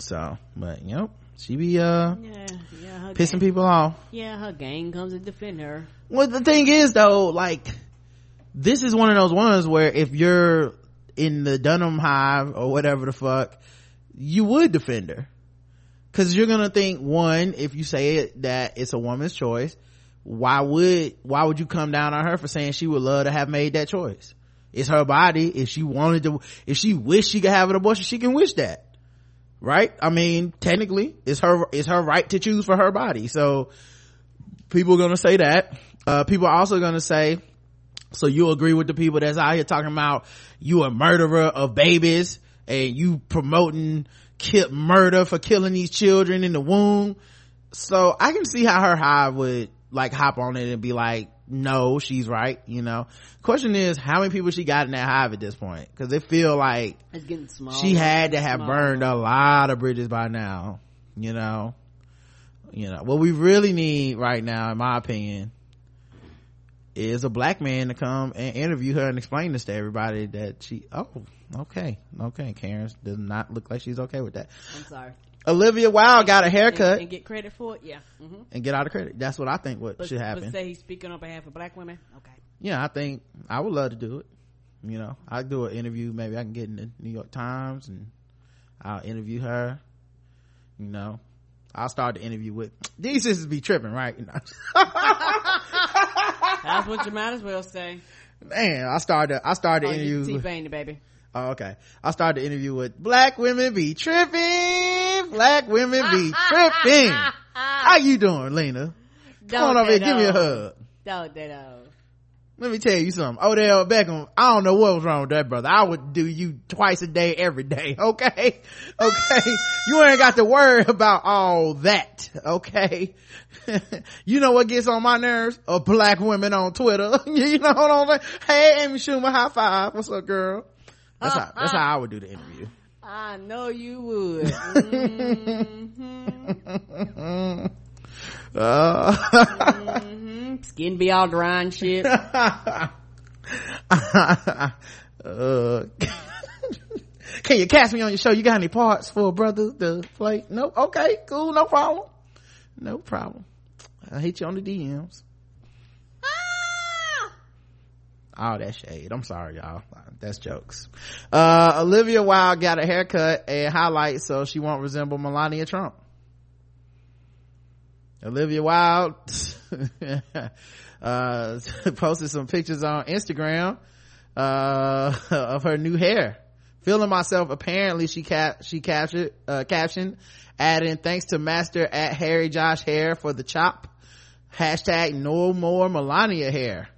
so, but you know, she be, uh, yeah, yeah, pissing gang. people off. Yeah. Her gang comes to defend her. Well, the thing is though, like, this is one of those ones where if you're in the Dunham hive or whatever the fuck, you would defend her. Cause you're gonna think, one, if you say it, that it's a woman's choice, why would, why would you come down on her for saying she would love to have made that choice? It's her body. If she wanted to, if she wished she could have an abortion, she can wish that. Right? I mean, technically, it's her, it's her right to choose for her body. So people are gonna say that. Uh, people are also gonna say, so you agree with the people that's out here talking about you a murderer of babies and you promoting kill murder for killing these children in the womb. So I can see how her hive would like hop on it and be like, no, she's right. You know, question is how many people she got in that hive at this point? Cause it feel like it's getting small. She had to have smaller. burned a lot of bridges by now. You know, you know, what we really need right now, in my opinion, is a black man to come and interview her and explain this to everybody that she, oh, okay, okay, Karen does not look like she's okay with that. I'm sorry. Olivia Wilde got a haircut. And, and get credit for it, yeah. Mm-hmm. And get out of credit. That's what I think what but, should happen. But say he's speaking on behalf of black women? Okay. Yeah, I think, I would love to do it. You know, I'd do an interview, maybe I can get in the New York Times and I'll interview her, you know. I'll start the interview with, these sisters be tripping, right? You know? That's what you might as well say. Man, I started, I started oh, the interview. You T-Pain, baby. Oh, okay. I started the interview with, black women be tripping. Black women be tripping. How you doing, Lena? Come don't on over here. Don't. Give me a hug. Don't, they don't. Let me tell you something. Odell Beckham, I don't know what was wrong with that brother. I would do you twice a day, every day. Okay. Okay. You ain't got to worry about all that. Okay. You know what gets on my nerves? A black woman on Twitter. You know what I'm saying? Hey, Amy Schumer, high five. What's up, girl? That's, uh, how, that's uh, how I would do the interview. I know you would. Mm-hmm. Uh. Mm-hmm. Skin be all dry and shit. uh, Can you cast me on your show? You got any parts for a brother to play? Nope. Okay, cool, no problem. No problem. I'll hit you on the D Ms. Ah! All that shade. I'm sorry, y'all. That's jokes. Uh, Olivia Wilde got a haircut and highlights so she won't resemble Melania Trump. Olivia Wilde uh, posted some pictures on Instagram uh, of her new hair. Feeling myself, apparently she cap- she captured, uh, captioned, adding thanks to master at Harry Josh Hair for the chop. Hashtag no more Melania hair.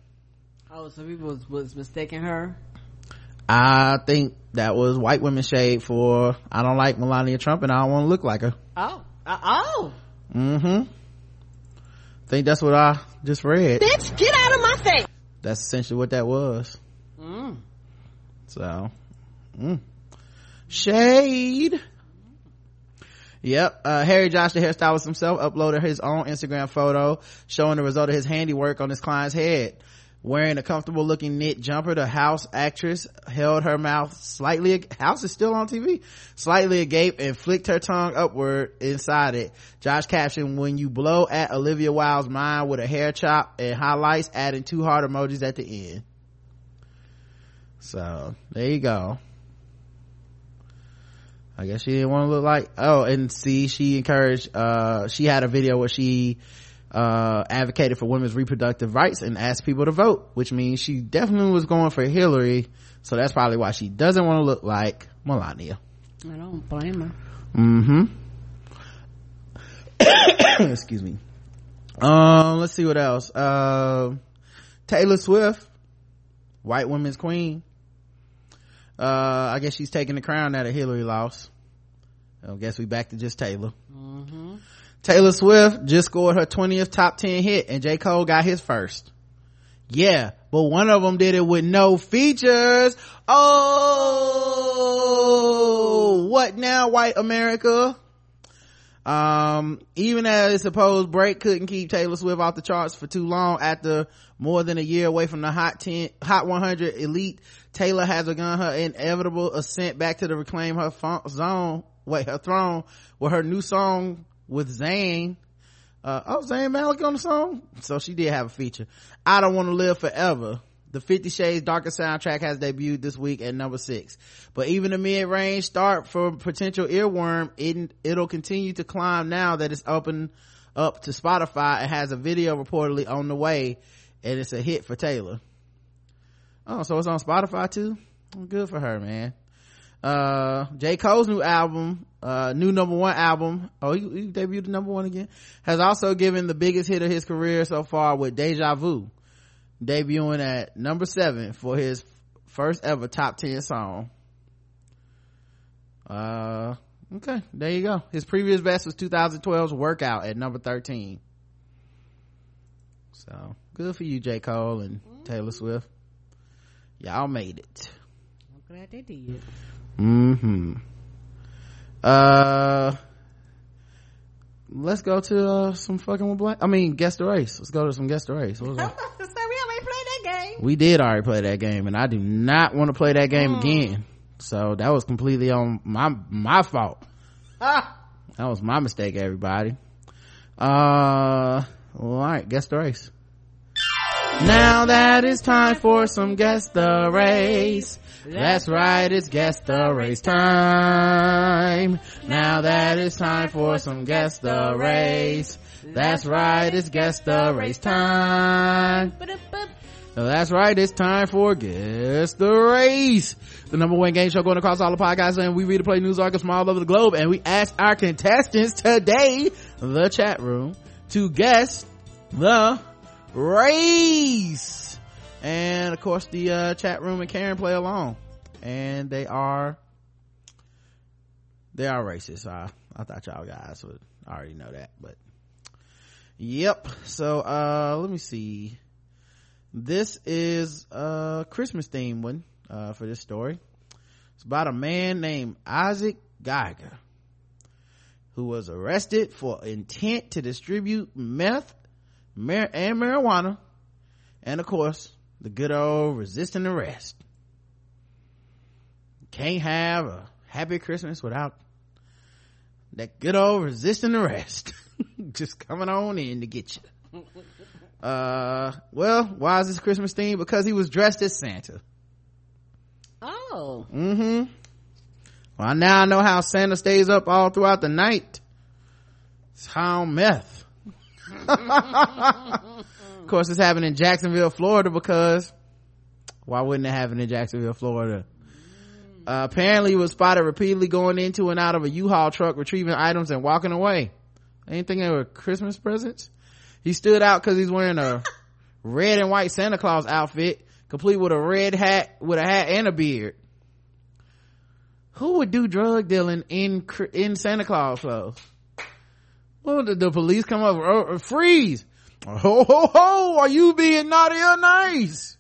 Oh, so people was, was mistaking her? I think that was white women shade for I don't like Melania Trump and I don't want to look like her. Oh. Uh, oh. Mm-hmm. I think that's what I just read. Bitch, get out of my face. That's essentially what that was. Mm. So. Mm. Shade. Yep. uh Harry Josh, the hairstylist himself, uploaded his own Instagram photo showing the result of his handiwork on his client's head. Wearing a comfortable looking knit jumper, the house actress held her mouth slightly ag- house is still on T V slightly agape and flicked her tongue upward inside it. Josh captioned, when you blow at Olivia Wilde's mind with a hair chop and highlights, adding two heart emojis at the end. So there you go. I guess she didn't want to look like, oh, and see, she encouraged, uh, she had a video where she, uh, advocated for women's reproductive rights and asked people to vote, which means she definitely was going for Hillary. So that's probably why she doesn't want to look like Melania. I don't blame her. Mm-hmm. Excuse me. Um, let's see what else. Uh, Taylor Swift, white woman's queen. uh I guess she's taking the crown out of Hillary loss. I guess we back to just Taylor. Mm-hmm. Taylor Swift just scored her twentieth top ten hit, and J. Cole got his first. Yeah, but one of them did it with no features. Oh, what now, white America? Um even as a supposed break couldn't keep Taylor Swift off the charts for too long. After more than a year away from the hot ten hot one hundred elite, Taylor has begun her inevitable ascent back to the reclaim her zone wait her throne with her new song with Zayn. Uh oh Zayn Malik on the song, so she did have a feature. I Don't Want to Live Forever. The fifty Shades Darker soundtrack has debuted this week at number six. But even a mid-range start for potential earworm, it, it'll continue to climb now that it's open up to Spotify. It has a video reportedly on the way, and it's a hit for Taylor. Oh, so it's on Spotify too? Good for her, man. Uh, J. Cole's new album, uh, new number one album. Oh, he, he debuted the number one again. Has also given the biggest hit of his career so far with Deja Vu, debuting at number seven for his first ever top ten song. Uh okay, there you go. His previous best was twenty twelve's Workout at number thirteen. So good for you, J. Cole and Taylor Swift. Y'all made it. I'm glad they did. Mm-hmm. Uh let's go to uh, some fucking with black I mean guess the race. Let's go to some guess the race. What was that? We did already play that game, and I do not want to play that game mm. again. So that was completely on my my fault. Ah. That was my mistake, everybody. Uh, all right, guess the race. Now that it's time for some guess the race. That's right, it's guess the race time. Now that it's time for some guess the race. That's right, it's guess the race time. So that's right, it's time for Guess the Race, the number one game show going across all the podcasts, and we read and play news articles from all over the globe, and we ask our contestants today, the chat room, to guess the race. And of course the uh, chat room and Karen play along, and they are they are racist. I, I thought y'all guys would already know that, but yep. So uh let me see. This is a Christmas themed one uh for this story. It's about a man named Isaac Geiger who was arrested for intent to distribute meth mar- and marijuana, and of course the good old resisting arrest. Can't have a happy Christmas without that good old resisting arrest just coming on in to get you. Uh well, why is this Christmas theme? Because he was dressed as Santa. Oh. Mm-hmm. Well, now I know how Santa stays up all throughout the night. It's how meth. Of course, this happened in Jacksonville, Florida, because why wouldn't it happen in Jacksonville, Florida? Uh, apparently he was spotted repeatedly going into and out of a U-Haul truck, retrieving items and walking away. Anything that were Christmas presents? He stood out because he's wearing a red and white Santa Claus outfit, complete with a red hat, with a hat and a beard. Who would do drug dealing in in Santa Claus clothes? Well, did the police come up? Oh, freeze! Ho ho ho! Are you being naughty or nice?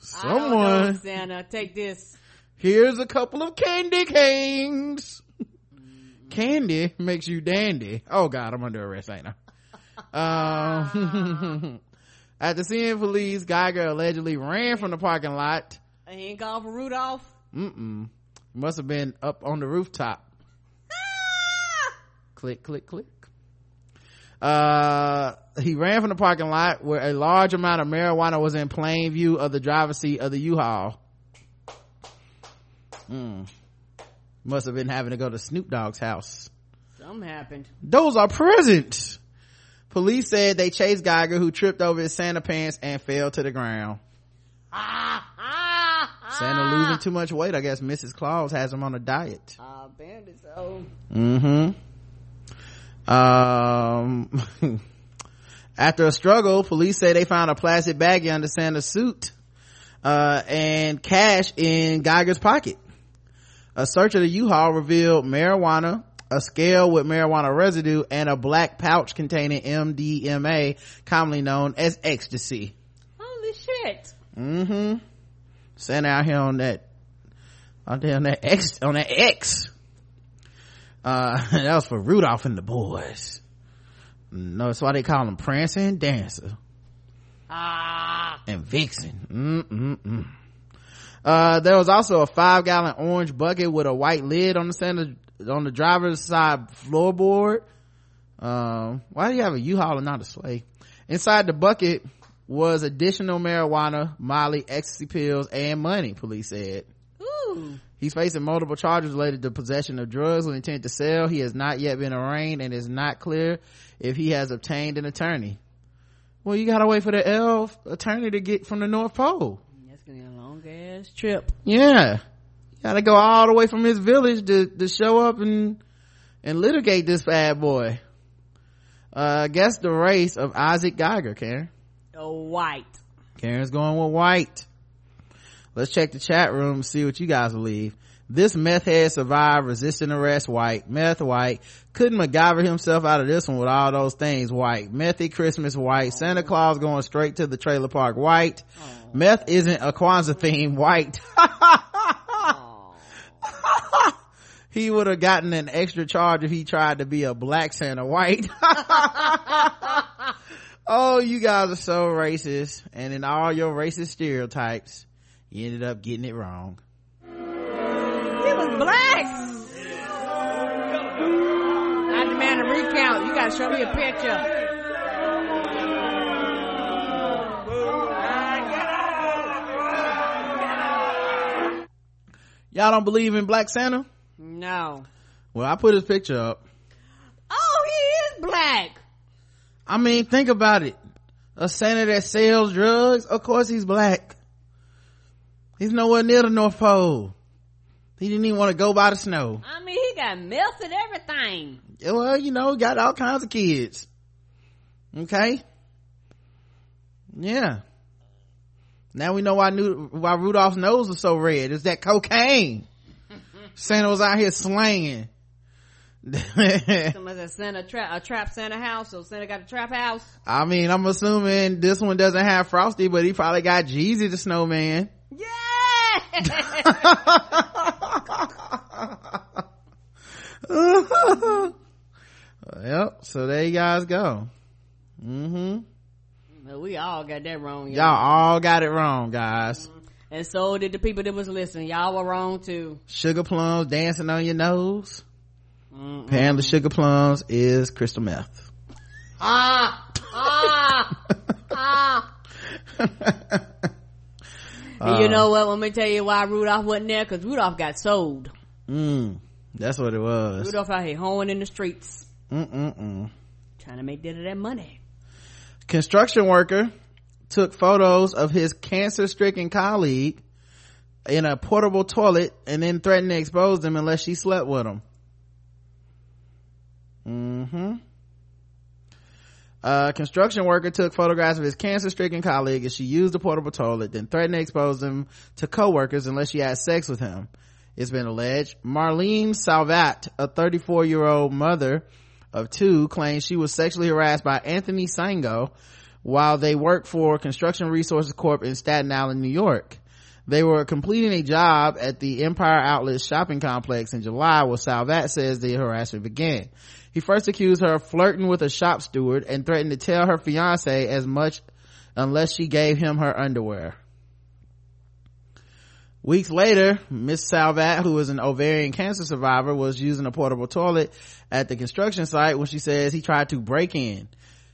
Someone, I don't know, Santa, take this. Here's a couple of candy canes. Candy makes you dandy. Oh god, I'm under arrest right now. Um after seeing police, Geiger allegedly ran from the parking lot. He ain't gone for Rudolph. Mm-mm. Must have been up on the rooftop. Ah! Click click click. Uh he ran from the parking lot where a large amount of marijuana was in plain view of the driver's seat of the U-Haul. Mm. Must have been having to go to Snoop Dogg's house. Something happened. Those are presents. Police said they chased Geiger, who tripped over his Santa pants and fell to the ground. Ah, ah, ah. Santa losing too much weight. I guess Missus Claus has him on a diet. Ah, uh, bandits, oh. Mm-hmm. Um, after a struggle, police say they found a plastic baggie under Santa's suit, uh, and cash in Geiger's pocket. A search of the U-Haul revealed marijuana, a scale with marijuana residue, and a black pouch containing M D M A, commonly known as ecstasy. Holy shit. Mm-hmm. Santa out here on that, out there on that X, on that X. Uh, that was for Rudolph and the boys. No, that's why they call him Prancer and Dancer. Ah. And Vixen. Mm-mm-mm. Uh, there was also a five gallon orange bucket with a white lid on the Santa, on the driver's side floorboard. Um why do you have a U-Haul and not a sleigh? Inside the bucket was additional marijuana, molly, ecstasy pills, and money, police said. Ooh. He's facing multiple charges related to possession of drugs with intent to sell. He has not yet been arraigned, and it's not clear if he has obtained an attorney. Well, you gotta wait for the elf attorney to get from the North Pole. That's gonna be a long ass trip. Yeah, gotta go all the way from his village to, to show up and and litigate this bad boy. Uh guess the race of Isaac Geiger, Karen. Oh, white. Karen's going with white. Let's check the chat room and see what you guys believe. This meth head survived resisting arrest, white. Meth, white. Couldn't MacGyver himself out of this one with all those things, white. Methy Christmas, white. Santa Claus going straight to the trailer park, white. Oh. Meth isn't a Kwanzaa theme, white. He would have gotten an extra charge if he tried to be a black Santa, white. Oh, you guys are so racist, and in all your racist stereotypes, you ended up getting it wrong. It was blacks. I demand a recount. You gotta show me a picture. Y'all don't believe in Black Santa? No. Well, I put his picture up. Oh, he is black. I mean, think about it. A Santa that sells drugs, of course he's black. He's nowhere near the North Pole. He didn't even want to go by the snow. I mean, he got melted everything. Well, you know, got all kinds of kids. Okay. Yeah. Now we know why new, why Rudolph's nose was so red. It's that cocaine. Santa was out here slanging. Somebody said Santa tra- a trap Santa house, so Santa got a trap house. I mean, I'm assuming this one doesn't have Frosty, but he probably got Jeezy the Snowman. Yeah. Yep. So there you guys go. Mm-hmm. We all got that wrong, y'all. Y'all all got it wrong, guys. Mm-hmm. And so did the people that was listening. Y'all were wrong too. Sugar plums dancing on your nose. Mm-mm. Apparently sugar plums is crystal meth. Ah, ah, ah. Uh, you know what? Let me tell you why Rudolph wasn't there. Because Rudolph got sold. Mm, that's what it was. Rudolph out here hoeing in the streets. Mm-mm-mm. Trying to make dinner that money. Construction worker took photos of his cancer-stricken colleague in a portable toilet and then threatened to expose them unless she slept with him. Mm-hmm. A construction worker took photographs of his cancer-stricken colleague and she used the portable toilet, then threatened to expose him to co-workers unless she had sex with him, it's been alleged. Marlene Salvat, a thirty-four-year-old mother of two, claims she was sexually harassed by Anthony Sango while they worked for Construction Resources Corp in Staten Island, New York. They were completing a job at the Empire Outlet shopping complex in July, where Salvat says the harassment began. He first accused her of flirting with a shop steward and threatened to tell her fiance as much unless she gave him her underwear. Weeks later, Miss Salvat, who is an ovarian cancer survivor, was using a portable toilet at the construction site when she says he tried to break in.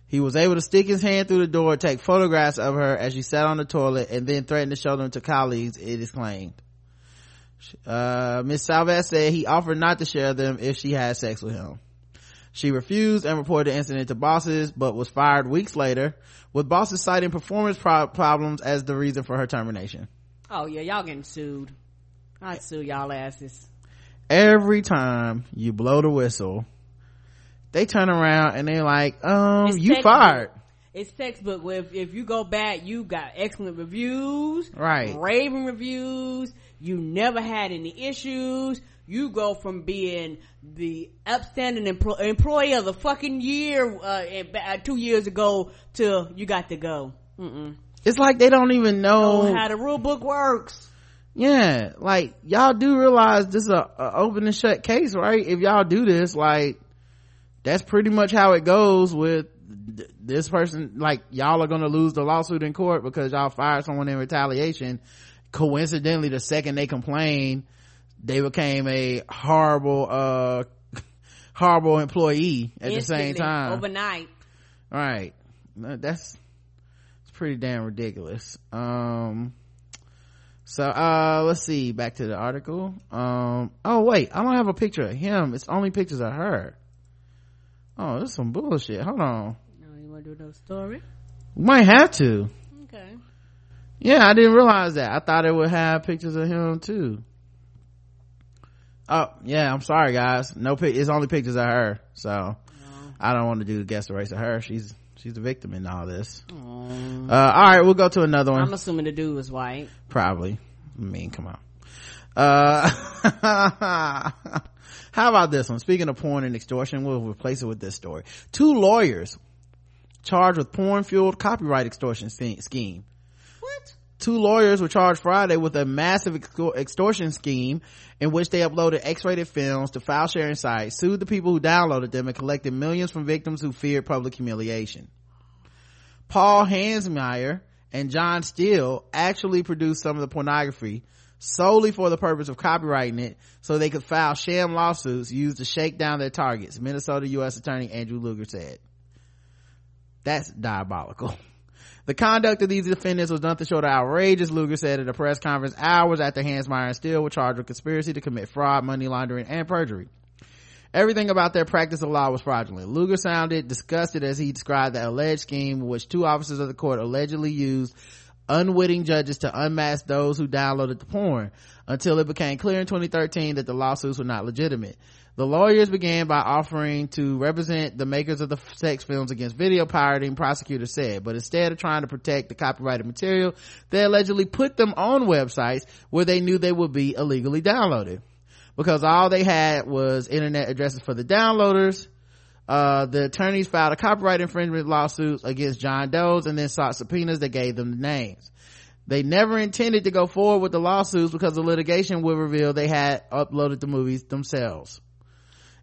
He was able to stick his hand through the door, take photographs of her as she sat on the toilet, and then threatened to show them to colleagues, it is claimed. Uh, Miss Salvez said he offered not to share them if she had sex with him. She refused and reported the incident to bosses, but was fired weeks later, with bosses citing performance pro- problems as the reason for her termination. Oh yeah, y'all getting sued. I'd sue y'all asses. Every time you blow the whistle, they turn around and they're like, um, it's you textbook. Fired. It's textbook. If, if you go back, you got excellent reviews. Right. Raving reviews. You never had any issues. You go from being the upstanding empl- employee of the fucking year uh, two years ago to you got to go. Mm-mm. It's like they don't even know, know how the rule book works. Yeah, like y'all do realize this is a, a open and shut case, right? If y'all do this, like that's pretty much how it goes with th- this person. Like y'all are gonna lose the lawsuit in court because y'all fired someone in retaliation. Coincidentally, the second they complained, they became a horrible, uh, horrible employee at the same time overnight. All right, that's it's pretty damn ridiculous. Um. So, uh, let's see, back to the article. Um, oh wait, I don't have a picture of him. It's only pictures of her. Oh, this is some bullshit. Hold on. No, you want to do no story? We might have to. Okay. Yeah, I didn't realize that. I thought it would have pictures of him too. Oh, yeah, I'm sorry guys. No pic, it's only pictures of her. So, no. I don't want to do the guest race of her. She's, she's the victim in all this. Aww. Uh, all right, we'll go to another one. I'm assuming the dude was white. Probably. I mean, come on. Uh, how about this one? Speaking of porn and extortion, we'll replace it with this story. Two lawyers charged with porn-fueled copyright extortion scheme. What? Two lawyers were charged Friday with a massive extortion scheme in which they uploaded X-rated films to file sharing sites, sued the people who downloaded them, and collected millions from victims who feared public humiliation. Paul Hansmeier and John Steele actually produced some of the pornography solely for the purpose of copyrighting it so they could file sham lawsuits used to shake down their targets, Minnesota U S Attorney Andrew Luger said. That's diabolical. The conduct of these defendants was nothing short of outrageous, Luger said at a press conference hours after Hansmeier and Steele were charged with conspiracy to commit fraud, money laundering, and perjury. Everything about their practice of law was fraudulent. Luger sounded disgusted as he described the alleged scheme in which two officers of the court allegedly used unwitting judges to unmask those who downloaded the porn until it became clear in twenty thirteen that the lawsuits were not legitimate. The lawyers began by offering to represent the makers of the sex films against video pirating, prosecutors said, but instead of trying to protect the copyrighted material, they allegedly put them on websites where they knew they would be illegally downloaded. Because all they had was internet addresses for the downloaders, uh, the attorneys filed a copyright infringement lawsuit against John Doe's and then sought subpoenas that gave them the names. They never intended to go forward with the lawsuits because the litigation would reveal they had uploaded the movies themselves.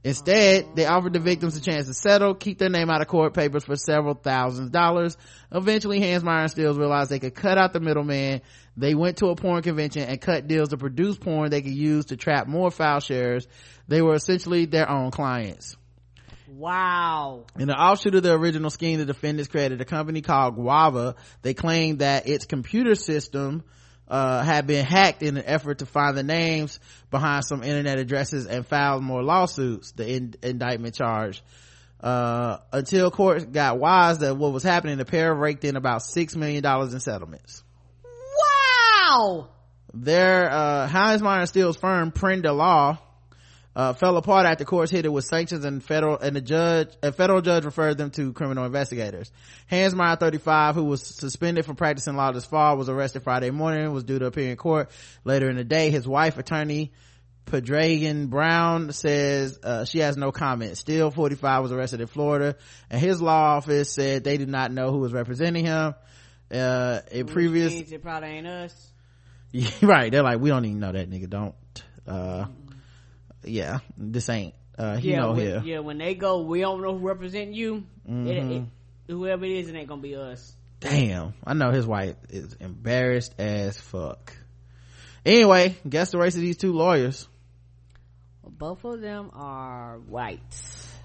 Instead, they offered the victims a chance to settle, keep their name out of court papers for several thousand dollars. Eventually, Hansmeier and Steele realized they could cut out the middleman. They went to a porn convention and cut deals to produce porn they could use to trap more file sharers. They were essentially their own clients. Wow. In the offshoot of the original scheme, the defendants created a company called Guava. They claimed that its computer system uh had been hacked in an effort to find the names behind some internet addresses and filed more lawsuits, the in- indictment charged. Uh until court got wise that what was happening, the pair raked in about six million dollars in settlements. Wow. Their uh Hansmeier and Steele's firm, Prenda Law, uh fell apart after courts hit it with sanctions and federal and the judge a federal judge referred them to criminal investigators. Hansmeier, thirty-five, who was suspended from practicing law this fall, was arrested Friday morning and was due to appear in court later in the day. His wife, attorney Pedragan Brown, says uh, she has no comment. Steele, forty-five, was arrested in Florida, and his law office said they did not know who was representing him. Uh in previous it probably ain't us. Right, they're like, we don't even know that nigga, don't uh yeah this ain't uh he yeah, know when, here yeah when they go, we don't know who represent you. Mm-hmm. it, it, whoever it is, it ain't gonna be us. Damn, I know his wife is embarrassed as fuck. Anyway, guess the race of these two lawyers. Well, both of them are white.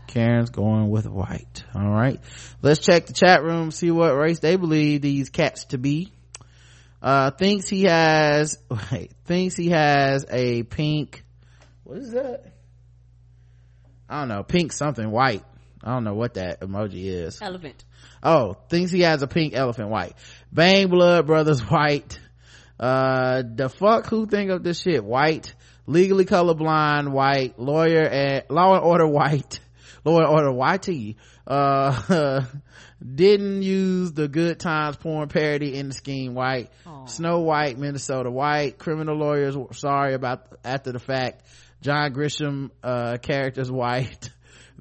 Karen's going with white. All right, let's check the chat room, see what race they believe these cats to be. uh thinks he has wait, thinks he has a pink what is that I don't know pink something white I don't know what that emoji is elephant oh thinks he has a pink elephant white. Bang blood brothers white. Uh the fuck who think of this shit white. Legally colorblind white. Lawyer at law and order white. Law and order Y T. Uh didn't use the good times porn parody in the scheme white. Aww. Snow White Minnesota white. Criminal lawyers sorry about after the fact. John Grisham uh characters white.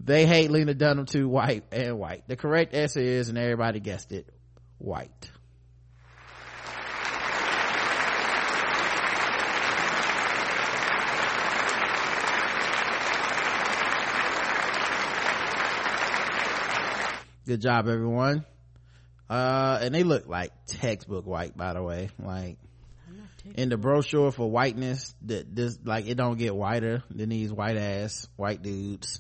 They hate Lena Dunham too white and white. The correct answer is, and everybody guessed it, white. Good job everyone. Uh and they look like textbook white, by the way. Like in the brochure for whiteness, that this like it don't get whiter than these white ass white dudes.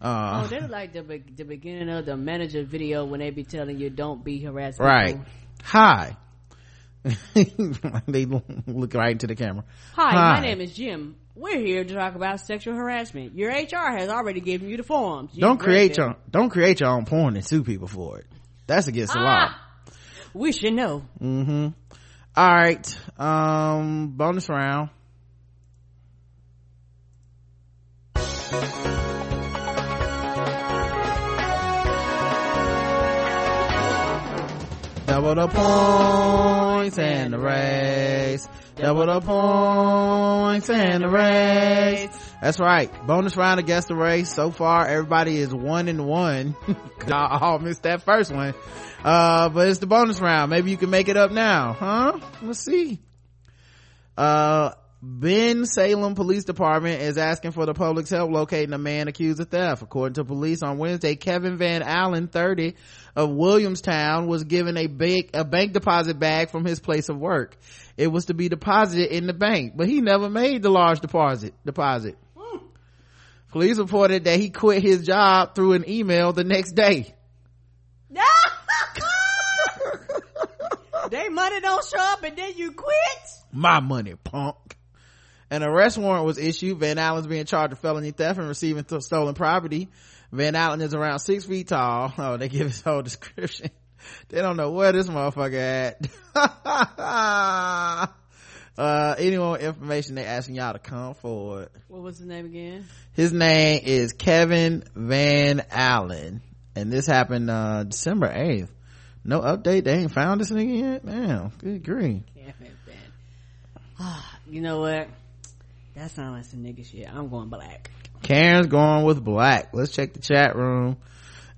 Uh oh, they're like the be- the beginning of the manager video when they be telling you don't be harassing right people. Hi they look right into the camera. Hi, hi, my name is Jim. We're here to talk about sexual harassment. Your H R has already given you the forms. You don't create your don't create your own porn and sue people for it. That's against ah, the law. We should know. Mm-hmm. All right. Um, bonus round. Double the points and the race. Double the points and the race. That's right. Bonus round to guess the race. So far, everybody is one and one. Y'all all missed that first one. Uh, but it's the bonus round. Maybe you can make it up now, huh? Let's see. Uh, Ben Salem Police Department is asking for the public's help locating a man accused of theft. According to police on Wednesday, Kevin Van Allen, thirty, of Williamstown, was given a bank, a bank deposit bag from his place of work. It was to be deposited in the bank, but he never made the large deposit. Deposit. Mm. Police reported that he quit his job through an email the next day. They money don't show up and then you quit? My money, punk. An arrest warrant was issued. Van Allen's being charged with felony theft and receiving th- stolen property. Van Allen is around six feet tall. Oh, they give his whole description. They don't know where this motherfucker at. uh, any more information, they asking y'all to come forward. What was his name again? His name is Kevin Van Allen. And this happened, uh, December eighth. No update. They ain't found this nigga yet. Man, good grief. Kevin Van. You know what? That sounds like some nigga shit. I'm going black. Karen's going with black. Let's check the chat room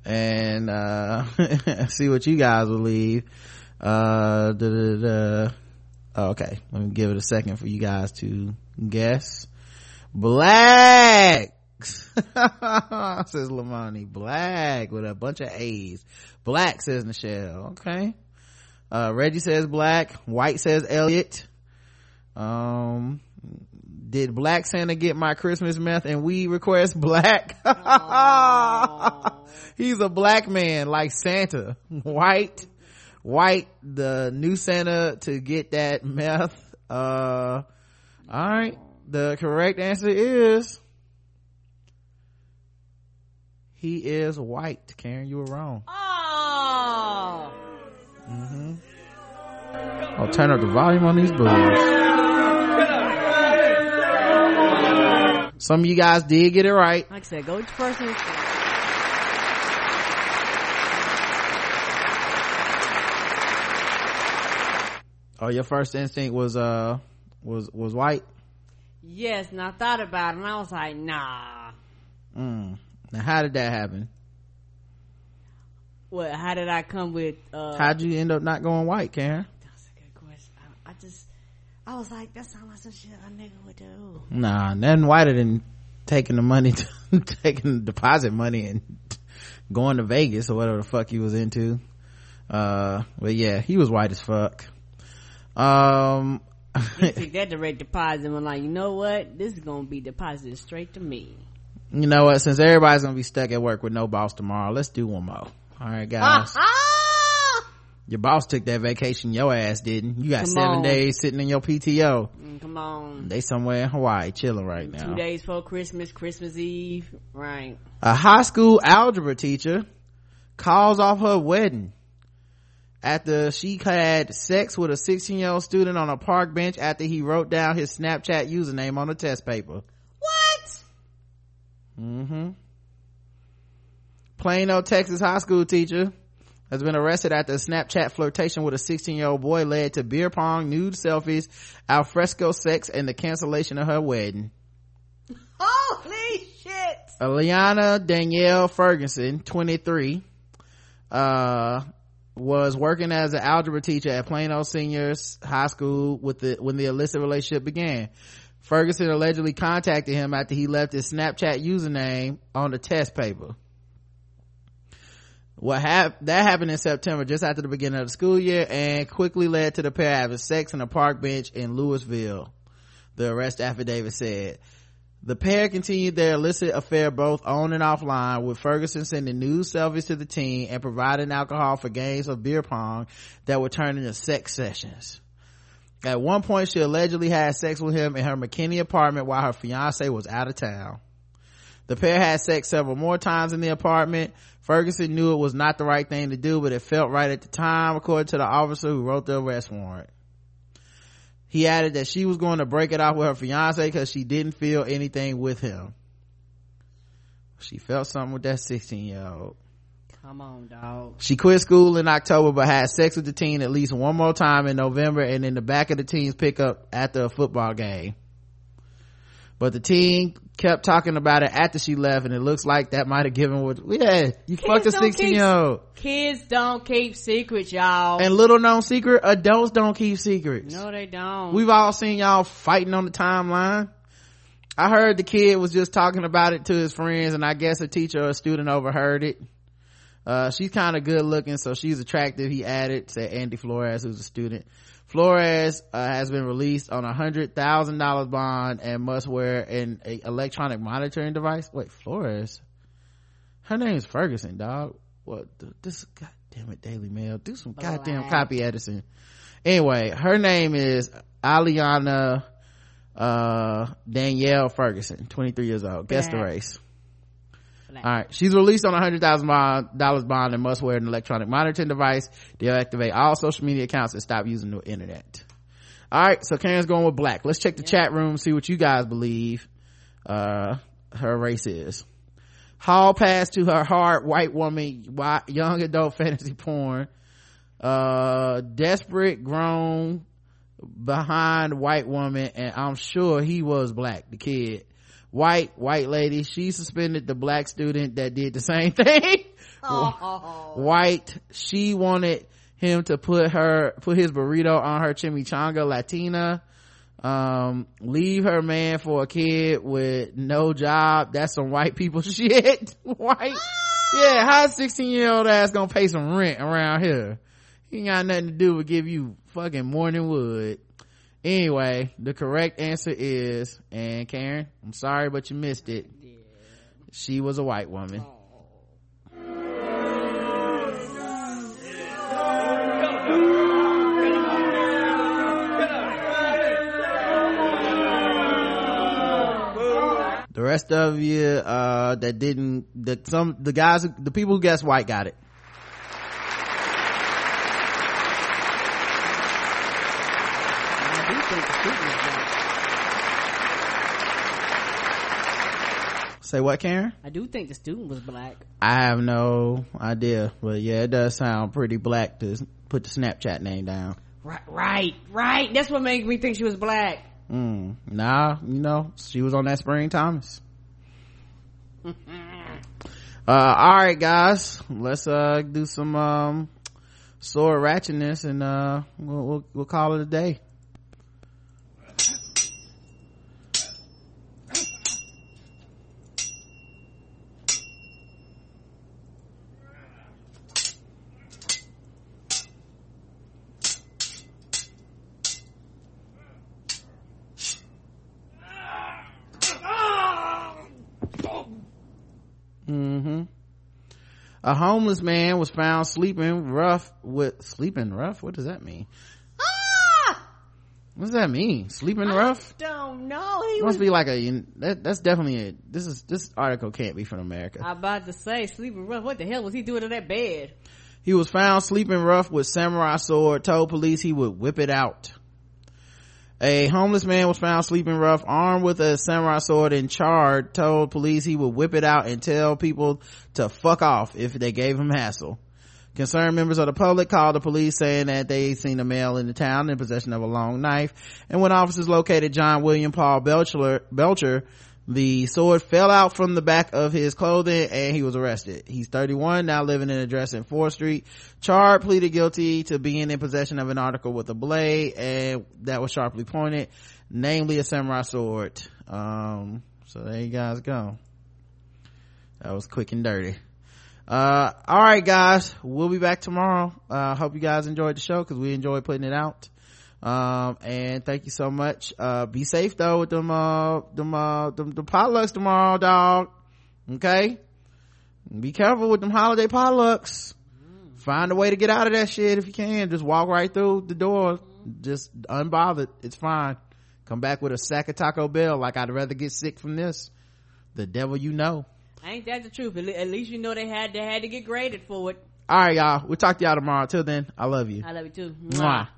and uh see what you guys believe. Uh da, da, da. Oh, okay, let me give it a second for you guys to guess. Black says Lamani. Black with a bunch of A's. Black says Nichelle. Okay. Uh Reggie says black. White says Elliot. Um did Black Santa get my Christmas meth and weed request? Black. He's a black man like Santa. White. White, the new Santa to get that meth. Uh, all right. The correct answer is he is white. Karen, you were wrong. Oh. Mm-hmm. I'll turn up the volume on these blues. Some of you guys did get it right. Like I said, go to person. Oh, your first instinct was uh was was white? Yes, and I thought about it and I was like, nah. Mm. Now how did that happen? Well, how did I come with uh how'd you end up not going white, Karen? That's a good question. I, I just I was like, that sounds like some shit a nigga would do. Nah, nothing whiter than taking the money to, taking deposit money and going to Vegas or whatever the fuck he was into. Uh but yeah, he was white as fuck. Um you take that direct deposit and I'm like, you know what, this is gonna be deposited straight to me. You know what, since everybody's gonna be stuck at work with no boss tomorrow, let's do one more. All right guys. Your boss took that vacation, your ass didn't. You got come seven on. days sitting in your P T O. Come on. They somewhere in Hawaii chilling right now. Two days before Christmas, Christmas Eve. Right. A high school algebra teacher calls off her wedding after she had sex with a sixteen-year-old student on a park bench after he wrote down his Snapchat username on a test paper. What? Mm-hmm. Plano, Texas high school teacher has been arrested after a Snapchat flirtation with a sixteen-year-old boy led to beer pong, nude selfies, alfresco sex, and the cancellation of her wedding. Holy shit! Eliana Danielle Ferguson, twenty-three, uh, was working as an algebra teacher at Plano Senior High School with the, when the illicit relationship began. Ferguson allegedly contacted him after he left his Snapchat username on the test paper. What hap- that happened in September, just after the beginning of the school year, and quickly led to the pair having sex on a park bench in Louisville, the arrest affidavit said. The pair continued their illicit affair both on and offline, with Ferguson sending nude selfies to the teen and providing alcohol for games of beer pong that would turn into sex sessions. At one point, she allegedly had sex with him in her McKinney apartment while her fiancé was out of town. The pair had sex several more times in the apartment. Ferguson knew it was not the right thing to do, but it felt right at the time, according to the officer who wrote the arrest warrant. He added that she was going to break it off with her fiancé because she didn't feel anything with him. She felt something with that sixteen-year-old. Come on, dog. She quit school in October but had sex with the teen at least one more time in November and in the back of the teen's pickup after a football game. But the teen kept talking about it after she left, and it looks like that might have given what yeah you kids fucked a sixteen year old. Kids don't keep secrets, y'all. And little known secret, adults don't keep secrets. No, they don't. We've all seen y'all fighting on the timeline. I heard the kid was just talking about it to his friends, and I guess a teacher or a student overheard it. Uh she's kind of good looking, so she's attractive, he added, said Andy Flores, who's a student. Flores uh, has been released on a hundred thousand dollar bond and must wear an a electronic monitoring device. Wait, Flores? Her name's Ferguson, dog. What? The, this goddamn it, Daily Mail. Do some goddamn Black. Copy editing. Anyway, her name is Aliana uh, Danielle Ferguson, twenty-three years old. Black. Guess the race. Black. All right, she's released on a hundred thousand dollars bond and must wear an electronic monitoring device. They'll activate all social media accounts and stop using the internet. All right, so Karen's going with black. Let's check the yeah. chat room, see what you guys believe uh her race is. Hall pass to her hard white woman, white, young adult fantasy porn. Uh desperate grown behind white woman, and I'm sure he was black, the kid. White, white lady, she suspended the black student that did the same thing. Oh. White, she wanted him to put her, put his burrito on her chimichanga. Latina, um, leave her man for a kid with no job. That's some white people shit. White. Yeah, how's sixteen year old ass gonna pay some rent around here? He ain't got nothing to do but give you fucking morning wood. Anyway, the correct answer is, and Karen, I'm sorry but you missed it, yeah. she was a white woman. Oh. The rest of you uh that didn't, the some the guys the people who guessed white got it. Say what, Karen? I do think the student was black. I have no idea, but yeah, it does sound pretty black to put the Snapchat name down. Right, right, right. That's what made me think she was black. Mm, nah, you know, she was on that Spring Thomas. uh, all right, guys, let's uh do some um sword ratchetness, and uh we'll, we'll we'll call it a day. A homeless man was found sleeping rough with sleeping rough. What does that mean? Ah! What does that mean? Sleeping I rough? Don't know. He it was... must be like a that. That's definitely a. This is this article can't be from America. I'm about to say sleeping rough. What the hell was he doing in that bed? He was found sleeping rough with samurai sword. Told police he would whip it out. A homeless man was found sleeping rough, armed with a samurai sword and charred, told police he would whip it out and tell people to fuck off if they gave him hassle. Concerned members of the public called the police saying that they seen a male in the town in possession of a long knife, and when officers located John William Paul Belcher, Belcher, the sword fell out from the back of his clothing and he was arrested. He's thirty-one, now living in a address in fourth Street. Chard pleaded guilty to being in possession of an article with a blade and that was sharply pointed, namely a samurai sword. Um, so there you guys go. That was quick and dirty. Uh, all right guys, we'll be back tomorrow. Uh, hope you guys enjoyed the show because we enjoyed putting it out. Um and thank you so much. Uh be safe though with them uh them uh them, them potlucks tomorrow, dog. Okay, be careful with them holiday potlucks. Mm. Find a way to get out of that shit if you can. Just walk right through the door, just unbothered. It's fine. Come back with a sack of Taco Bell. Like, I'd rather get sick from this, the devil, you know. Ain't that the truth? At least you know they had they had to get graded for it. All right, y'all, we'll talk to y'all tomorrow. Till then, I love you. I love you too. Mwah. Mwah.